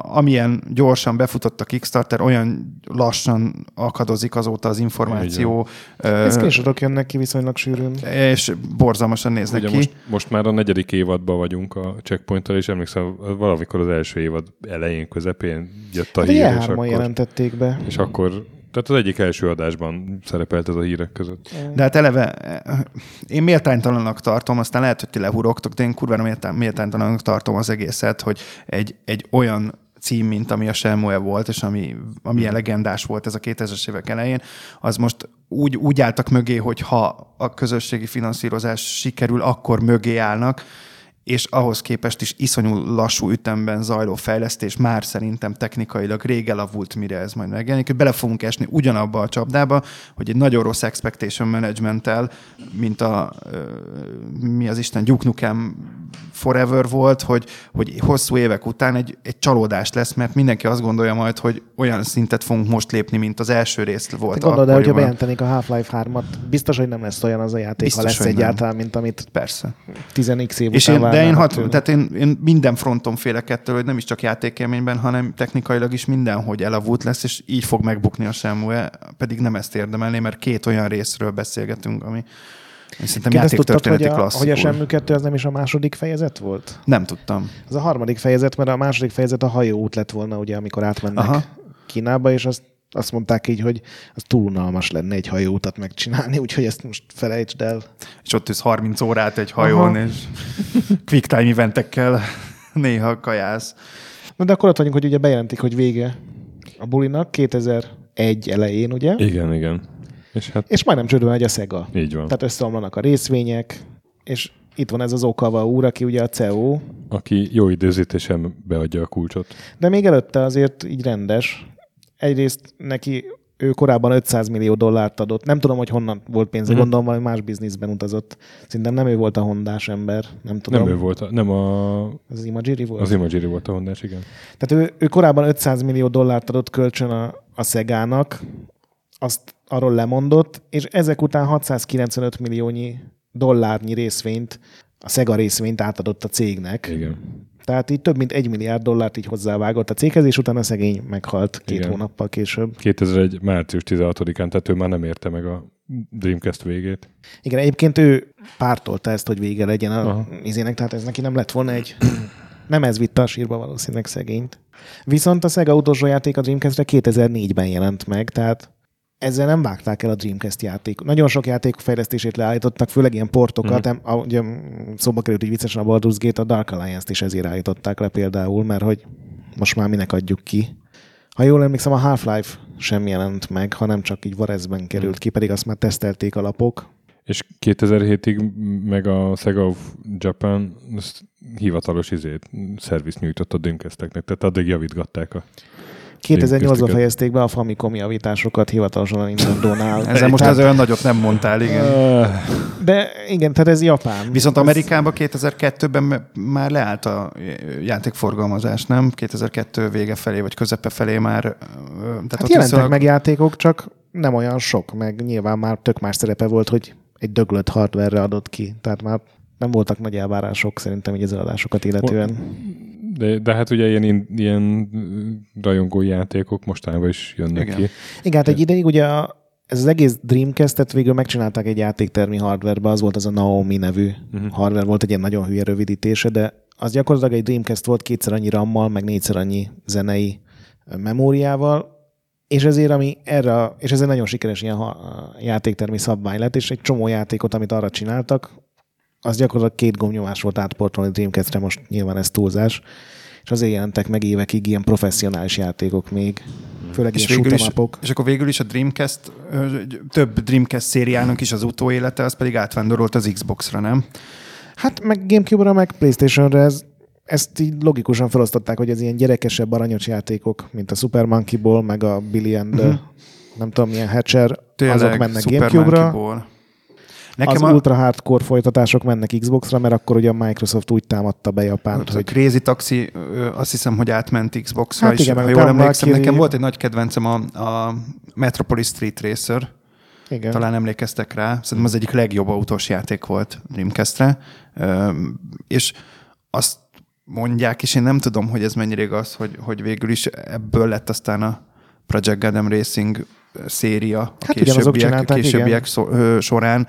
amilyen gyorsan befutott a Kickstarter, olyan lassan akadozik azóta az információ. Ez később jönnek ki viszonylag sűrűn. És borzalmasan néznek ki. Most már a 4. évadban vagyunk a Checkpointtal, és emlékszem, valamikor az első évad elején, közepén jött a hír, és akkor... jelentették be. És akkor... Tehát az egyik első adásban szerepelt ez a hírek között. De hát eleve én méltánytalannak tartom, aztán lehet, hogy ti lehurogtok, de én kurvára méltánytalannak tartom az egészet, hogy egy olyan cím, mint ami a Shenmue volt, és ami legendás volt ez a 2000-es évek elején, az most úgy álltak mögé, hogy ha a közösségi finanszírozás sikerül, akkor mögé állnak, és ahhoz képest is iszonyú lassú ütemben zajló fejlesztés, már szerintem technikailag rég elavult, mire ez majd megjelenik. Bele fogunk esni ugyanabba a csapdába, hogy egy nagyon rossz expectation management-tel, mint a mi az Isten Duke Nukem Forever volt, hogy hosszú évek után egy csalódás lesz, mert mindenki azt gondolja majd, hogy olyan szintet fogunk most lépni, mint az első rész volt. Te gondolod, hogyha bejelentenék a Half-Life 3-at, biztos, hogy nem lesz olyan az a játék, biztos, ha lesz egyáltalán, mint amit persze 10x év után várnak. De én minden fronton félek ettől, hogy nem is csak játékélményben, hanem technikailag is mindenhogy elavult lesz, és így fog megbukni a Shenmue, pedig nem ezt érdemelné, mert két olyan részről beszélgetünk, ami szerintem játéktörténeti klasszikus. Hogy a Shenmue 2 az nem is a második fejezet volt? Nem tudtam. Az a harmadik fejezet, mert a második fejezet a hajóút lett volna, ugye, amikor átmennek Kínába, és azt mondták így, hogy az túl unalmas lenne egy hajóutat megcsinálni, úgyhogy ezt most felejtsd el. És ott tűz 30 órát egy hajón, és quick time eventekkel néha kajász. Na de akkor ott vagyunk, hogy ugye bejelentik, hogy vége a bulinak 2001 elején, ugye? Igen, igen. És majdnem csődben egy a Sega. Így van. Tehát összeomlanak a részvények, és itt van ez az Okawa úr, aki ugye a CEO. Aki jó időzítésen beadja a kulcsot. De még előtte azért így rendes. Egyrészt neki ő korábban $500 millió adott. Nem tudom, hogy honnan volt pénze, gondolom valami más bizniszben utazott. Szerintem nem ő volt a hondás ember, nem tudom. Nem ő volt, az Imagiri volt? Az Imagiri volt a hondás, igen. Tehát ő korábban $500 millió adott kölcsön a Szegának, azt arról lemondott, és ezek után $695 millió részvényt, a Sega részvényt átadott a cégnek. Igen. Tehát így több mint $1 milliárd így hozzávágott a céghez, és utána szegény meghalt két hónappal később. 2001. március 16-án, tehát ő már nem érte meg a Dreamcast végét. Igen, egyébként ő pártolta ezt, hogy vége legyen a izének, tehát ez neki nem lett volna egy... Nem ez vitte a sírba valószínűleg szegényt. Viszont a Sega utolsó játék a Dreamcastre 2004-ben jelent meg, tehát ezzel nem vágták el a Dreamcast játék. Nagyon sok játék fejlesztését leállítottak, főleg ilyen portokat. Ugye szóba került, hogy viccesen a Baldur's Gate, a Dark Alliance-t is ezért állították le például, mert hogy most már minek adjuk ki. Ha jól emlékszem, a Half-Life sem jelent meg, hanem csak így Varezben került ki, pedig azt már tesztelték a lapok. És 2007-ig meg a Sega of Japan hivatalos szerviz nyújtott a Dreamcast-eknek, tehát addig javítgatták a 2008-ban fejezték be a Famicom javításokat hivatalosan a Nintendo-nál. Ezzel most ez olyan nagyot nem mondtál, igen. De igen, tehát ez Japán. Viszont Amerikában 2002-ben már leállt a játékforgalmazás, nem? 2002 vége felé, vagy közepe felé már. Tehát hát jelentek meg játékok, csak nem olyan sok, meg nyilván már tök más szerepe volt, hogy egy döglött hardware-re adott ki. Tehát már nem voltak nagy elvárások szerintem így az eladásokat illetően. De hát ugye ilyen rajongó játékok mostában is jönnek ki. Igen, hát egy ideig ugye ez az egész Dreamcast-et végül megcsinálták egy játéktermi hardware-be, az volt az a Naomi nevű hardware, volt egy ilyen nagyon hülye rövidítése, de az gyakorlatilag egy Dreamcast volt kétszer annyi RAM-mal, meg négyszer annyi zenei memóriával, és ezért, és ez egy nagyon sikeres ilyen játéktermi szabvány lett, és egy csomó játékot, amit arra csináltak, az gyakorlatilag 2 gombnyomás volt átportolni Dreamcast-re, most nyilván ez túlzás. És azért jelentek meg évekig ilyen professzionális játékok még, főleg és ilyen shoot-em-upok. És akkor végül is a Dreamcast, több Dreamcast szériának is az utóélete, az pedig átvándorolt az Xbox-ra, nem? Hát meg Gamecube-ra, meg PlayStation-re ezt így logikusan felosztották, hogy az ilyen gyerekesebb aranyos játékok, mint a Super Monkey Ball, meg a Billy and the, nem tudom milyen Hatcher, tényleg, azok mennek GameCube-ra. Nekem az ultra hardcore folytatások mennek Xbox-ra, mert akkor ugye a Microsoft úgy támadta be Japánt, hogy... A Crazy Taxi, azt hiszem, hogy átment Xbox-ra, hát és igen, ha jól emlékszem, nekem volt egy nagy kedvencem a Metropolis Street Racer. Igen. Talán emlékeztek rá. Szerintem az egyik legjobb autós játék volt Dreamcast-re. És azt mondják, és én nem tudom, hogy ez mennyire igaz, hogy végül is ebből lett aztán a Project Gotham Racing széria a későbbiek során.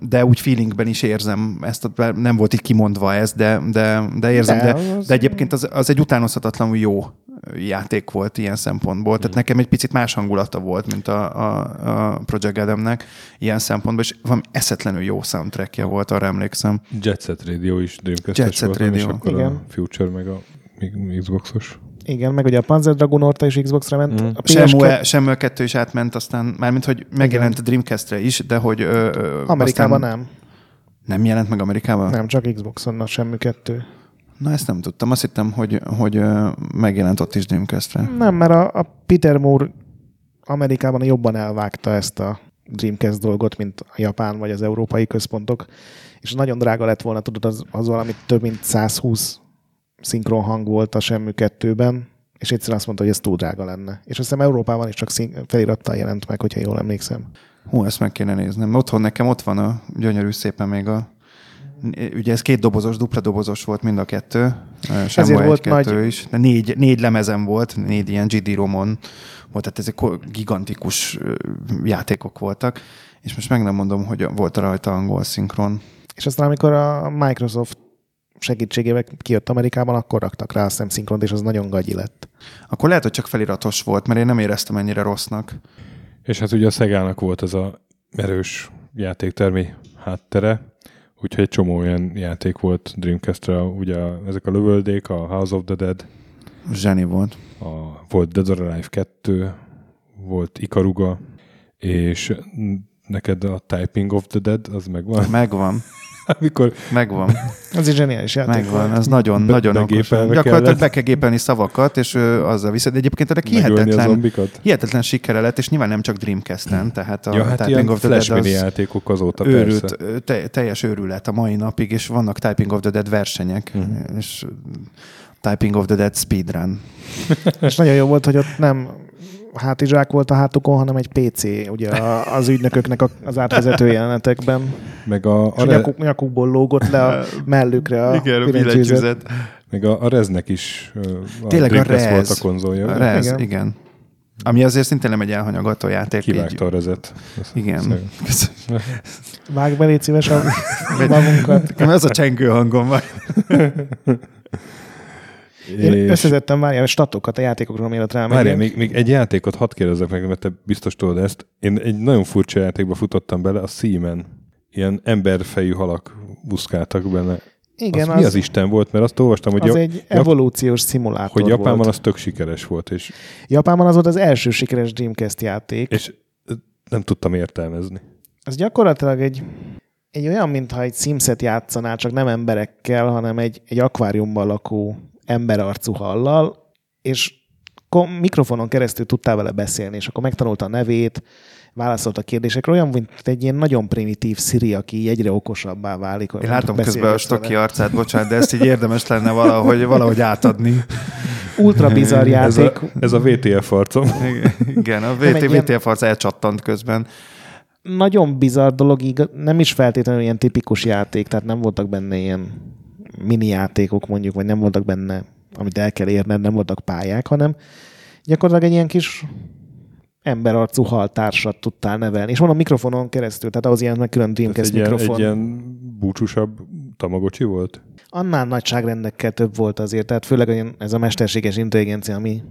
De úgy feelingben is érzem ezt, nem volt így kimondva ez, de érzem, de egyébként az egy utánozhatatlanul jó játék volt ilyen szempontból. Tehát nekem egy picit más hangulata volt, mint a Project Adamnek ilyen szempontból, és valami eszetlenül jó soundtrackje volt, arra emlékszem. Jet Set Radio is Dreamcast-es volt, és akkor igen. A Future meg a Xbox-os. Igen, meg ugye a Panzer Dragoon Orta is Xbox-ra ment. A Shenmue 2 is átment, aztán mármint, hogy megjelent igen. A Dreamcast-re is, de hogy... Amerikában nem. Nem jelent meg Amerikában? Nem, csak Xbox-on a Shenmue 2. Na, ezt nem tudtam. Azt hittem, hogy megjelent ott is Dreamcast-re. Nem, mert a Peter Moore Amerikában jobban elvágta ezt a Dreamcast dolgot, mint a japán vagy az európai központok, és nagyon drága lett volna, tudod, az valami több mint 120 szinkron hang volt a Shenmue 2-ben, és egyszerűen azt mondta, hogy ez túl drága lenne. És azt hiszem Európában is csak felirattal jelent meg, hogyha jól emlékszem. Hú, ezt meg kéne néznem. Otthon nekem ott van a gyönyörű szépen még a... Ugye ez két dobozos, dupla dobozos volt mind a kettő. Ezért volt nagy... is. De négy lemezem volt, 4 ilyen GD-romon volt, tehát ezek gigantikus játékok voltak. És most meg nem mondom, hogy volt rajta angol szinkron. És aztán amikor a Microsoft segítségével kijött Amerikában, akkor raktak rá a szemszinkront, és az nagyon gagyi lett. Akkor lehet, hogy csak feliratos volt, mert én nem éreztem ennyire rossznak. És hát ugye a Segának volt ez a erős játéktermi háttere, úgyhogy egy csomó olyan játék volt Dreamcast-re, ugye ezek a lövöldék, a House of the Dead. Zseni volt. Volt Dead or Alive 2, volt Ikaruga, és neked a Typing of the Dead, az megvan? Megvan. Amikor... Megvan. Az egy zseniális játék. Megvan, az nagyon okos. Gyakorlatilag be kell gépelni szavakat, és azzal viszont. Egyébként ennek hihetetlen sikere lett, és nyilván nem csak Dreamcast-en, tehát a Typing of the Dead az játékok azóta őrült, persze. Teljes őrület a mai napig, és vannak Typing of the Dead versenyek, és Typing of the Dead speedrun. És nagyon jó volt, hogy ott nem hátizsák volt a hátukon, hanem egy PC, ugye az ügynököknek az átvezető jelenetekben. Meg a nyakukból lógott le a mellükre a billentyűzet. Meg a Reznek is tényleg a Rez volt a konzolja. A Rez, igen. Ami azért szintén nem egy elhanyagató játék. Kivágta a Rezet. Igen. Vágj be, légy szíves a magunkat. Az a csengő hangom van. Én összezettem már ilyen statokat a játékokról, amiért rám. Várjál, még egy játékot hadd kérdezzek meg, mert te biztos tudod ezt. Én egy nagyon furcsa játékba futottam bele, a Sekmen. Ilyen emberfejű halak buszkáltak benne. Igen, az mi az Isten volt? Mert azt olvastam, hogy... Az egy evolúciós szimulátor volt. Hogy Japánban volt. Az tök sikeres volt. És Japánban az volt az első sikeres Dreamcast játék. És nem tudtam értelmezni. Az gyakorlatilag egy olyan, mintha egy Simset játszanál, csak nem emberekkel, hanem egy akváriumban lakó emberarcú hallal, és mikrofonon keresztül tudtál vele beszélni, és akkor megtanulta a nevét, válaszolt a kérdésekre, olyan, mint egy ilyen nagyon primitív Siri, aki egyre okosabbá válik. Én látom közben a stoki arcát, bocsánat, de ezt így érdemes lenne valahogy átadni. Ultra bizarr játék. Ez a VTF arcom. Igen, a VTF arc elcsattant közben. Nagyon bizarr dolog, nem is feltétlenül ilyen tipikus játék, tehát nem voltak benne ilyen mini játékok mondjuk, vagy nem voltak benne, amit el kell érned, nem voltak pályák, hanem gyakorlatilag egy ilyen kis emberarcú haltársat tudtál nevelni. És mondom, mikrofonon keresztül, tehát ahhoz ilyen külön Dreamcast mikrofon. Egy ilyen búcsúsabb Tamagocsi volt? Annál nagyságrendekkel több volt azért, tehát főleg ez a mesterséges intelligencia, ami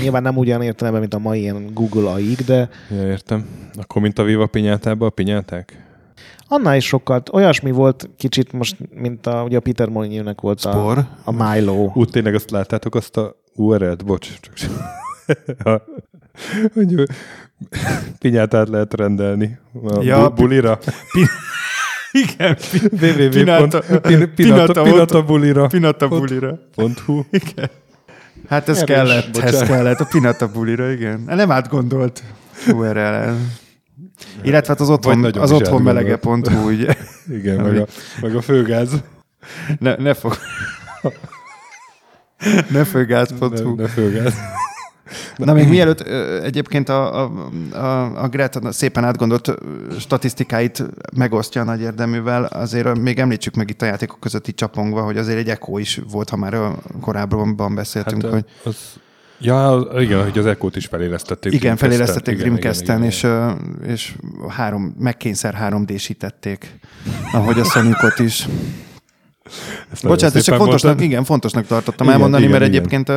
nyilván nem ugyan értelemben, mint a mai ilyen Google AI-k, de... Ja, értem. Akkor mint a Viva pinyátában a pinyáták? Annál is sokat. Olyasmi volt kicsit most, mint ugye a Peter Molyneux-nek volt a Milo. Úgy tényleg azt láttátok, azt a URL-t? Bocs. Hogy pinyátát lehet rendelni a bulira. Igen. www.pinatabulira.hu Igen. Hát ez kellett. A Pinata bulira, igen. Nem átgondolt. URL. Illetve hát az otthon melege.hu, ugye? Igen, meg a főgáz. Ne főgáz.hu. Ne főgáz. Na még mielőtt egyébként a Greta szépen átgondolt statisztikáit megosztja a nagy érdeművel, azért még említsük meg itt a játékok közötti csapongva, hogy azért egy Echo is volt, ha már korábban beszéltünk. Hát, hogy... igen, hogy az Echo-t is felélesztették. Igen, felélesztették Dreamcast-en, és megkényszer 3D-sítették, ahogy a Sonicot is. Bocsánat, és csak fontosnak tartottam elmondani, mert egyébként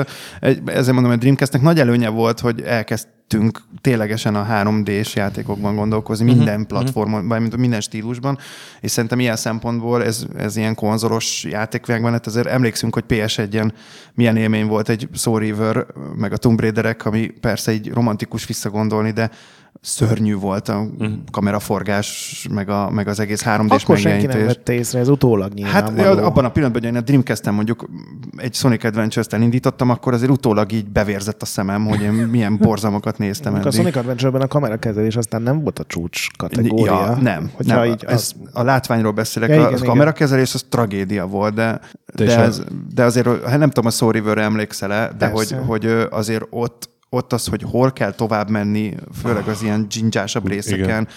ezért mondom, hogy Dreamcastnek nagy előnye volt, hogy elkezdtünk ténylegesen a 3D-s játékokban gondolkozni, minden platformon, vagy minden stílusban, és szerintem ilyen szempontból ez ilyen konzolos játékvilágban, hát azért emlékszünk, hogy PS1-en milyen élmény volt egy Soul River, meg a Tomb Raiderek, ami persze így romantikus visszagondolni, de szörnyű volt a kameraforgás, meg az egész 3D-s megjelenítés. Akkor senki nem vette észre, ez utólag nyilvánvaló. Hát abban a pillanatban, hogy én a Dreamcast-en mondjuk egy Sonic Adventure-t elindítottam, akkor azért utólag így bevérzett a szemem, hogy én milyen borzalmakat néztem eddig. A Sonic Adventure-ben a kamerakezelés aztán nem volt a csúcs kategória. Ja, nem. Így az... A látványról beszélek, a kamerakezelés az tragédia volt, de azért, nem tudom, a Soul River-re emlékszel-e, de hogy azért ott az, hogy hol kell tovább menni, főleg az ilyen dzsindzsásabb részeken.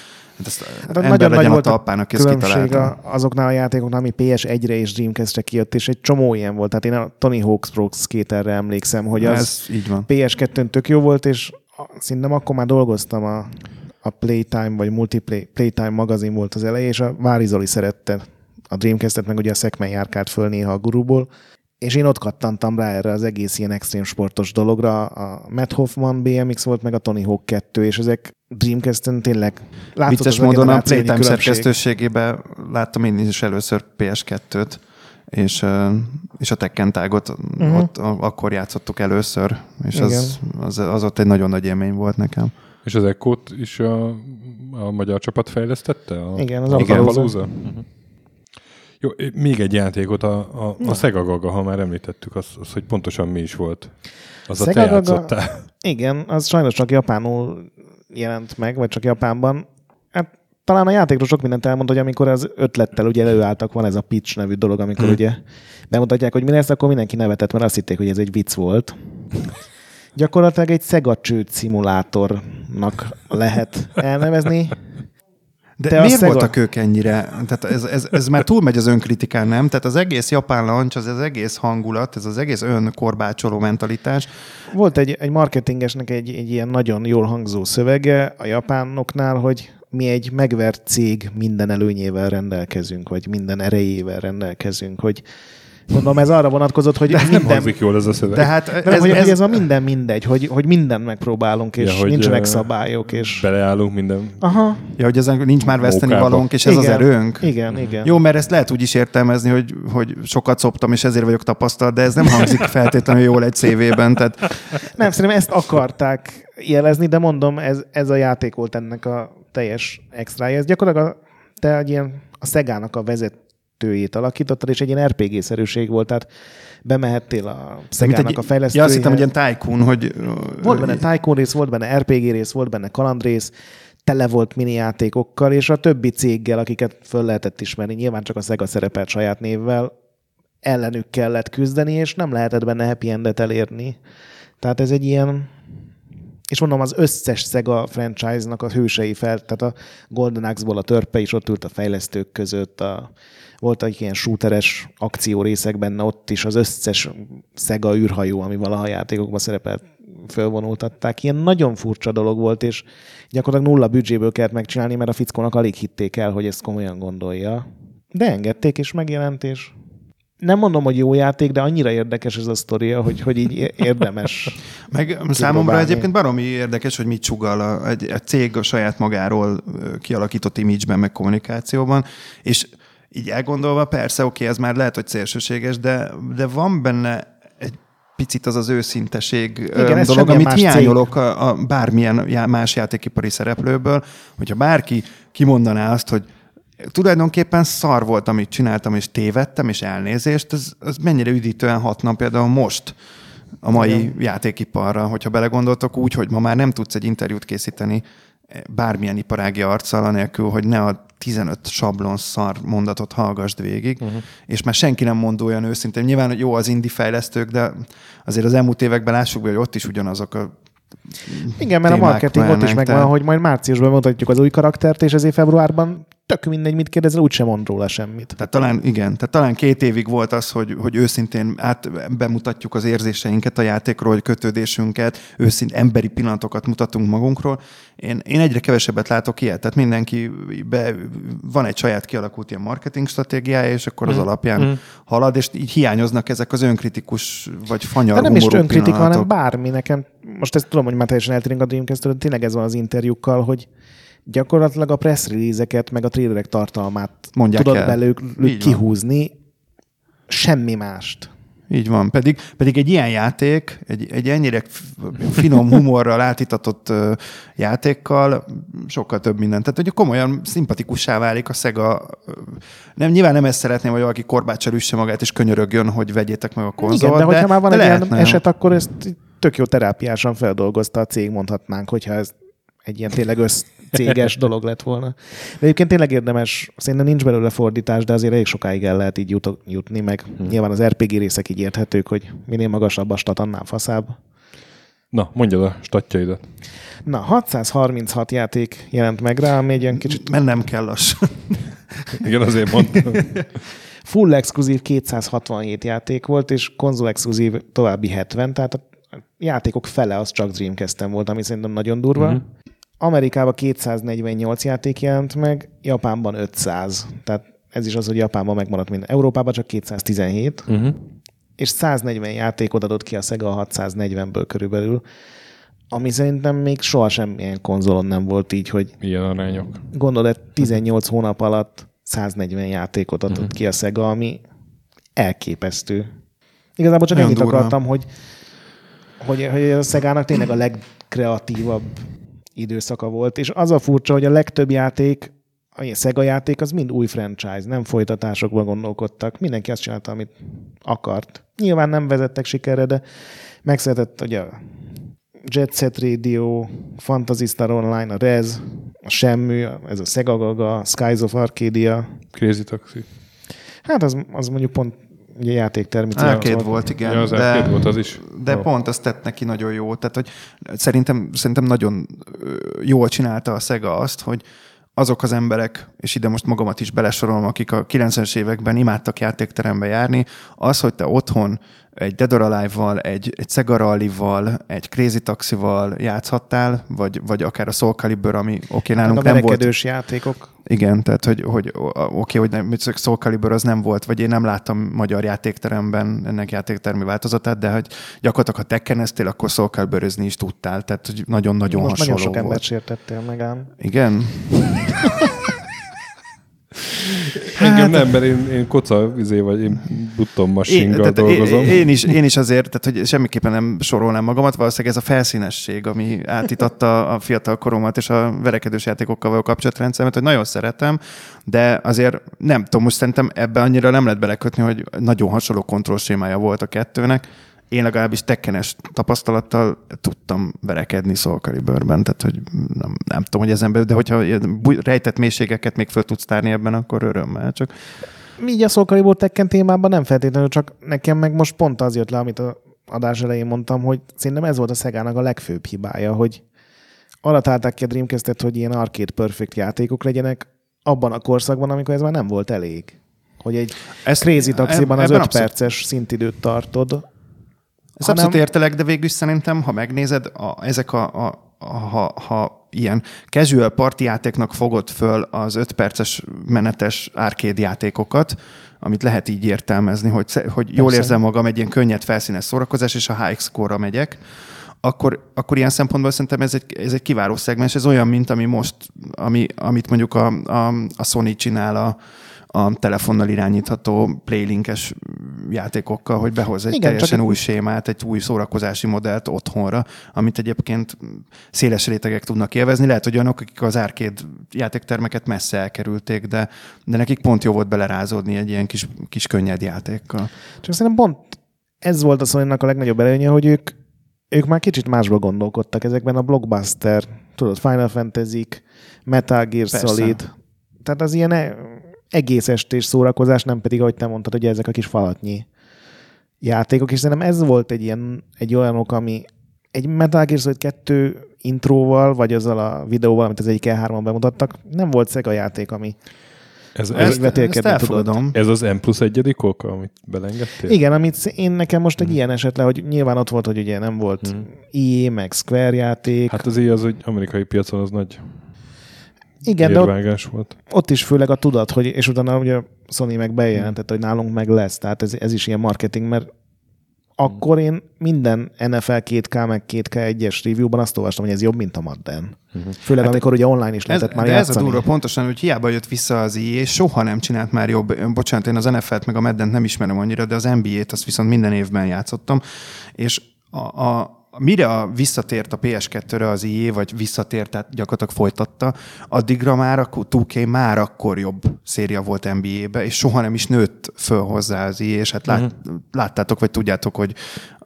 Hát ember legyen a talpának, ezt kitaláltam. Azoknál a játékoknál, ami PS1-re és Dreamcast-re kijött, és egy csomó ilyen volt. Tehát én a Tony Hawk's Pro Skaterre emlékszem, hogy az PS2-n tök jó volt, és szerintem akkor már dolgoztam a Playtime, vagy Playtime magazin volt az eleje, és a Vári Zoli szerette a Dreamcast-et, meg ugye a Sekmen járkált föl néha a guruból. És én ott kattantam rá erre az egész ilyen extrém sportos dologra. A Matt Hoffman BMX volt, meg a Tony Hawk 2, és ezek Dreamcast-en tényleg látszott. Vicces módon a Playtime szerkesztőségében láttam én is először PS2-t, és a Tekken Tag-ot ott, akkor játszottuk először, és az ott egy nagyon nagy élmény volt nekem. És az Echo-t is a magyar csapat fejlesztette? Igen, az Alpalóza. Jó, még egy játékot, a Szegagaga, ha már említettük, az, hogy pontosan mi is volt. Az Szegagaga, a te játszottál. Igen, az sajnos csak japánul jelent meg, vagy csak Japánban. Hát talán a játékról sok mindent elmond, hogy amikor az ötlettel ugye előálltak, van ez a pitch nevű dolog, amikor ugye bemutatják, hogy mi lesz, akkor mindenki nevetett, mert azt hitték, hogy ez egy vicc volt. Gyakorlatilag egy Sega csőd szimulátornak lehet elnevezni. De miért voltak ők ennyire? Tehát ez már túlmegy az önkritikán, nem? Tehát az egész japán lancs, az egész hangulat, ez az egész önkorbácsoló mentalitás. Volt egy marketingesnek egy ilyen nagyon jól hangzó szövege a japánoknál, hogy mi egy megvert cég minden előnyével rendelkezünk, vagy minden erejével rendelkezünk, hogy gondolom, ez arra vonatkozott, hogy minden... Nem hangzik jól ez a szöveg. Tehát ez a minden mindegy, hogy mindent megpróbálunk, és nincsenek szabályok, és... Beleállunk minden... Aha. Ja, hogy ezen nincs már vesztenivalónk, és ez az erőnk. Igen. Jó, mert ezt lehet úgy is értelmezni, hogy sokat szoptam, és ezért vagyok tapasztalt, de ez nem hangzik feltétlenül jól egy CV-ben, tehát... Nem, szerintem ezt akarták jelezni, de mondom, ez a játék volt ennek a teljes extrája. Ez gyakorlatilag a Szegának a vezetőjét alakítottad, és egy ilyen RPG-szerűség volt, tehát bemehettél a Szegának a fejlesztőjéhez. Ja, azt hittem, hogy ilyen tycoon, hogy... Volt benne tycoon rész, volt benne RPG rész, volt benne kaland rész, tele volt mini játékokkal, és a többi céggel, akiket föl lehetett ismerni, nyilván csak a Sega szerepelt saját névvel, ellenük kellett küzdeni, és nem lehetett benne happy endet elérni. Tehát ez egy ilyen... És mondom, az összes Sega franchise-nak a hősei tehát a Golden Axe-ból a törpe is ott ült a fejlesztők között, voltak ilyen shooteres akció részek benne, ott is az összes Sega űrhajó, ami valaha játékokban szerepelt, fölvonultatták. Ilyen nagyon furcsa dolog volt, és gyakorlatilag nulla büdzséből kellett megcsinálni, mert a fickónak alig hitték el, hogy ezt komolyan gondolja. De engedték, és megjelent, és... Nem mondom, hogy jó játék, de annyira érdekes ez a sztoria, hogy így érdemes. Meg számomra egyébként baromi érdekes, hogy mit csugall a cég a saját magáról kialakított image-ben, meg kommunikációban, és így elgondolva, persze, oké, ez már lehet, hogy szélsőséges, de van benne picit az őszinteség dolog, amit hiányolok a bármilyen más játékipari szereplőből, hogyha bárki kimondaná azt, hogy tulajdonképpen szar volt, amit csináltam, és tévedtem, és elnézést, ez mennyire üdítően hatna például most a mai játékiparra, hogyha belegondoltok úgy, hogy ma már nem tudsz egy interjút készíteni bármilyen iparági arccal, anélkül, hogy ne a 15 sablon szar mondatot hallgasd végig, és már senki nem mond olyan őszintén. Nyilván, hogy jó az indie fejlesztők, de azért az elmúlt években lássuk be, hogy ott is ugyanazok a igen, mert a marketing ott is megvan, hogy majd márciusban mutatjuk az új karaktert, és ezért februárban tök mindegy, mit kérdezel, úgysem mond róla semmit. Tehát talán, igen, tehát talán 2 évig volt az, hogy őszintén bemutatjuk az érzéseinket a játékról, hogy kötődésünket, őszintén emberi pillanatokat mutatunk magunkról. Én egyre kevesebbet látok ilyet, tehát mindenki van egy saját kialakult ilyen marketing stratégiája, és akkor az alapján halad, és így hiányoznak ezek az önkritikus, vagy fanyar humorú pillanatok. Nem is önkritika, hanem bármi nekem. Most ezt tudom, hogy már teljesen eltérünk a Dreamcast-től, tényleg ez van az interjúkkal, hogy gyakorlatilag a press release-eket, meg a trailerek tartalmát tudod belőlük kihúzni, semmi mást. Így van. Pedig egy ilyen játék, egy ennyire finom humorral átítatott játékkal sokkal több mindent. Tehát, hogy komolyan szimpatikussá válik a Sega. Nem, nyilván nem ezt szeretném, hogy valaki korbáccsal üsse magát, és könyörögjön, hogy vegyétek meg a konzolt. Igen, de hogyha már van egy ilyen eset, akkor ezt tök jó terápiásan feldolgozta a cég, mondhatnánk, hogyha ez egy ilyen tényleg céges dolog lett volna. De egyébként tényleg érdemes, szerintem nincs belőle fordítás, de azért elég sokáig el lehet így jutni, meg nyilván az RPG részek így érthetők, hogy minél magasabb a stat, annál faszább. Na, mondjad a statjaidat. Na, 636 játék jelent meg rá, ami egy ilyen kicsit... Mennem kell lassan. Igen, azért mondtam. Full exkluzív 267 játék volt, és konzol exkluzív további 70, tehát a játékok fele az csak Dreamcast-en volt, ami szerintem nagyon durva. Uh-huh. Amerikában 248 játék jelent meg, Japánban 500. Tehát ez is az, hogy Japánban megmaradt minden. Európában csak 217, és 140 játékot adott ki a Sega a 640-ből körülbelül, ami szerintem még sohasem ilyen konzolon nem volt így, hogy... Ilyen arányok. Gondolod, 18 hónap alatt 140 játékot adott ki a Sega, ami elképesztő. Igazából csak ennyit akartam, hogy a Segának tényleg a legkreatívabb időszaka volt, és az a furcsa, hogy a legtöbb játék, a Sega játék, az mind új franchise, nem folytatásokban gondolkodtak. Mindenki azt csinálta, amit akart. Nyilván nem vezettek sikerre, de megszületett ugye a Jet Set Radio, Fantasy Star Online, a Rez, a Shenmue, ez a Szegagaga, Skies of Arcadia. Crazy Taxi. Hát az mondjuk pont ugye játéktermi célhoz volt, igen. Ja, az de volt az is. De pont azt tett neki nagyon jó. Tehát, hogy szerintem nagyon jól csinálta a Sega azt, hogy azok az emberek, és ide most magamat is belesorolom, akik a 90-es években imádtak játékterembe járni, az, hogy te otthon egy Dead or Alive-val, egy Sega Rally-val, egy Crazy Taxi-val játszhattál, vagy akár a Soul Calibur, ami nálunk nem volt. A merekedős játékok. Igen, tehát hogy hogy Soul Calibur az nem volt, vagy én nem láttam magyar játékteremben ennek játéktermi változatát, de hogy gyakorlatilag, ha tekkeneztél, akkor Soul Caliburözni is tudtál, tehát hogy nagyon-nagyon most hasonló volt. Most nagyon sok embert sértettél meg ám. Igen. Engem nem, mert én koca vizé vagy, én button machine-gal dolgozom. Én is azért, tehát hogy semmiképpen nem sorolnám magamat, valószínűleg ez a felszínesség, ami átítatta a fiatal koromat és a verekedős játékokkal való kapcsolatrendszeremet, hogy nagyon szeretem, de azért nem tudom, most szerintem ebbe annyira nem lehet belekötni, hogy nagyon hasonló kontrollsémája volt a kettőnek. Én legalábbis tekkenes tapasztalattal tudtam verekedni Soul Caliburben, tehát hogy nem tudom, hogy ezen belül, de hogyha rejtett mélységeket még föl tudsz tárni ebben, akkor örömmel csak. Így a Soul Calibur tekken témában nem feltétlenül, csak nekem meg most pont az jött le, amit az adás elején mondtam, hogy szerintem ez volt a Segának a legfőbb hibája, hogy arra találták ki a Dreamcast-et, hogy ilyen arcade perfect játékok legyenek abban a korszakban, amikor ez már nem volt elég. Hogy egy Crazy Taxiban az 5 perces szintidőt tartod. Ezt abszolút értelek, de végül szerintem, ha megnézed, ezek ilyen casual party játéknak fogod föl az 5 perces menetes arcade játékokat, amit lehet így értelmezni, hogy jól érzem magam, egy ilyen könnyed felszínes szórakozás, és a high score-ra megyek, akkor ilyen szempontból szerintem ez egy kiváló szegmens, ez olyan, mint ami most, amit mondjuk a Sony csinál a telefonnal irányítható playlinkes játékokkal, hogy behoz egy teljesen új sémát, egy új szórakozási modellt otthonra, amit egyébként széles rétegek tudnak élvezni. Lehet, hogy olyanok, akik az arcade játéktermeket messze elkerülték, de nekik pont jó volt belerázódni egy ilyen kis könnyed játékkal. Csak szerintem pont ez volt a Sony-nak a legnagyobb előnye, hogy ők már kicsit másba gondolkodtak ezekben a blockbuster, tudod, Final Fantasy-k, Metal Gear Persze. Solid. Tehát az ilyen egész estés szórakozás, nem pedig, ahogy te mondtad, hogy ezek a kis falatnyi játékok, és szerintem ez volt egy olyan ok, ami egy Metal Gear Solid 2 intróval, vagy azzal a videóval, amit az egyik E3-on bemutattak, nem volt Sega játék, ami ezt elfogadom. Ez az M+1 oka, amit belengedtél? Igen, amit én nekem most egy ilyen eset le, hogy nyilván ott volt, hogy ugye nem volt EA, meg Square játék. Hát az EA az, hogy amerikai piacon az nagy érvágás volt. Ott is főleg a tudat, hogy, és utána ugye Sony meg bejelentett, hogy nálunk meg lesz. Tehát ez is ilyen marketing, mert akkor én minden NFL 2K meg 2K1-es reviewban azt olvastam, hogy ez jobb, mint a Madden. Főleg amikor ugye online is lehetett már játszani. De ez a durva pontosan, hogy hiába jött vissza az EA, és soha nem csinált már jobb. Bocsánat, én az NFL-t meg a Maddent nem ismerem annyira, de az NBA-t azt viszont minden évben játszottam. És mire visszatért a PS2-re az EA, vagy visszatért, tehát gyakorlatilag folytatta, addigra már a 2K már akkor jobb széria volt NBA-be, és soha nem is nőtt föl hozzá az EA, és hát láttátok, vagy tudjátok, hogy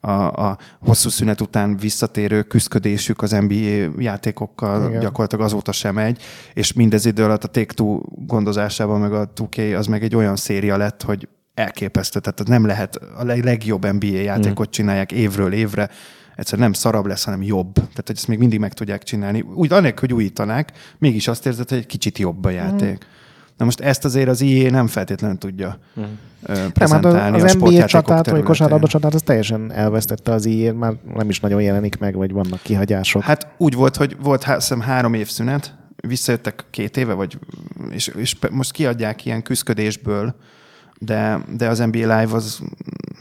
a hosszú szünet után visszatérő küszködésük az NBA játékokkal Igen. gyakorlatilag azóta sem megy, és mindez idő alatt a Take-Two gondozásában meg a 2K az meg egy olyan széria lett, hogy elképesztő, tehát nem lehet, a legjobb NBA játékot csinálják évről évre, egyszerűen nem szarabb lesz, hanem jobb. Tehát, hogy ezt még mindig meg tudják csinálni. Úgy, anélkül, hogy újítanák, mégis azt érzed, hogy egy kicsit jobb a játék. Na most ezt azért az EA nem feltétlenül tudja prezentálni nem, hát az a NBA csatát, vagy kosárlabda csatát, az teljesen elvesztette az EA, már nem is nagyon jelenik meg, vagy vannak kihagyások. Hát úgy volt, hogy volt hiszem 3 év szünet, visszajöttek 2 éve, vagy, és most kiadják ilyen küszködésből, de az NBA Live az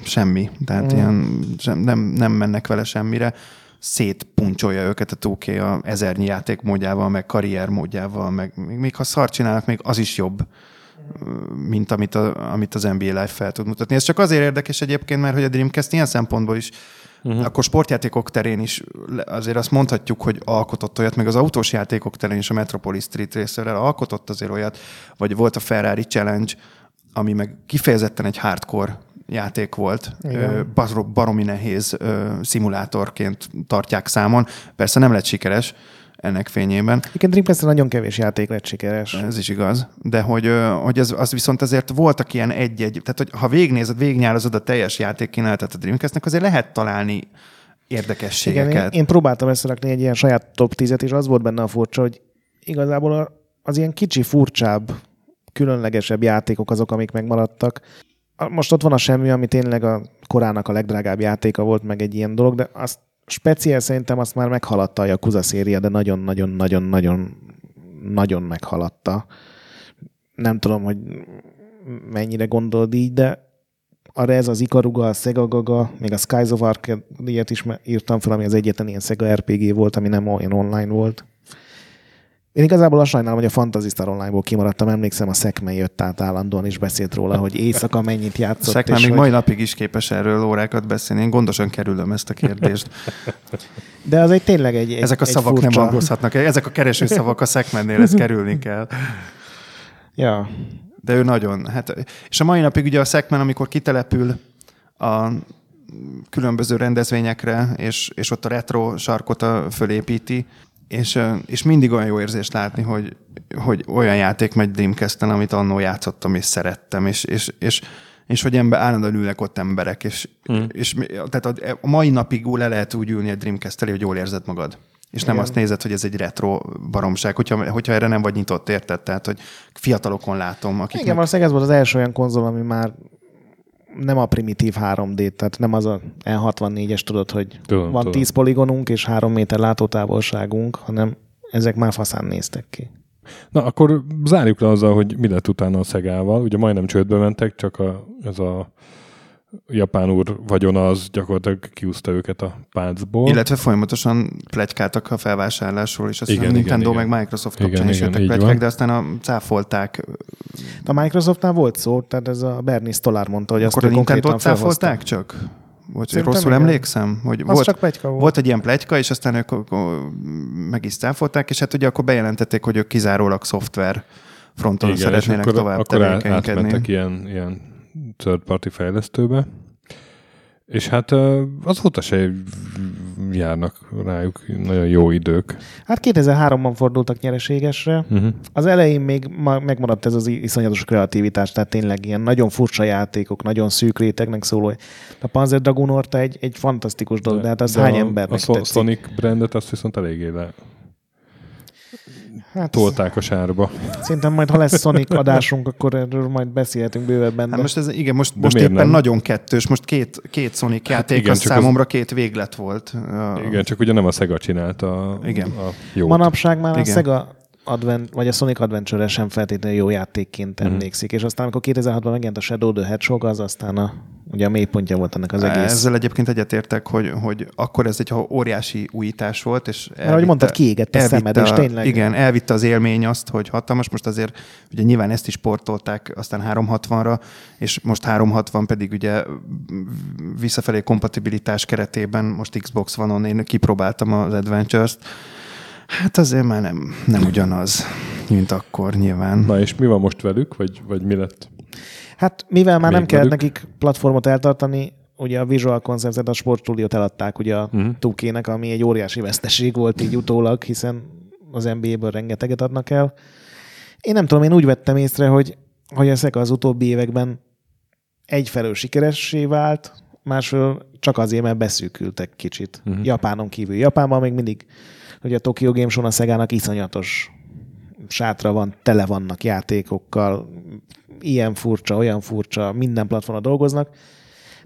semmi, tehát ilyen, nem mennek vele semmire, szétpuncsolja őket a 2K a 1000 játék módjával, meg karrier módjával, meg még ha szart csinálnak, még az is jobb, mint amit az NBA Live fel tud mutatni. Ez csak azért érdekes egyébként, mert hogy a Dreamcast ilyen szempontból is, akkor sportjátékok terén is azért azt mondhatjuk, hogy alkotott olyat, meg az autós játékok terén is a Metropolis Street Racerrel alkotott azért olyat, vagy volt a Ferrari Challenge, ami meg kifejezetten egy hardcore játék volt, baromi nehéz szimulátorként tartják számon. Persze nem lett sikeres ennek fényében. Igen, Dreamcast-en nagyon kevés játék lett sikeres. Ez is igaz, de hogy az viszont azért voltak ilyen egy-egy, tehát hogy ha végignyározod a teljes játékkínálatát a Dreamcast-nek, azért lehet találni érdekességeket. Igen, én próbáltam összerakni egy ilyen saját top 10-et, és az volt benne a furcsa, hogy igazából az ilyen kicsi furcsább, különlegesebb játékok azok, amik megmaradtak. Most ott van a Shenmue, ami tényleg a korának a legdrágább játéka volt, meg egy ilyen dolog, de azt speciál szerintem azt már meghaladta a Yakuza széria, de nagyon-nagyon-nagyon-nagyon-nagyon meghaladta. Nem tudom, hogy mennyire gondolod így, de a Rez, az Ikaruga, a Szegagaga, még a Skies of Arcade-et is írtam fel, ami az egyetlen ilyen Sega RPG volt, ami nem olyan online volt. Én igazából azt sajnálom, hogy a Fantasy Star Online-ból kimaradtam. Emlékszem, a Sekmen jött át állandóan, és beszélt róla, hogy éjszaka mennyit játszott. A Sekmen még mai napig is képes erről órákat beszélni. Én gondosan kerülöm ezt a kérdést. De az egy tényleg egy ezek a szavak furcsa... nem hangozhatnak. Ezek a keresőszavak a Sekmennél, ezt kerülni kell. Ja. De ő nagyon. És a mai napig ugye a Sekmen, amikor kitelepül a különböző rendezvényekre, és ott a retro sarkot fölépíti, és mindig olyan jó érzést látni, hogy olyan játék megy Dreamcast-en, amit annól játszottam és szerettem, és hogy állandóan ülnek ott emberek, és tehát a mai napig le lehet úgy ülni egy Dreamcast elé, hogy jól érzed magad. És nem azt nézed, hogy ez egy retro baromság, hogyha erre nem vagy nyitott, érted? Tehát, hogy fiatalokon látom. Akiknek... Igen, valószínűleg ez volt az első olyan konzol, ami már nem a primitív 3D, tehát nem az a E64-es, tudod, hogy van 10 poligonunk és 3 méter látótávolságunk, hanem ezek már faszán néztek ki. Na, akkor zárjuk le azzal, hogy mi lett utána a Szegával. Ugye majdnem csődbe mentek, csak ez a japán úr vagyona az gyakorlatilag kiúszta őket a páncból. Illetve folyamatosan pletykáltak a felvásárlásról, és aztán Nintendo meg Microsoft kapcsán is jöttek pletykák, de aztán cáfolták. A Microsoftnál volt szó, tehát ez a Bernie Stolar mondta, hogy akkor azt konkrétan felhozták. Akkor Nintendo-t cáfolták csak? Vagy rosszul emlékszem? Hogy volt egy ilyen pletyka, és aztán ők meg is cáfolták, és hát ugye akkor bejelentették, hogy ők kizárólag szoftver fronton szeretnének tovább tevékenykedni. Akkor átmentek ilyen third party fejlesztőbe, És hát azóta se járnak rájuk nagyon jó idők. Hát 2003-ban fordultak nyereségesre. Uh-huh. Az elején még megmaradt ez az iszonyatos kreativitás, tehát tényleg ilyen nagyon furcsa játékok, nagyon szűk rétegnek szóló. A Panzer Dragoon Horta egy fantasztikus dolog, de hát az de hány embernek tetszik. A Sonic brandet azt viszont eléggé tolták a sárba. Szerintem majd, ha lesz Sonic adásunk, akkor erről majd beszélhetünk bővebben. Hát most ez, igen, most éppen nem? Nagyon kettős. Most két Sonic játék, igen, az számomra az... két véglet volt. Igen, csak ugye nem a Sega csinálta a jót. Manapság már igen. A Sega vagy a Sonic Adventure-re sem feltétlenül jó játékként emlékszik, és aztán amikor 2006-ban megjelent a Shadow the Hedgehog, az aztán ugye a mélypontja volt ennek az egész. Ezzel egyébként egyetértek, hogy akkor ez egy óriási újítás volt, és elvitte, ahogy mondtad, kiégett a szemed, és tényleg. Igen, elvitte az élmény azt, hogy hatalmas, most azért ugye nyilván ezt is portolták aztán 360-ra, és most 360 pedig ugye visszafelé kompatibilitás keretében, most Xbox One-on én kipróbáltam az Adventures-t. Hát azért már nem ugyanaz, mint akkor nyilván. Na és mi van most velük, vagy mi lett? Hát mivel már nem kellett nekik platformot eltartani, ugye a Visual Conceptet, a sportstúdiót eladták ugye a 2K-nek, ami egy óriási veszteség volt így utólag, hiszen az NBA-ből rengeteget adnak el. Én nem tudom, én úgy vettem észre, hogy ezek az utóbbi években egyfelől sikeressé vált, másfelől csak azért, mert beszűkültek kicsit. Uh-huh. Japánon kívül. Japánban még mindig, hogy a Tokyo Game Show-on a Szegának iszonyatos sátra van, tele vannak játékokkal, ilyen furcsa, olyan furcsa, minden platformon dolgoznak.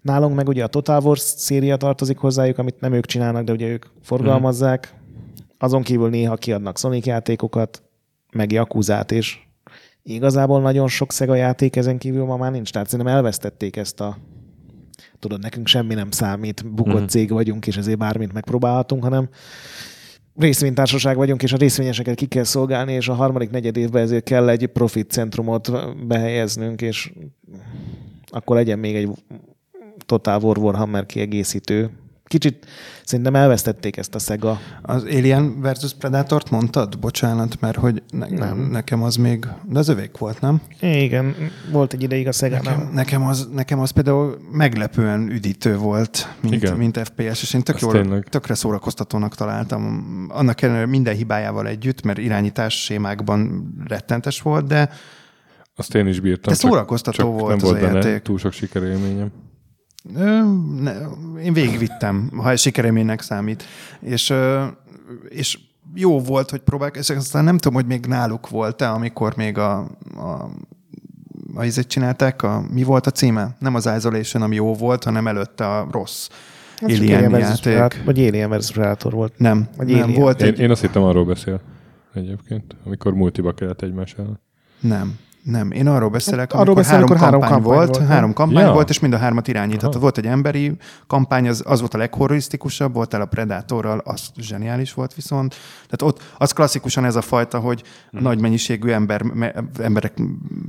Nálunk meg ugye a Total War széria tartozik hozzájuk, amit nem ők csinálnak, de ugye ők forgalmazzák. Azon kívül néha kiadnak Sonic játékokat, meg Yakuzát is. Igazából nagyon sok Sega játék ezen kívül ma már nincs, tehát szerintem elvesztették ezt a tudod, nekünk semmi nem számít, bukott cég vagyunk, és ezért bármit megpróbálhatunk, hanem részvénytársaság vagyunk, és a részvényeseket ki kell szolgálni, és a harmadik negyed évben ezért kell egy profitcentrumot behelyeznünk, és akkor legyen még egy Total War Warhammer kiegészítő. Kicsit szerintem elvesztették ezt a Sega. Az Alien versus Predatort mondtad? Bocsánat, mert hogy nekem az még... De az övék volt, nem? Igen, volt egy ideig a Sega. Nekem az például meglepően üdítő volt, mint FPS, és én tökre szórakoztatónak találtam. Annak ellenére minden hibájával együtt, mert irányítás sémákban rettentes volt, de... Azt én is bírtam. De szórakoztató volt az a játék. Nem túl sok sikerélményem. Én végigvittem, ha sikerélménynek számít. És jó volt, hogy próbálok, és aztán nem tudom, hogy még náluk volt-e, amikor még a ízét csinálták, mi volt a címe? Nem az Isolation, ami jó volt, hanem előtte a rossz Alien játék. Vagy Alien versus Predator volt. Nem volt egy... Én azt hittem, arról beszél egyébként, amikor multiba kellett egymás ellen. Nem, én arról beszélek, amikor három kampány volt, és mind a hármat irányíthatott. Volt egy emberi kampány, az volt a leghorrorisztikusabb, voltál a Predátorral, az zseniális volt viszont. Tehát ott az klasszikusan ez a fajta, hogy nagy mennyiségű emberek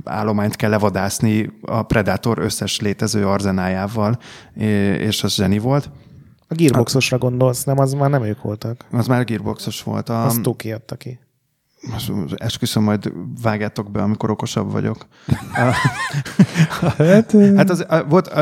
állományt kell levadászni a Predátor összes létező arzenájával, és az zseni volt. A Gearboxosra gondolsz, nem? Az már nem ők voltak. Az már Gearboxos volt. Azt Tuki adta ki. Most esküszöm, majd vágjátok be, amikor okosabb vagyok. Hát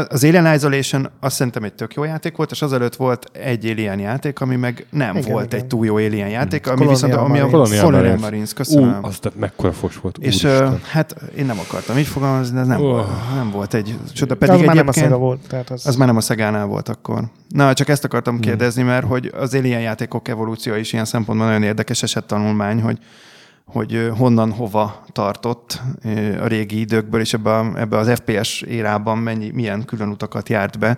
az Alien Isolation azt szerintem egy tök jó játék volt, és azelőtt volt egy Alien játék, ami meg nem egy túl jó Alien játék, ami viszont a Colonial Marines, köszönöm. Ú, az tehát mekkora fos volt. És hát én nem akartam így fogalmazni, de ez nem volt egy... Csoda, pedig az már nem a Sega volt. Tehát az már nem a Segánál volt akkor. Na, csak ezt akartam kérdezni, mert hogy az Alien játékok evolúció is ilyen szempontban nagyon érdekes esettanulmány, hogy honnan hova tartott a régi időkből, és ebbe az FPS érában milyen külön utakat járt be.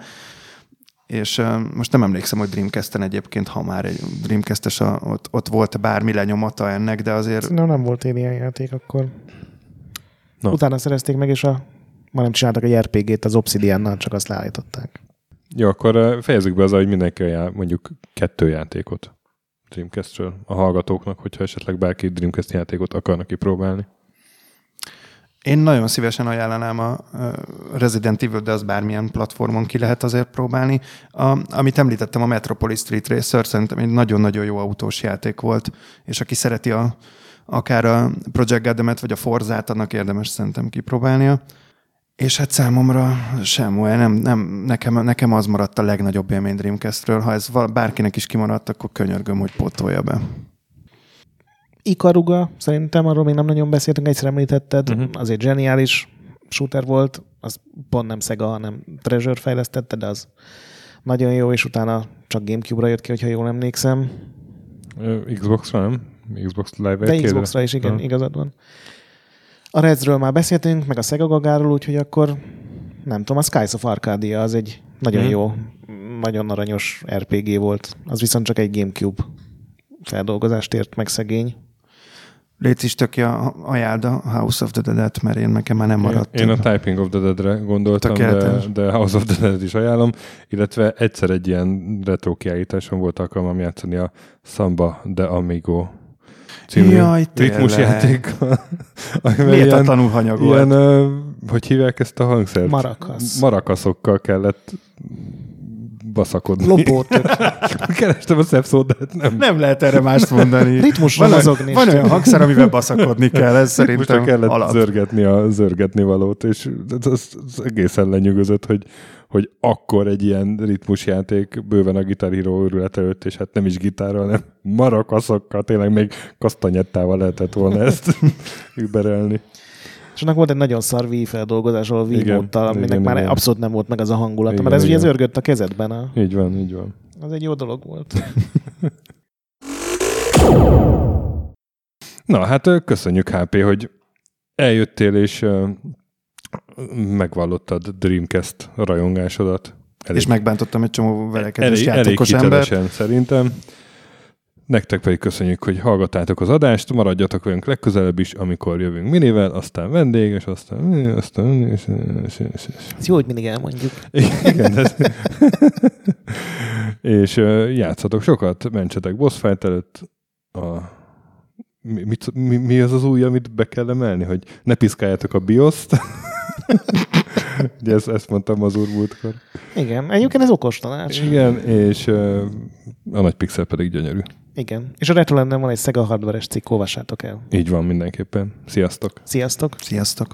És most nem emlékszem, hogy Dreamcasten egyébként, ha már egy Dreamcastes, ott volt bármi lenyomata ennek, de azért... Nem volt ilyen játék akkor. No. Utána szerezték meg, és már nem csináltak egy RPG-t az Obsidiannal, csak azt leállították. Jó, akkor fejezzük be azzal, hogy mindenki mondjuk 2 játékot Dreamcastről a hallgatóknak, hogyha esetleg bárki Dreamcast játékot akarnak kipróbálni. Én nagyon szívesen ajánlanám a Resident Evil, de az bármilyen platformon ki lehet azért próbálni. Amit említettem, a Metropolis Street Racer szerintem egy nagyon-nagyon jó autós játék volt, és aki szereti akár a Project Gotham-et, vagy a Forzát, annak érdemes szerintem kipróbálnia. És hát számomra Shenmue, nekem az maradt a legnagyobb élmény Dreamcastről. Ha ez bárkinek is kimaradt, akkor könyörgöm, hogy pótolja be. Ikaruga, szerintem arról még nem nagyon beszéltünk, egyszer említetted, azért zseniális shooter volt, az pont nem Sega, hanem Treasure fejlesztette, de az nagyon jó, és utána csak Gamecube-ra jött ki, hogyha jól emlékszem. Xbox-ra nem? Xbox Live Arcade-re. De Xbox-ra is, igen, igazad van. A Rezről már beszéltünk, meg a Szegagagáról, úgyhogy akkor nem tudom, a Skies of Arcadia az egy nagyon jó, nagyon aranyos RPG volt. Az viszont csak egy Gamecube feldolgozást ért meg szegény. Légy is tökja ajáld a House of the Dead-et, mert én nekem már nem maradt. Én a Typing of the Dead-re gondoltam, de House of the Dead-et is ajánlom, illetve egyszer egy ilyen retro kiállításon volt alkalmam játszani a Samba de Amigo című ritmusjátékkal. Miért a tanulhanyag volt? Ilyen, hogy hívják ezt a hangszert? Marakasz. Marakaszokkal kellett baszakodni. Lopótök. Kerestem a szebb szót, de nem lehet erre mást mondani. Ritmusra mozogni. Van olyan hangszer, amivel baszakodni kell, ez szerintem alap. Ritmusra kellett zörgetni valót, és az egészen lenyűgözött, hogy akkor egy ilyen ritmusjáték bőven a Guitar Hero őrület előtt, és hát nem is gitárral, hanem marakaszokkal, tényleg még kasztanyettával lehetett volna ezt überelni. És annak volt egy nagyon szar Wii feldolgozás, ahol Wii módtal, aminek már abszolút nem volt meg az a hangulata, mert ez ugye zörgött a kezedben. Így van, így van. Az egy jó dolog volt. Na, hát köszönjük HP, hogy eljöttél és megvallottad Dreamcast rajongásodat. Elég. És megbántottam egy csomó velekedés játékos embert. Elég szerintem. Nektek pedig köszönjük, hogy hallgattátok az adást, maradjatok velünk legközelebb is, amikor jövünk minivel, aztán vendég, és aztán. Ez jó, hogy mindig elmondjuk. Igen, ez. És játszatok sokat, mentsetek boss fight előtt. Mi az az új, amit be kell emelni? Hogy ne piszkáljátok a BIOS-t. Ugye ezt mondtam az úr múltkor. Igen, egyébként ez okos tanács. Igen, és a nagy pixel pedig gyönyörű. Igen, és a Retrolanden van egy Sega hardware-es cikk, olvassátok el. Így van, mindenképpen. Sziasztok! Sziasztok! Sziasztok!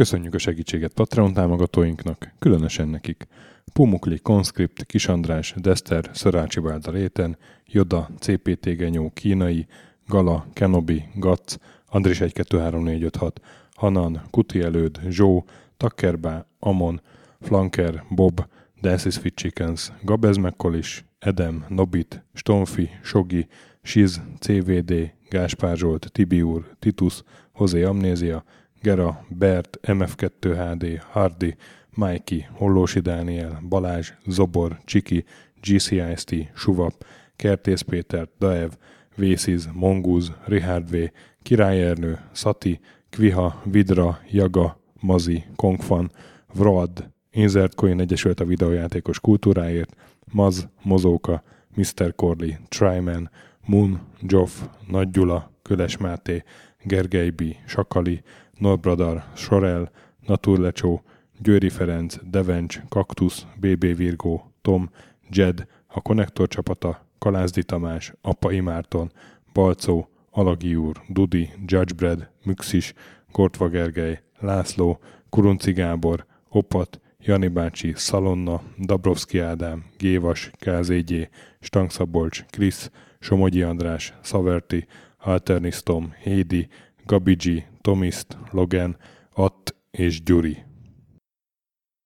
Köszönjük a segítséget Patreon támogatóinknak, különösen nekik. Pumukli, Conscript, Kisandrás, Dester, Szörácsi Bálda Réten, Joda, CPT Genyó, Kínai, Gala, Kenobi, Gac, Andris 123456, Hanan, Kutielőd, Zsó, Takkerbá, Amon, Flanker, Bob, Dances with Chickens, Gabez Mekkolis, Edem, Nobit, Stonfi, Sogi, Siz, CVD, Gáspár Zsolt, Tibiúr, Titus, Hozé Amnézia, Gera, Bert, MF2HD, Hardy, Mikey, Hollósi Dániel, Balázs, Zobor, Csiki, GCIST, Suvap, Kertész Péter, Daev, Vésziz, Mongúz, Richard V, Királyernő, Szati, Kviha, Vidra, Jaga, Mazi, Kongfan, Vroad, Inzertcoin Egyesült a videójátékos kultúráért, Maz, Mozóka, Mr. Corley, Tryman, Moon, Joff, Nagy Gyula, Köles Máté, Gergely B, Sakali, Norbradar, Sorel, Naturlecsó, Győri Ferenc, Devencs, Kaktusz, BB Virgó, Tom, Jed, a Konnektor csapata, Kalázdi Tamás, Apai Márton, Balcó, Alagi úr, Dudi, Judgebred, Müxis, Gortva Gergely, László, Kurunci Gábor, Opat, Jani bácsi, Szalonna, Dabrowski Ádám, Gévas, KZG, Stangszabolcs, Krisz, Somogyi András, Szaverti, Alternisztom, Hédi, Gabigi, Tomiszt, Logan, Att és Gyuri.